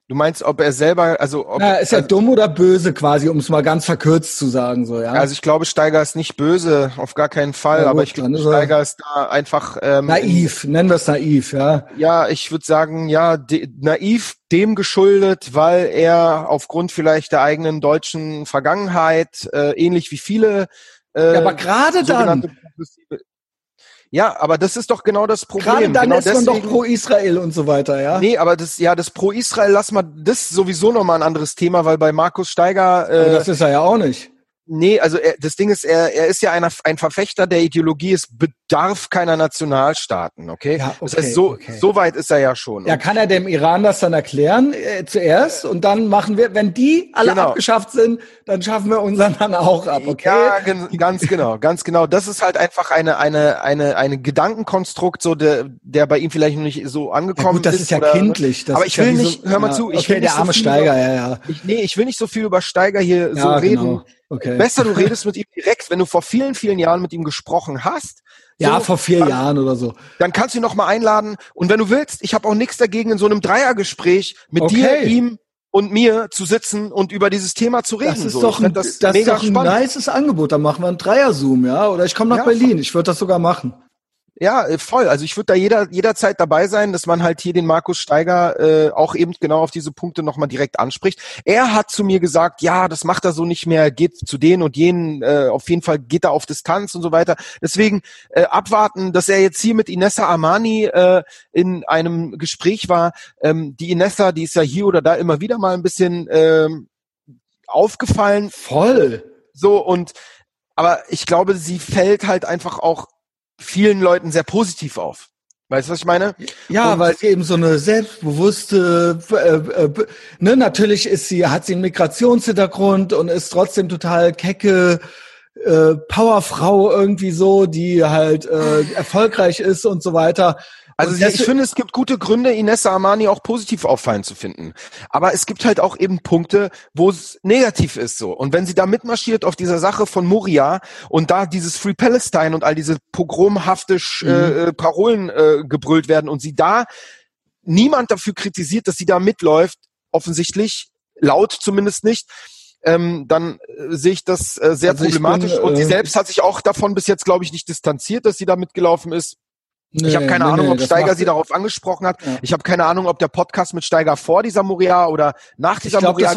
Du meinist, ob er selber, ist er dumm oder böse quasi, um es mal ganz verkürzt zu sagen, so, ja? Also ich glaube, Steiger ist nicht böse, auf gar keinen Fall, aber ich glaube, Steiger ist da einfach, naiv, nennen wir es naiv, ja? Ja, ich würde sagen, ja, naiv dem geschuldet, weil er aufgrund vielleicht der eigenen deutschen Vergangenheit, ähnlich wie viele, aber gerade dann. Ja, aber das ist doch genau das Problem. Gerade dann ist man doch pro-Israel und so weiter, ja? Nee, aber das pro-Israel, lass mal, das sowieso nochmal ein anderes Thema, weil bei Markus Steiger... das ist er ja auch nicht. Nee, also das Ding ist, er ist ja ein Verfechter der Ideologie, es bedarf keiner Nationalstaaten, okay? Ja, okay, das heißt, so weit ist er ja schon. Ja, kann er dem Iran das dann erklären zuerst, und dann machen wir, wenn die alle abgeschafft sind, dann schaffen wir unseren dann auch ab, okay? Ja, ganz genau. Das ist halt einfach eine Gedankenkonstrukt, so der bei ihm vielleicht noch nicht so angekommen ist. Gut, das ist ja kindlich. Das aber ich will nicht, hör mal zu, ich will nicht so viel Steiger, ich will nicht so viel über Steiger hier so reden. Genau. Okay. Besser, du redest mit ihm direkt, wenn du vor vielen, vielen Jahren mit ihm gesprochen hast. Ja, vor 4 Jahren oder so. Dann kannst du ihn nochmal einladen. Und wenn du willst, ich habe auch nichts dagegen, in so einem Dreiergespräch mit dir, ihm und mir zu sitzen und über dieses Thema zu reden. Das ist doch ein nices Angebot. Dann machen wir einen Dreier-Zoom, ja? Oder ich komme nach Berlin. Ich würde das sogar machen. Ja, voll. Also ich würde da jederzeit dabei sein, dass man halt hier den Markus Steiger auch eben genau auf diese Punkte nochmal direkt anspricht. Er hat zu mir gesagt, ja, das macht er so nicht mehr, geht zu denen und jenen, auf jeden Fall geht er auf Distanz und so weiter. Deswegen abwarten, dass er jetzt hier mit Inessa Armani in einem Gespräch war. Die Inessa, die ist ja hier oder da immer wieder mal ein bisschen aufgefallen. Voll. So, und aber ich glaube, sie fällt halt einfach auch vielen Leuten sehr positiv auf. Weißt du, was ich meine? Ja, und weil sie eben so eine selbstbewusste, ne, natürlich ist sie, hat sie einen Migrationshintergrund und ist trotzdem total kecke Powerfrau irgendwie so, die halt erfolgreich ist und so weiter. Also ich finde, es gibt gute Gründe, Inessa Armani auch positiv auffallen zu finden. Aber es gibt halt auch eben Punkte, wo es negativ ist so. Und wenn sie da mitmarschiert auf dieser Sache von Moria und da dieses Free Palestine und all diese pogromhafte Parolen gebrüllt werden und sie da niemand dafür kritisiert, dass sie da mitläuft, offensichtlich, laut zumindest nicht, dann sehe ich das sehr problematisch. Und sie selbst hat sich auch davon bis jetzt, glaube ich, nicht distanziert, dass sie da mitgelaufen ist. Nee, ich habe keine Ahnung, ob Steiger sie darauf angesprochen hat. Ja. Ich habe keine Ahnung, ob der Podcast mit Steiger vor dieser Moria oder nach dieser Moria... Ich glaube, das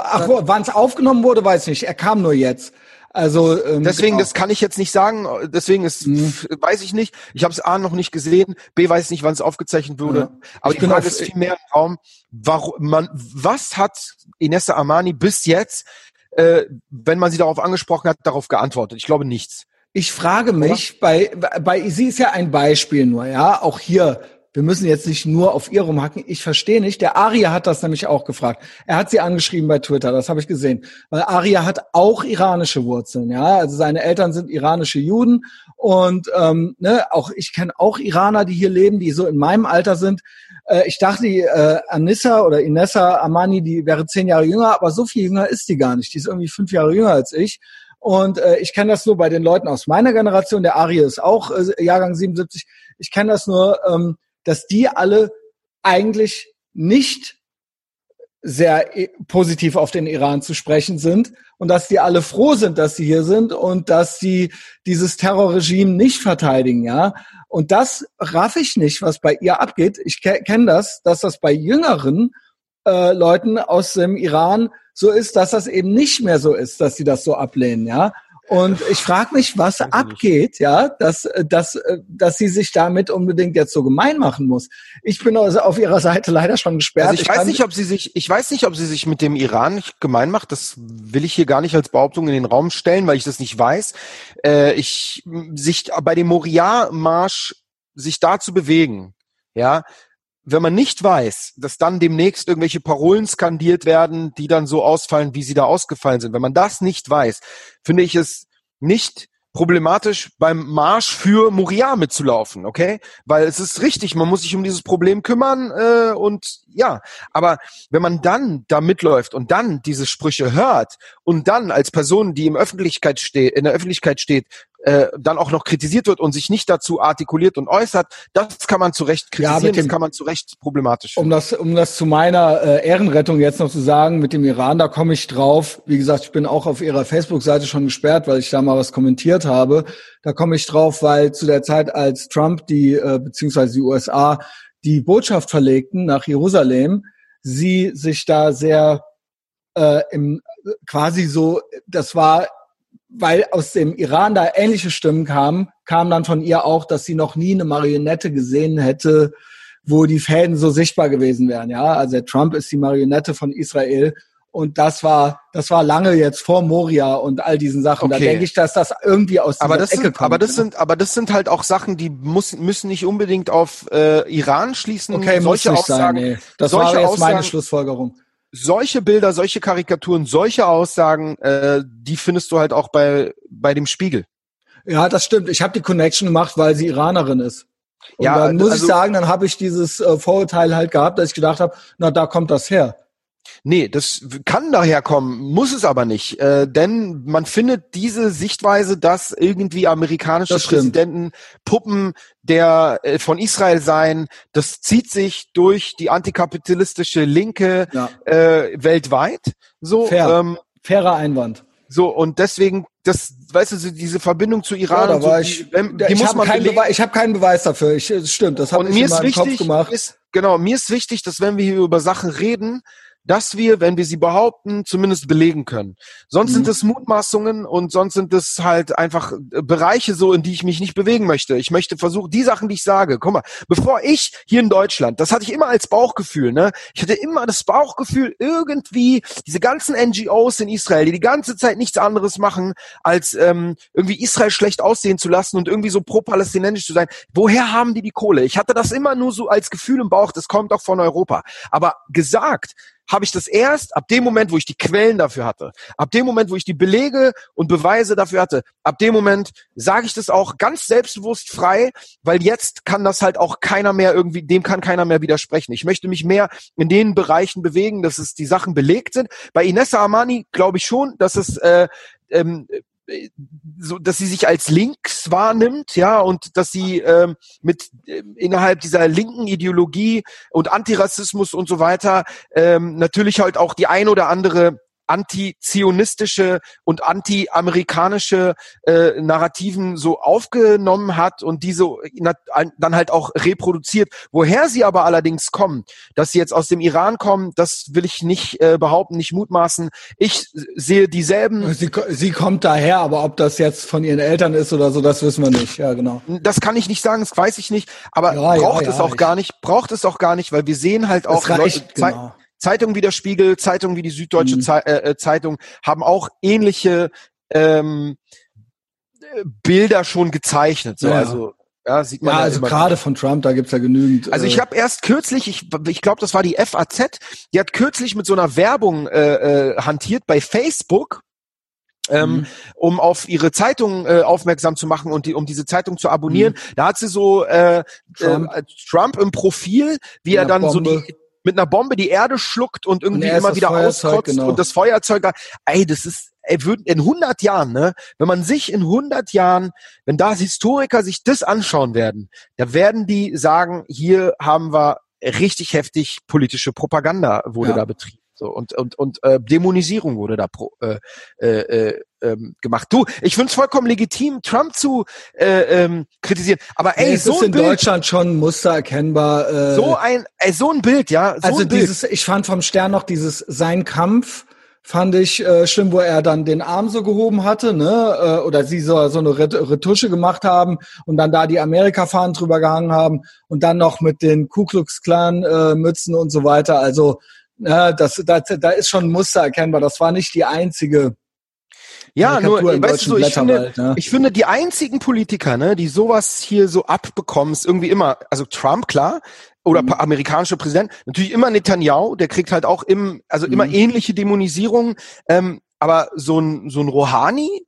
war dann... wann es aufgenommen wurde, weiß ich nicht. Er kam nur jetzt. Also deswegen, das kann ich jetzt nicht sagen. Deswegen ist, weiß ich nicht. Ich habe es A, noch nicht gesehen. B, weiß nicht, wann es aufgezeichnet wurde. Ja. Aber die Frage ist viel mehr im Raum. Was hat Inessa Armani bis jetzt, wenn man sie darauf angesprochen hat, darauf geantwortet? Ich glaube, nichts. Ich frage mich, bei sie ist ja ein Beispiel nur, ja, auch hier, wir müssen jetzt nicht nur auf ihr rumhacken, ich verstehe nicht, der Aria hat das nämlich auch gefragt, er hat sie angeschrieben bei Twitter, das habe ich gesehen, weil Aria hat auch iranische Wurzeln, ja, also seine Eltern sind iranische Juden und ne, auch ich kenne auch Iraner, die hier leben, die so in meinem Alter sind, ich dachte, die Anissa oder Inessa Armani, die wäre 10 Jahre jünger, aber so viel jünger ist die gar nicht, die ist irgendwie 5 Jahre jünger als ich. Und ich kenne das nur bei den Leuten aus meiner Generation, der Ari ist auch Jahrgang 77, ich kenne das nur, dass die alle eigentlich nicht sehr positiv auf den Iran zu sprechen sind und dass die alle froh sind, dass sie hier sind und dass sie dieses Terrorregime nicht verteidigen, ja. Und das raff ich nicht, was bei ihr abgeht. Ich kenne das, dass das bei jüngeren Leuten aus dem Iran so ist, dass das eben nicht mehr so ist, dass sie das so ablehnen, ja. Und ich frage mich, was abgeht, ja, dass sie sich damit unbedingt jetzt so gemein machen muss. Ich bin also auf ihrer Seite leider schon gesperrt. Also ich weiß nicht, ob sie sich mit dem Iran gemein macht. Das will ich hier gar nicht als Behauptung in den Raum stellen, weil ich das nicht weiß. Sich bei dem Moria-Marsch sich da zu bewegen, ja. Wenn man nicht weiß, dass dann demnächst irgendwelche Parolen skandiert werden, die dann so ausfallen, wie sie da ausgefallen sind. Wenn man das nicht weiß, finde ich es nicht problematisch, beim Marsch für Moria mitzulaufen, okay? Weil es ist richtig, man muss sich um dieses Problem kümmern und ja. Aber wenn man dann da mitläuft und dann diese Sprüche hört und dann als Person, die in der Öffentlichkeit steht, dann auch noch kritisiert wird und sich nicht dazu artikuliert und äußert, das kann man zu Recht kritisieren, ja, das kann man zu Recht problematisch finden. Um das zu meiner Ehrenrettung jetzt noch zu sagen, mit dem Iran, da komme ich drauf, wie gesagt, ich bin auch auf ihrer Facebook-Seite schon gesperrt, weil ich da mal was kommentiert habe, da komme ich drauf, weil zu der Zeit, als Trump beziehungsweise die USA die Botschaft verlegten nach Jerusalem, sie sich da sehr quasi so, das war, weil aus dem Iran da ähnliche Stimmen kam dann von ihr auch, dass sie noch nie eine Marionette gesehen hätte, wo die Fäden so sichtbar gewesen wären. Ja, also der Trump ist die Marionette von Israel und das war lange jetzt vor Moria und all diesen Sachen. Okay. Da denke ich, dass das irgendwie aus dieser Ecke kommt. Aber das sind halt auch Sachen, die müssen nicht unbedingt auf Iran schließen. Okay, solche muss nicht Aussagen sein. Nee. Das war jetzt meine Schlussfolgerung. Solche Bilder, solche Karikaturen, solche Aussagen, die findest du halt auch bei dem Spiegel. Ja, das stimmt. Ich habe die Connection gemacht, weil sie Iranerin ist. Und ja, dann muss ich sagen, dann habe ich dieses Vorurteil halt gehabt, dass ich gedacht habe, na, da kommt das her. Nee, das kann daher kommen, muss es aber nicht. Denn man findet diese Sichtweise, dass irgendwie amerikanische Präsidenten Puppen von Israel seien. Das zieht sich durch die antikapitalistische Linke weltweit. So, fairer Einwand. So, und deswegen das, weißt du, diese Verbindung zu Iran, ja, da war so, die muss man belegen. Ich habe keinen Beweis dafür. Stimmt, das habe ich mir in meinem Kopf gemacht. Mir ist wichtig, dass wenn wir hier über Sachen reden, dass wir, wenn wir sie behaupten, zumindest belegen können. Sonst sind es Mutmaßungen und sonst sind es halt einfach Bereiche so, in die ich mich nicht bewegen möchte. Ich möchte versuchen, die Sachen, die ich sage, guck mal, bevor ich hier in Deutschland, das hatte ich immer als Bauchgefühl, ne? Ich hatte immer das Bauchgefühl, irgendwie diese ganzen NGOs in Israel, die ganze Zeit nichts anderes machen, als irgendwie Israel schlecht aussehen zu lassen und irgendwie so pro-palästinensisch zu sein. Woher haben die Kohle? Ich hatte das immer nur so als Gefühl im Bauch, das kommt doch von Europa. Aber gesagt habe ich das erst ab dem Moment, wo ich die Quellen dafür hatte, ab dem Moment, wo ich die Belege und Beweise dafür hatte, ab dem Moment sage ich das auch ganz selbstbewusst frei, weil jetzt kann das halt auch keiner mehr irgendwie, dem kann keiner mehr widersprechen. Ich möchte mich mehr in den Bereichen bewegen, dass es die Sachen belegt sind. Bei Inessa Amani glaube ich schon, dass es so, dass sie sich als links wahrnimmt, ja, und dass sie innerhalb dieser linken Ideologie und Antirassismus und so weiter natürlich halt auch die ein oder andere antizionistische und antiamerikanische Narrativen so aufgenommen hat und diese dann halt auch reproduziert. Woher sie aber allerdings kommen, dass sie jetzt aus dem Iran kommen, das will ich nicht behaupten, nicht mutmaßen. Ich sehe dieselben... Sie kommt daher, aber ob das jetzt von ihren Eltern ist oder so, das wissen wir nicht. Ja, genau. Das kann ich nicht sagen, das weiß ich nicht, aber braucht es auch gar nicht, weil wir sehen halt auch... Zeitungen wie der Spiegel, Zeitungen wie die Süddeutsche Zeitung haben auch ähnliche Bilder schon gezeichnet. So. Ja. Also ja, sieht man ja, also gerade von Trump, da gibt's ja genügend. Also ich habe erst kürzlich, ich glaube, das war die FAZ, die hat kürzlich mit so einer Werbung hantiert bei Facebook. Um auf ihre Zeitung aufmerksam zu machen und um diese Zeitung zu abonnieren. Da hat sie so Trump im Profil, wie er dann Bombe. Mit einer Bombe die Erde schluckt und irgendwie und immer wieder auskotzt und das Feuerzeug, das ist, in 100 Jahren, ne, wenn man sich in 100 Jahren, wenn da Historiker sich das anschauen werden, da werden die sagen, hier haben wir richtig heftig politische Propaganda wurde da betrieben. So, und Dämonisierung wurde da gemacht. Du, ich find's vollkommen legitim, Trump zu kritisieren. Aber es so ist in Bild, Deutschland schon Muster erkennbar. So ein Bild, ja. So also dieses, ich fand vom Stern noch dieses Sein Kampf, fand ich schlimm, wo er dann den Arm so gehoben hatte, ne? Oder sie so eine Retusche gemacht haben und dann da die Amerika-Fahnen drüber gehangen haben und dann noch mit den Ku Klux Klan Mützen und so weiter. Also ja, da ist schon ein Muster erkennbar. Das war nicht die einzige. Ja, nur, weißt du, ich finde, die einzigen Politiker, ne, die sowas hier so abbekommen, ist irgendwie immer, also Trump, klar, oder amerikanischer Präsident, natürlich immer Netanyahu, der kriegt halt auch immer ähnliche Dämonisierungen, aber so ein Rouhani,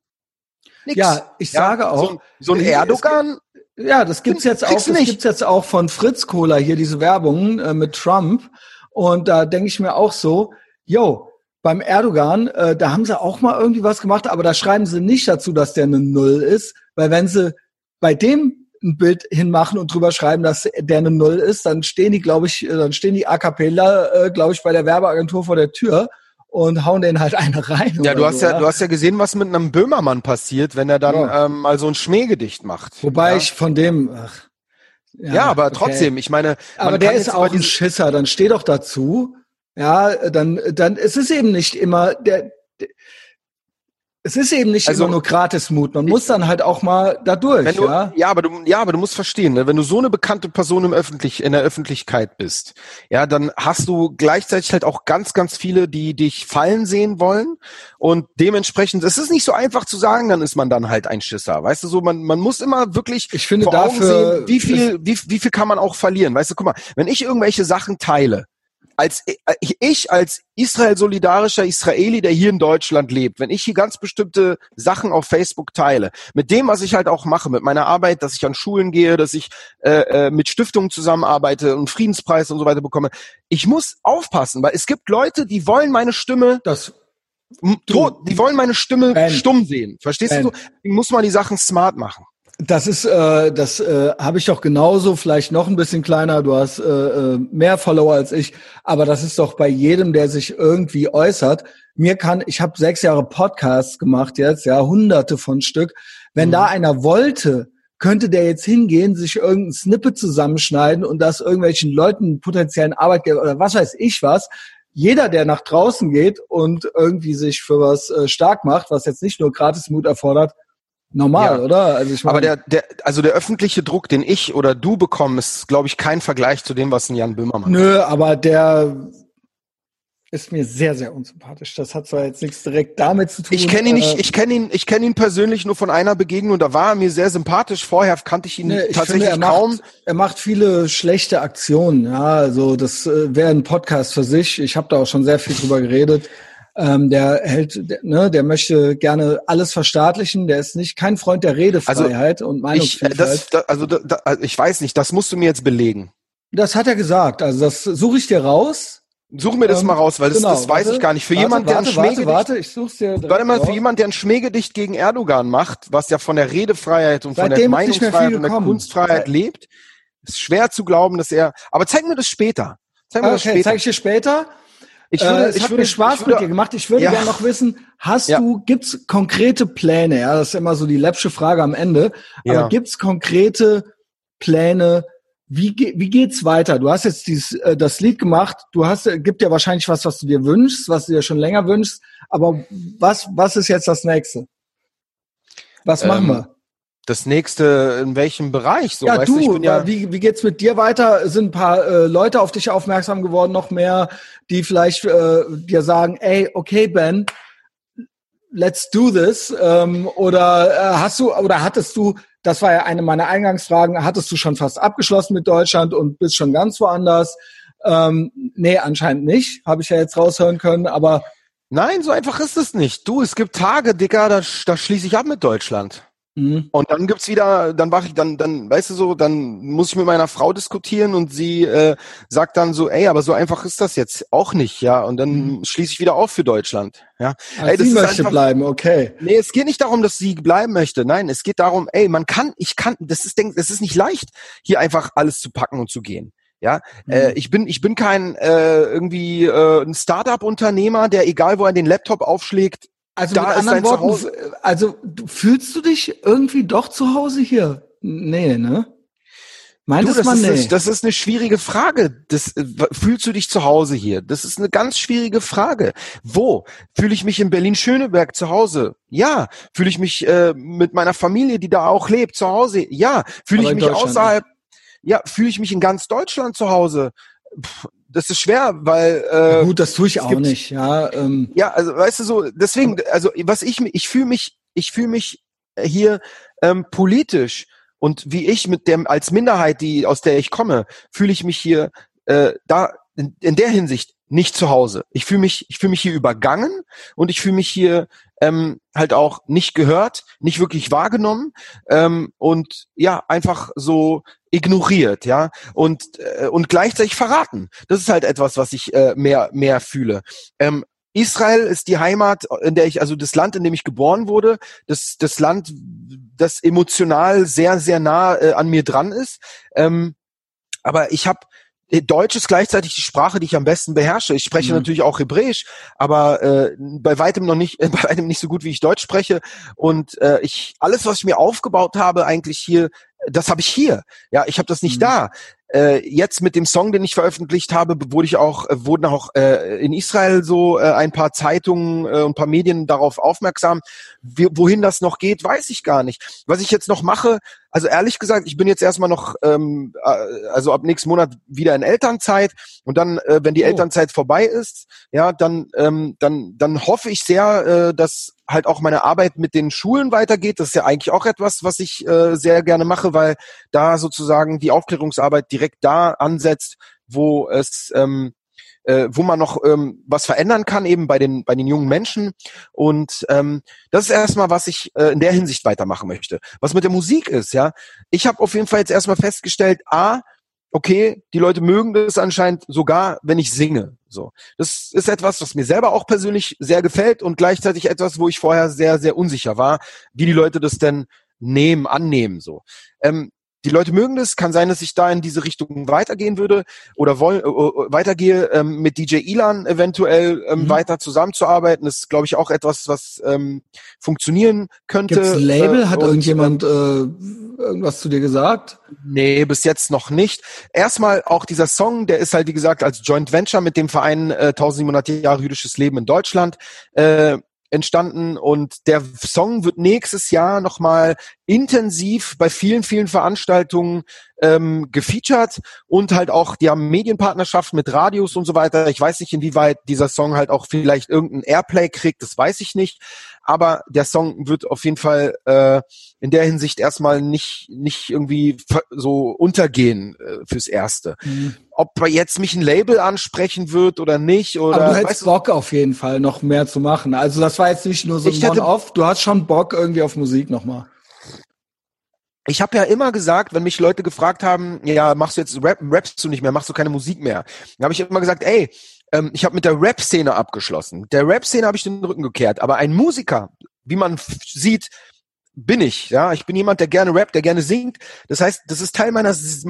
nix. Ja, ich sage auch. So ein Erdogan. Ja, das gibt's jetzt auch, von Fritz Kohler hier, diese Werbung mit Trump. Und da denke ich mir auch so, beim Erdogan, da haben sie auch mal irgendwie was gemacht, aber da schreiben sie nicht dazu, dass der eine Null ist, weil wenn sie bei dem ein Bild hinmachen und drüber schreiben, dass der eine Null ist, dann stehen die AKPler, glaube ich, bei der Werbeagentur vor der Tür und hauen den halt eine rein. Ja, du hast ja gesehen, was mit einem Böhmermann passiert, wenn er dann mal so ein Schmähgedicht macht. Wobei ich von dem... trotzdem, ich meine... Aber der ist auch ein Schisser, dann steh doch dazu. Ja, dann es ist eben nicht immer... Es ist eben nicht immer nur Gratismut. Man muss dann halt auch mal da durch, aber du musst verstehen, ne? Wenn du so eine bekannte Person in der Öffentlichkeit bist, ja, dann hast du gleichzeitig halt auch ganz, ganz viele, die dich fallen sehen wollen. Und dementsprechend, es ist nicht so einfach zu sagen, dann ist man dann halt ein Schisser. Weißt du, so, man muss immer wirklich vor Augen sehen, wie viel kann man auch verlieren. Weißt du, guck mal, wenn ich irgendwelche Sachen teile, als israel-solidarischer Israeli, der hier in Deutschland lebt, wenn ich hier ganz bestimmte Sachen auf Facebook teile, mit dem, was ich halt auch mache, mit meiner Arbeit, dass ich an Schulen gehe, dass ich mit Stiftungen zusammenarbeite und Friedenspreis und so weiter bekomme, ich muss aufpassen, weil es gibt Leute, die wollen meine Stimme... die wollen meine Stimme stumm sehen. Verstehst du? Muss man die Sachen smart machen. Das habe ich doch genauso, vielleicht noch ein bisschen kleiner, du hast mehr Follower als ich, aber das ist doch bei jedem, der sich irgendwie äußert. Ich habe 6 Jahre Podcasts gemacht jetzt, ja, hunderte von Stück. Wenn da einer wollte, könnte der jetzt hingehen, sich irgendein Snippet zusammenschneiden und das irgendwelchen Leuten, potenziellen Arbeitgeber oder was weiß ich was. Jeder, der nach draußen geht und irgendwie sich für was stark macht, was jetzt nicht nur Gratismut erfordert, normal, ja. Oder? Also ich meine, aber der öffentliche Druck, den ich oder du bekommen, ist, glaube ich, kein Vergleich zu dem, was ein Jan Böhmermann macht. Nö, aber der ist mir sehr, sehr unsympathisch. Das hat zwar jetzt nichts direkt damit zu tun. Ich kenne ihn nicht, ich kenne ihn persönlich nur von einer Begegnung, da war er mir sehr sympathisch. Vorher kannte ich ihn kaum. Er macht viele schlechte Aktionen, ja, also das wäre ein Podcast für sich. Ich habe da auch schon sehr viel drüber geredet. Der möchte gerne alles verstaatlichen, der ist kein Freund der Redefreiheit und Meinungsfreiheit. Ich weiß nicht, das musst du mir jetzt belegen. Das hat er gesagt, also das suche ich dir raus. Such mir das mal raus, weil das weiß ich gar nicht. Für jemanden, der ein Schmähgedicht gegen Erdogan macht, was ja von der Redefreiheit und von der Meinungsfreiheit und der Kunstfreiheit lebt, ist schwer zu glauben, dass er... Aber zeig mir das später. Zeig ich dir später. Es hat mir Spaß mit dir gemacht. Ich würde gerne noch wissen, gibt's konkrete Pläne? Ja, das ist immer so die läppsche Frage am Ende. Ja. Aber gibt's konkrete Pläne? Wie geht's weiter? Du hast jetzt das Lied gemacht. Gibt ja wahrscheinlich was du dir wünschst, was du dir schon länger wünschst. Aber was ist jetzt das Nächste? Was machen wir? Das Nächste in welchem Bereich? So, ja, weißt du, wie geht's mit dir weiter? Sind ein paar Leute auf dich aufmerksam geworden, noch mehr, die vielleicht dir sagen, ey, okay, Ben, let's do this. Hattest du, das war ja eine meiner Eingangsfragen, hattest du schon fast abgeschlossen mit Deutschland und bist schon ganz woanders? Nee, anscheinend nicht, habe ich ja jetzt raushören können, aber... Nein, so einfach ist es nicht. Du, es gibt Tage, Digga, da schließe ich ab mit Deutschland. Mhm. Und dann gibt's wieder, dann muss ich mit meiner Frau diskutieren und sie sagt dann so, ey, aber so einfach ist das jetzt auch nicht, ja. Und dann schließe ich wieder auf für Deutschland, ja. Ey, sie möchte bleiben, okay. Nee, es geht nicht darum, dass sie bleiben möchte. Nein, es geht darum, ey, das ist nicht leicht, hier einfach alles zu packen und zu gehen. Ja, ich bin kein ein Startup-Unternehmer, der egal wo er den Laptop aufschlägt. Also mit anderen Worten, fühlst du dich irgendwie doch zu Hause hier? Nee, ne? Das ist eine schwierige Frage. Fühlst du dich zu Hause hier? Das ist eine ganz schwierige Frage. Wo? Fühle ich mich in Berlin-Schöneberg zu Hause? Ja. Fühle ich mich mit meiner Familie, die da auch lebt, zu Hause? Ja. Fühle ich mich außerhalb? Ja. Fühle ich mich in ganz Deutschland zu Hause? Pff. Das ist schwer, weil... ja gut, das tue ich auch nicht, ja. Ich fühle mich hier politisch und wie ich als Minderheit, aus der ich komme, fühle ich mich hier in der Hinsicht nicht zu Hause. Ich fühle mich hier übergangen und ich fühle mich hier halt auch nicht gehört, nicht wirklich wahrgenommen und ja, einfach so ignoriert, ja, und gleichzeitig verraten. Das ist halt etwas, was ich mehr fühle. Israel ist die Heimat, das Land, in dem ich geboren wurde, das Land, das emotional sehr, sehr nah an mir dran ist. Aber ich habe Deutsch ist gleichzeitig die Sprache, die ich am besten beherrsche. Ich spreche natürlich auch Hebräisch, aber bei weitem nicht so gut, wie ich Deutsch spreche. Und alles, was ich mir aufgebaut habe, eigentlich hier, das habe ich hier. Ja, ich habe das nicht da. Jetzt mit dem Song, den ich veröffentlicht habe, wurden auch in Israel so ein paar Zeitungen und ein paar Medien darauf aufmerksam. Wohin das noch geht, weiß ich gar nicht. Was ich jetzt noch mache, also ehrlich gesagt, ich bin jetzt erstmal noch, ab nächsten Monat wieder in Elternzeit und dann, wenn die Elternzeit vorbei ist, ja, dann hoffe ich sehr, dass halt auch meine Arbeit mit den Schulen weitergeht. Das ist ja eigentlich auch etwas, was ich sehr gerne mache, weil da sozusagen die Aufklärungsarbeit direkt da ansetzt, wo man noch was verändern kann, eben bei den jungen Menschen. Und das ist erstmal, was ich in der Hinsicht weitermachen möchte. Was mit der Musik ist, ja, ich habe auf jeden Fall jetzt erstmal festgestellt, okay, die Leute mögen das anscheinend sogar, wenn ich singe. So, das ist etwas, was mir selber auch persönlich sehr gefällt und gleichzeitig etwas, wo ich vorher sehr, sehr unsicher war, wie die Leute das denn annehmen, so. Die Leute mögen das, kann sein, dass ich da in diese Richtung weitergehen würde oder weitergehe, mit DJ Ilan eventuell weiter zusammenzuarbeiten. Das ist, glaube ich, auch etwas, was funktionieren könnte. Gibt's ein Label? Hat irgendjemand irgendwas zu dir gesagt? Nee, bis jetzt noch nicht. Erstmal auch dieser Song, der ist halt, wie gesagt, als Joint Venture mit dem Verein 1700 Jahre jüdisches Leben in Deutschland entstanden, und der Song wird nächstes Jahr nochmal intensiv bei vielen, vielen Veranstaltungen gefeatured, und halt auch, die haben Medienpartnerschaften mit Radios und so weiter. Ich weiß nicht, inwieweit dieser Song halt auch vielleicht irgendeinen Airplay kriegt, das weiß ich nicht, aber der Song wird auf jeden Fall in der Hinsicht erstmal nicht irgendwie so untergehen fürs Erste. Mhm. Ob jetzt mich ein Label ansprechen wird oder nicht, oder. Aber du hättest Bock auf jeden Fall noch mehr zu machen. Also das war jetzt nicht nur so ein On-Off, du hast schon Bock irgendwie auf Musik nochmal. Ich habe ja immer gesagt, wenn mich Leute gefragt haben, ja, machst du jetzt Rap, rappst du nicht mehr, machst du keine Musik mehr, dann habe ich immer gesagt, ey, ich habe mit der Rap-Szene abgeschlossen. Der Rap-Szene habe ich den Rücken gekehrt, aber ein Musiker, wie man sieht, bin ich, ja. Ich bin jemand, der gerne rappt, der gerne singt. Das heißt, das ist Teil meines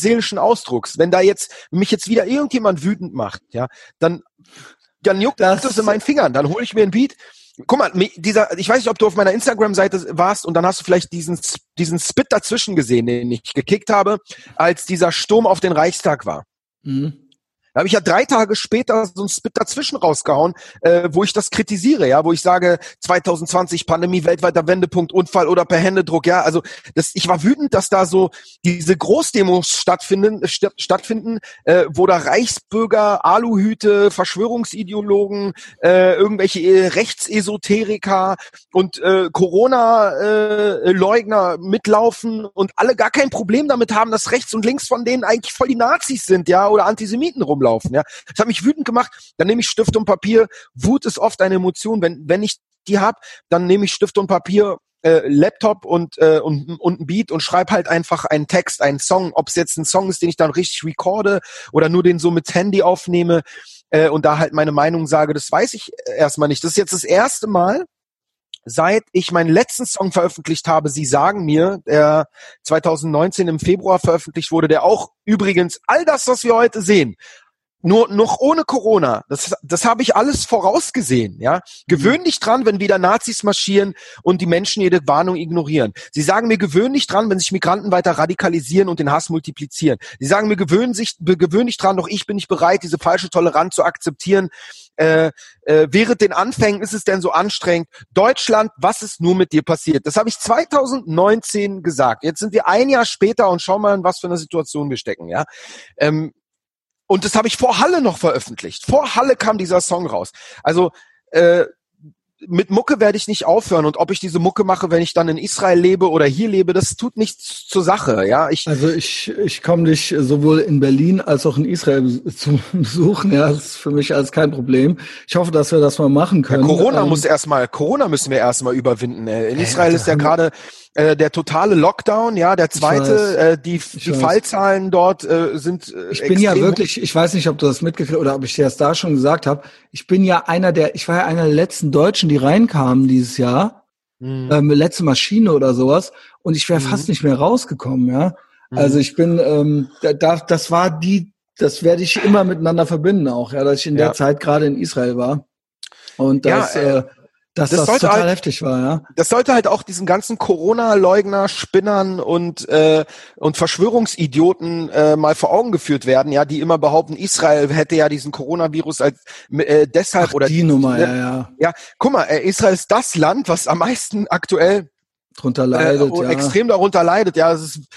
seelischen Ausdrucks. Wenn da jetzt, mich jetzt wieder irgendjemand wütend macht, ja, dann juckt das in meinen Fingern, dann hole ich mir ein Beat. Guck mal, ich weiß nicht, ob du auf meiner Instagram-Seite warst, und dann hast du vielleicht diesen Spit dazwischen gesehen, den ich gekickt habe, als dieser Sturm auf den Reichstag war. Mhm. Da habe ich ja 3 Tage später so einen Spit dazwischen rausgehauen, wo ich das kritisiere, ja, wo ich sage, 2020 Pandemie, weltweiter Wendepunkt, Unfall oder per Händedruck, ja, also ich war wütend, dass da so diese Großdemos stattfinden, wo da Reichsbürger, Aluhüte, Verschwörungsideologen, irgendwelche Rechtsesoteriker und Corona-Leugner mitlaufen und alle gar kein Problem damit haben, dass rechts und links von denen eigentlich voll die Nazis sind, ja, oder Antisemiten rumlaufen, ja. Das hat mich wütend gemacht, dann nehme ich Stift und Papier. Wut ist oft eine Emotion, wenn ich die habe, dann nehme ich Stift und Papier, Laptop und ein Beat und schreibe halt einfach einen Text, einen Song, ob es jetzt ein Song ist, den ich dann richtig recorde oder nur den so mit Handy aufnehme und da halt meine Meinung sage, das weiß ich erstmal nicht. Das ist jetzt das erste Mal, seit ich meinen letzten Song veröffentlicht habe, Sie sagen mir, der 2019 im Februar veröffentlicht wurde, der auch übrigens all das, was wir heute sehen, nur noch ohne Corona, das habe ich alles vorausgesehen, ja. Gewöhn dich dran, wenn wieder Nazis marschieren und die Menschen jede Warnung ignorieren. Sie sagen mir, gewöhn dich dran, wenn sich Migranten weiter radikalisieren und den Hass multiplizieren. Sie sagen mir, gewöhn dich dran, doch ich bin nicht bereit, diese falsche Toleranz zu akzeptieren. Während den Anfängen ist es denn so anstrengend. Deutschland, was ist nur mit dir passiert? Das habe ich 2019 gesagt. Jetzt sind wir ein Jahr später und schau mal, in was für eine Situation wir stecken, ja. Und das habe ich vor Halle noch veröffentlicht. Vor Halle kam dieser Song raus. Also mit Mucke werde ich nicht aufhören. Und ob ich diese Mucke mache, wenn ich dann in Israel lebe oder hier lebe, das tut nichts zur Sache. Ja, ich komme dich sowohl in Berlin als auch in Israel zu besuchen. Ja, das ist für mich alles kein Problem. Ich hoffe, dass wir das mal machen können. Ja, Corona müssen wir erstmal überwinden. In Israel ist ja gerade der totale Lockdown, ja, der zweite, die Fallzahlen dort sind ich bin ja wirklich, ich weiß nicht, ob du das mitgekriegt oder ob ich dir das da schon gesagt habe, ich war ja einer der letzten Deutschen, die reinkamen dieses Jahr, letzte Maschine oder sowas, und ich wäre fast nicht mehr rausgekommen, ja. Also ich bin, das werde ich immer miteinander verbinden auch, ja, dass ich in der Zeit gerade in Israel war. Und das, dass das total halt, heftig war, ja. Das sollte halt auch diesen ganzen Corona-Leugner, Spinnern und Verschwörungsidioten mal vor Augen geführt werden, ja, die immer behaupten, Israel hätte ja diesen Coronavirus als deshalb Ja, guck mal, Israel ist das Land, was am meisten aktuell drunter leidet, ja. Extrem darunter leidet, ja.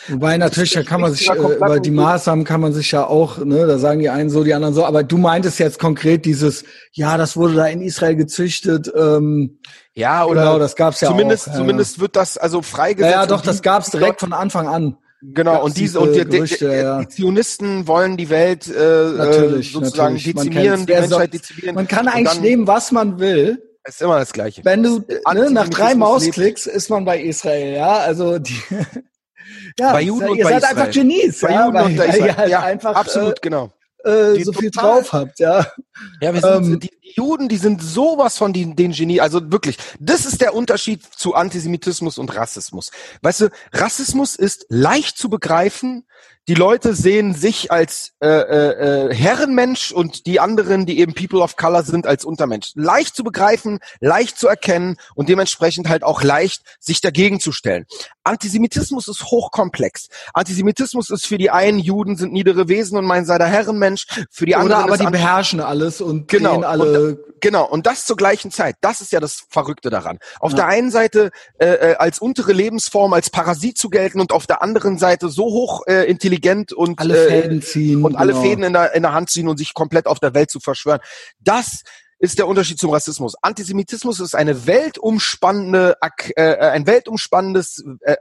Wobei natürlich, da kann man sich über die Maßnahmen kann man sich ja auch, ne, da sagen die einen so, die anderen so, aber du meintest jetzt konkret dieses, ja, das wurde da in Israel gezüchtet, ja, oder genau, das gab's ja zumindest, auch. Zumindest wird das also freigesetzt. Ja, doch, das gab's direkt von Anfang an. Genau, und die Zionisten wollen die Welt sozusagen dezimieren, die Menschheit dezimieren. Man kann eigentlich nehmen, was man will. Ist immer das Gleiche. Wenn du nach 3 Mausklicks ist man bei Israel, ja. Also bei Juden und bei Israel. Ihr seid einfach Genies. Bei Juden und bei Israel. Ja, einfach, absolut, genau. so viel drauf habt, ja. Ja, wir sind, die Juden, die sind sowas von den Genie, also wirklich, das ist der Unterschied zu Antisemitismus und Rassismus. Weißt du, Rassismus ist leicht zu begreifen, die Leute sehen sich als Herrenmensch und die anderen, die eben People of Color sind, als Untermensch. Leicht zu begreifen, leicht zu erkennen und dementsprechend halt auch leicht, sich dagegen zu stellen. Antisemitismus ist hochkomplex. Antisemitismus ist für die einen, Juden sind niedere Wesen und meinen sei der Herrenmensch. Für die anderen aber die beherrschen alles und genau, alle. Genau, und das zur gleichen Zeit. Das ist ja das Verrückte daran. Auf der einen Seite als untere Lebensform, als Parasit zu gelten und auf der anderen Seite so hoch intelligent und alle Fäden ziehen und alle Fäden in der Hand ziehen und sich komplett auf der Welt zu verschwören. Das ist der Unterschied zum Rassismus. Antisemitismus ist eine weltumspannendes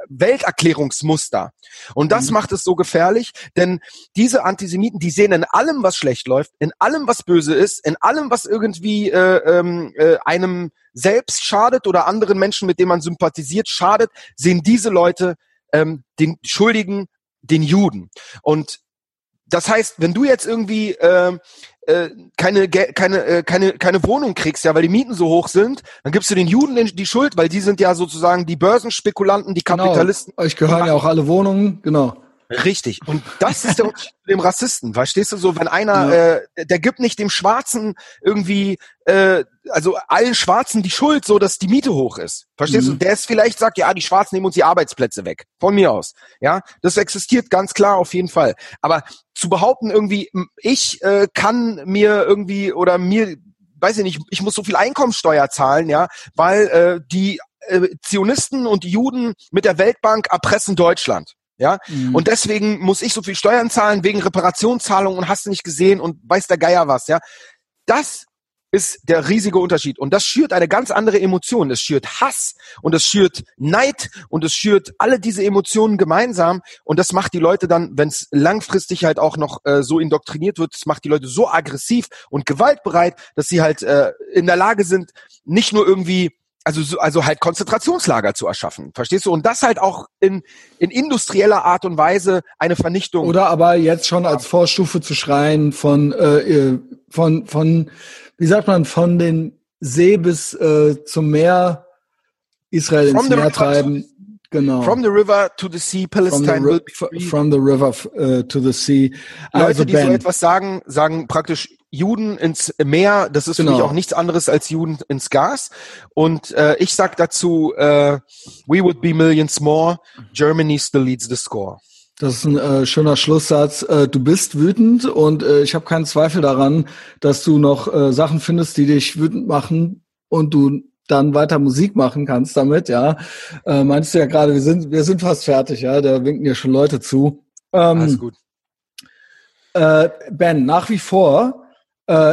Welterklärungsmuster. Und das macht es so gefährlich, denn diese Antisemiten, die sehen in allem, was schlecht läuft, in allem, was böse ist, in allem, was irgendwie einem selbst schadet oder anderen Menschen, mit denen man sympathisiert, schadet, sehen diese Leute den Schuldigen, den Juden. Und das heißt, wenn du jetzt irgendwie keine Wohnung kriegst, ja, weil die Mieten so hoch sind, dann gibst du den Juden die Schuld, weil die sind ja sozusagen die Börsenspekulanten, die Kapitalisten. Genau. Euch gehören ja auch alle Wohnungen, genau. Richtig. Und das ist der Unterschied zu dem Rassisten. Verstehst du so, wenn einer, der gibt nicht dem Schwarzen irgendwie, also allen Schwarzen die Schuld, so dass die Miete hoch ist. Verstehst du? Der ist vielleicht sagt, ja, die Schwarzen nehmen uns die Arbeitsplätze weg. Von mir aus. Ja, das existiert ganz klar auf jeden Fall. Aber zu behaupten irgendwie, ich kann mir irgendwie oder mir, weiß ich nicht, ich muss so viel Einkommensteuer zahlen, ja, weil die Zionisten und die Juden mit der Weltbank erpressen Deutschland. Ja, und deswegen muss ich so viel Steuern zahlen wegen Reparationszahlungen und hast du nicht gesehen und weiß der Geier was, ja. Das ist der riesige Unterschied und das schürt eine ganz andere Emotion. Es schürt Hass und es schürt Neid und es schürt alle diese Emotionen gemeinsam und das macht die Leute dann, wenn es langfristig halt auch noch so indoktriniert wird, das macht die Leute so aggressiv und gewaltbereit, dass sie halt in der Lage sind, nicht nur irgendwie also halt Konzentrationslager zu erschaffen, verstehst du? Und das halt auch in industrieller Art und Weise eine Vernichtung. Oder aber jetzt schon als Vorstufe zu schreien von wie sagt man, von den See bis zum Meer, Israel ins Meer treiben. Genau. From the river to the sea, Palestine will be free. From the river to the sea. Leute, die so etwas sagen praktisch Juden ins Meer, das ist für mich auch nichts anderes als Juden ins Gas. Und ich sag dazu, we would be millions more, Germany still leads the score. Das ist ein schöner Schlusssatz. Du bist wütend und ich habe keinen Zweifel daran, dass du noch Sachen findest, die dich wütend machen und du dann weiter Musik machen kannst damit, ja. Meinst du ja gerade, wir sind fast fertig, ja, da winken ja schon Leute zu. Alles gut. Ben, nach wie vor,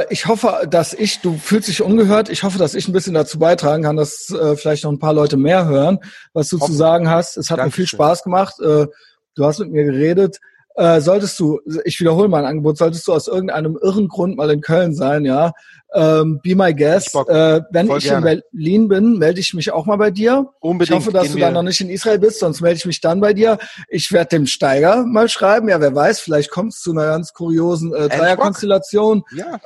ich hoffe, du fühlst dich ungehört, ich hoffe, dass ich ein bisschen dazu beitragen kann, dass vielleicht noch ein paar Leute mehr hören, was du zu sagen hast. Es hat mir viel Spaß gemacht. Du hast mit mir geredet. Solltest du, ich wiederhole mein Angebot, solltest du aus irgendeinem irren Grund mal in Köln sein, ja, be my guest. Wenn ich in Berlin bin, melde ich mich auch mal bei dir. Unbedingt. Ich hoffe, dass du dann noch nicht in Israel bist, sonst melde ich mich dann bei dir. Ich werde dem Steiger mal schreiben. Ja, wer weiß, vielleicht kommt es zu einer ganz kuriosen Dreierkonstellation. Ja,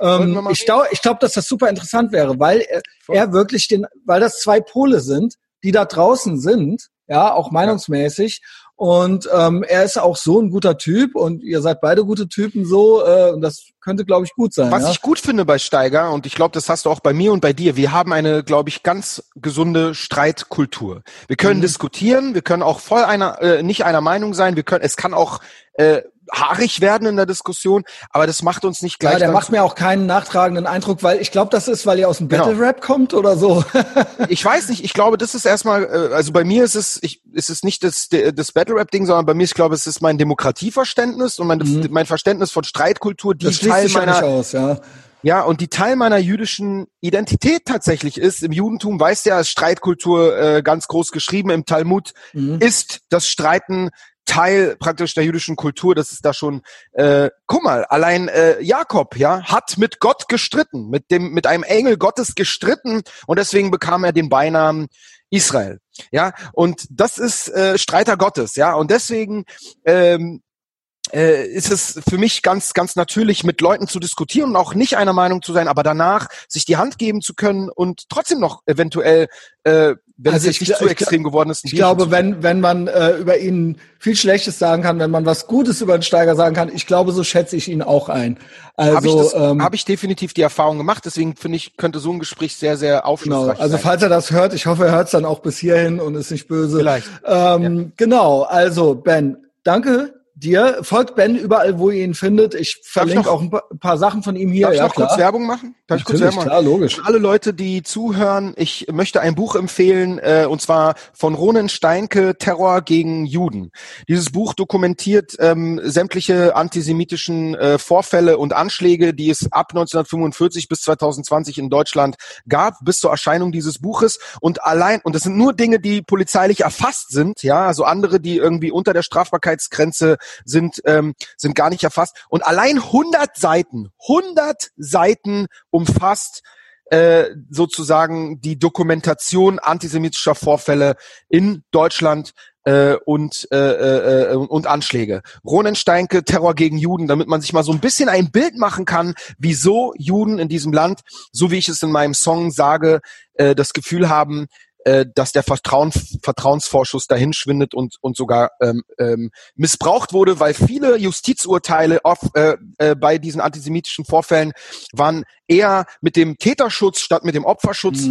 ich glaube, dass das super interessant wäre, weil er wirklich weil das zwei Pole sind, die da draußen sind, ja, auch meinungsmäßig. Und er ist auch so ein guter Typ und ihr seid beide gute Typen so. Und das könnte, glaube ich, gut sein. Was ich gut finde bei Steiger, und ich glaube, das hast du auch bei mir und bei dir, wir haben eine, glaube ich, ganz gesunde Streitkultur. Wir können diskutieren, wir können auch voll nicht einer Meinung sein, es kann auch haarig werden in der Diskussion, aber das macht uns nicht gleich. Ja, der macht mir auch keinen nachtragenden Eindruck, weil ich glaube, das ist, weil ihr aus dem Battle-Rap kommt oder so. Ich weiß nicht, ich glaube, das ist erstmal, also bei mir ist es nicht das Battle-Rap-Ding, sondern bei mir, ich glaube, es ist mein Demokratieverständnis und mein Verständnis von Streitkultur, die das Teil meiner... Aus, ja. Ja, und die Teil meiner jüdischen Identität tatsächlich ist, im Judentum weißt du ja, ist Streitkultur ganz groß geschrieben, im Talmud ist das Streiten Teil praktisch der jüdischen Kultur, das ist da schon, guck mal, allein Jakob, ja, hat mit Gott gestritten, mit einem Engel Gottes gestritten und deswegen bekam er den Beinamen Israel, ja, und das ist Streiter Gottes, ja, und deswegen ist es für mich ganz, ganz natürlich, mit Leuten zu diskutieren und auch nicht einer Meinung zu sein, aber danach sich die Hand geben zu können und trotzdem noch eventuell, wenn also es nicht zu extrem geworden ist. Ich glaube, wenn man über ihn viel Schlechtes sagen kann, wenn man was Gutes über den Steiger sagen kann, ich glaube, so schätze ich ihn auch ein. Also habe ich definitiv die Erfahrung gemacht, deswegen finde ich, könnte so ein Gespräch sehr, sehr aufschlussreich sein. Also falls er das hört, ich hoffe, er hört es dann auch bis hierhin und ist nicht böse. Vielleicht. Ja. Genau, also Ben, danke dir. Folgt Ben überall, wo ihr ihn findet. Ich verlinke auch ein paar Sachen von ihm hier. Darf ich noch kurz Werbung machen? Klar, logisch. Alle Leute, die zuhören, ich möchte ein Buch empfehlen, und zwar von Ronen Steinke, Terror gegen Juden. Dieses Buch dokumentiert sämtliche antisemitischen Vorfälle und Anschläge, die es ab 1945 bis 2020 in Deutschland gab, bis zur Erscheinung dieses Buches. Und das sind nur Dinge, die polizeilich erfasst sind, ja, also andere, die irgendwie unter der Strafbarkeitsgrenze sind gar nicht erfasst. Und allein 100 Seiten umfasst sozusagen die Dokumentation antisemitischer Vorfälle in Deutschland und Anschläge. Ronen Steinke, Terror gegen Juden, damit man sich mal so ein bisschen ein Bild machen kann, wieso Juden in diesem Land, so wie ich es in meinem Song sage, das Gefühl haben, dass der Vertrauensvorschuss dahin schwindet und sogar missbraucht wurde, weil viele Justizurteile oft, bei diesen antisemitischen Vorfällen waren eher mit dem Täterschutz statt mit dem Opferschutz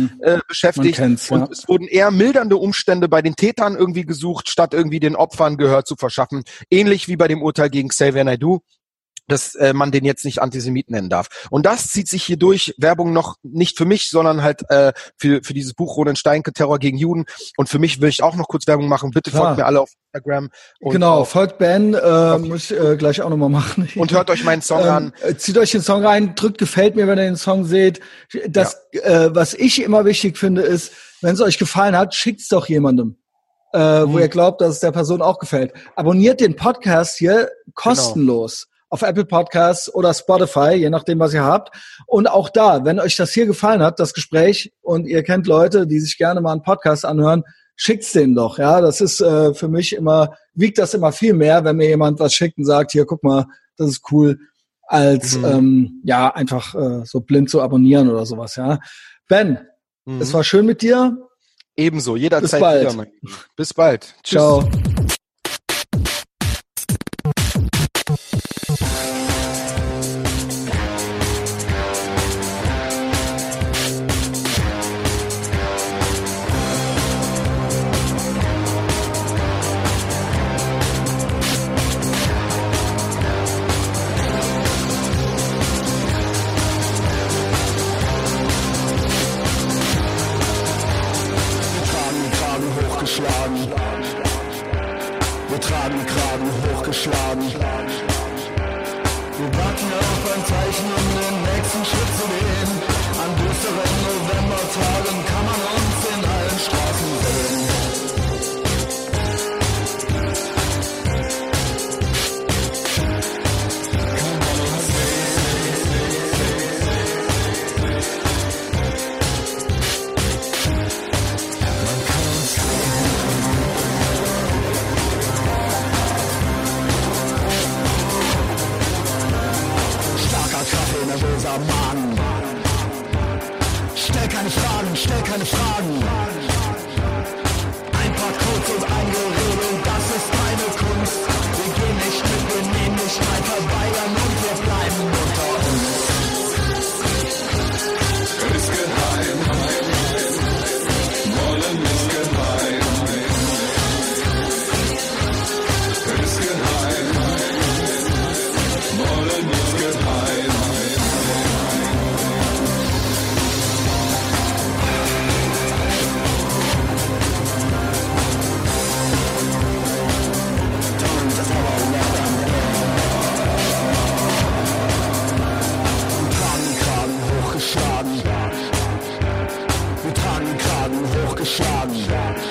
beschäftigt. Und es wurden eher mildernde Umstände bei den Tätern irgendwie gesucht, statt irgendwie den Opfern Gehör zu verschaffen. Ähnlich wie bei dem Urteil gegen Xavier Naidoo, dass man den jetzt nicht Antisemit nennen darf. Und das zieht sich hier durch. Werbung noch nicht für mich, sondern halt für dieses Buch Ronen Steinke, Terror gegen Juden. Und für mich will ich auch noch kurz Werbung machen. Bitte folgt mir alle auf Instagram. Und genau, folgt Ben, muss ich gleich auch nochmal machen. Und hört euch meinen Song an. Zieht euch den Song rein, drückt gefällt mir, wenn ihr den Song seht. Was ich immer wichtig finde, ist, wenn es euch gefallen hat, schickt's doch jemandem. Wo ihr glaubt, dass es der Person auch gefällt. Abonniert den Podcast hier kostenlos. Genau. Auf Apple Podcasts oder Spotify, je nachdem, was ihr habt. Und auch da, wenn euch das hier gefallen hat, das Gespräch, und ihr kennt Leute, die sich gerne mal einen Podcast anhören, schickt's denen doch. Ja, das ist für mich immer, wiegt das immer viel mehr, wenn mir jemand was schickt und sagt, hier, guck mal, das ist cool, als einfach so blind zu abonnieren oder sowas. Ja, Ben, es war schön mit dir. Ebenso, jederzeit wieder. Bis bald. Tschüss. Ciao. Hochgeschlagen.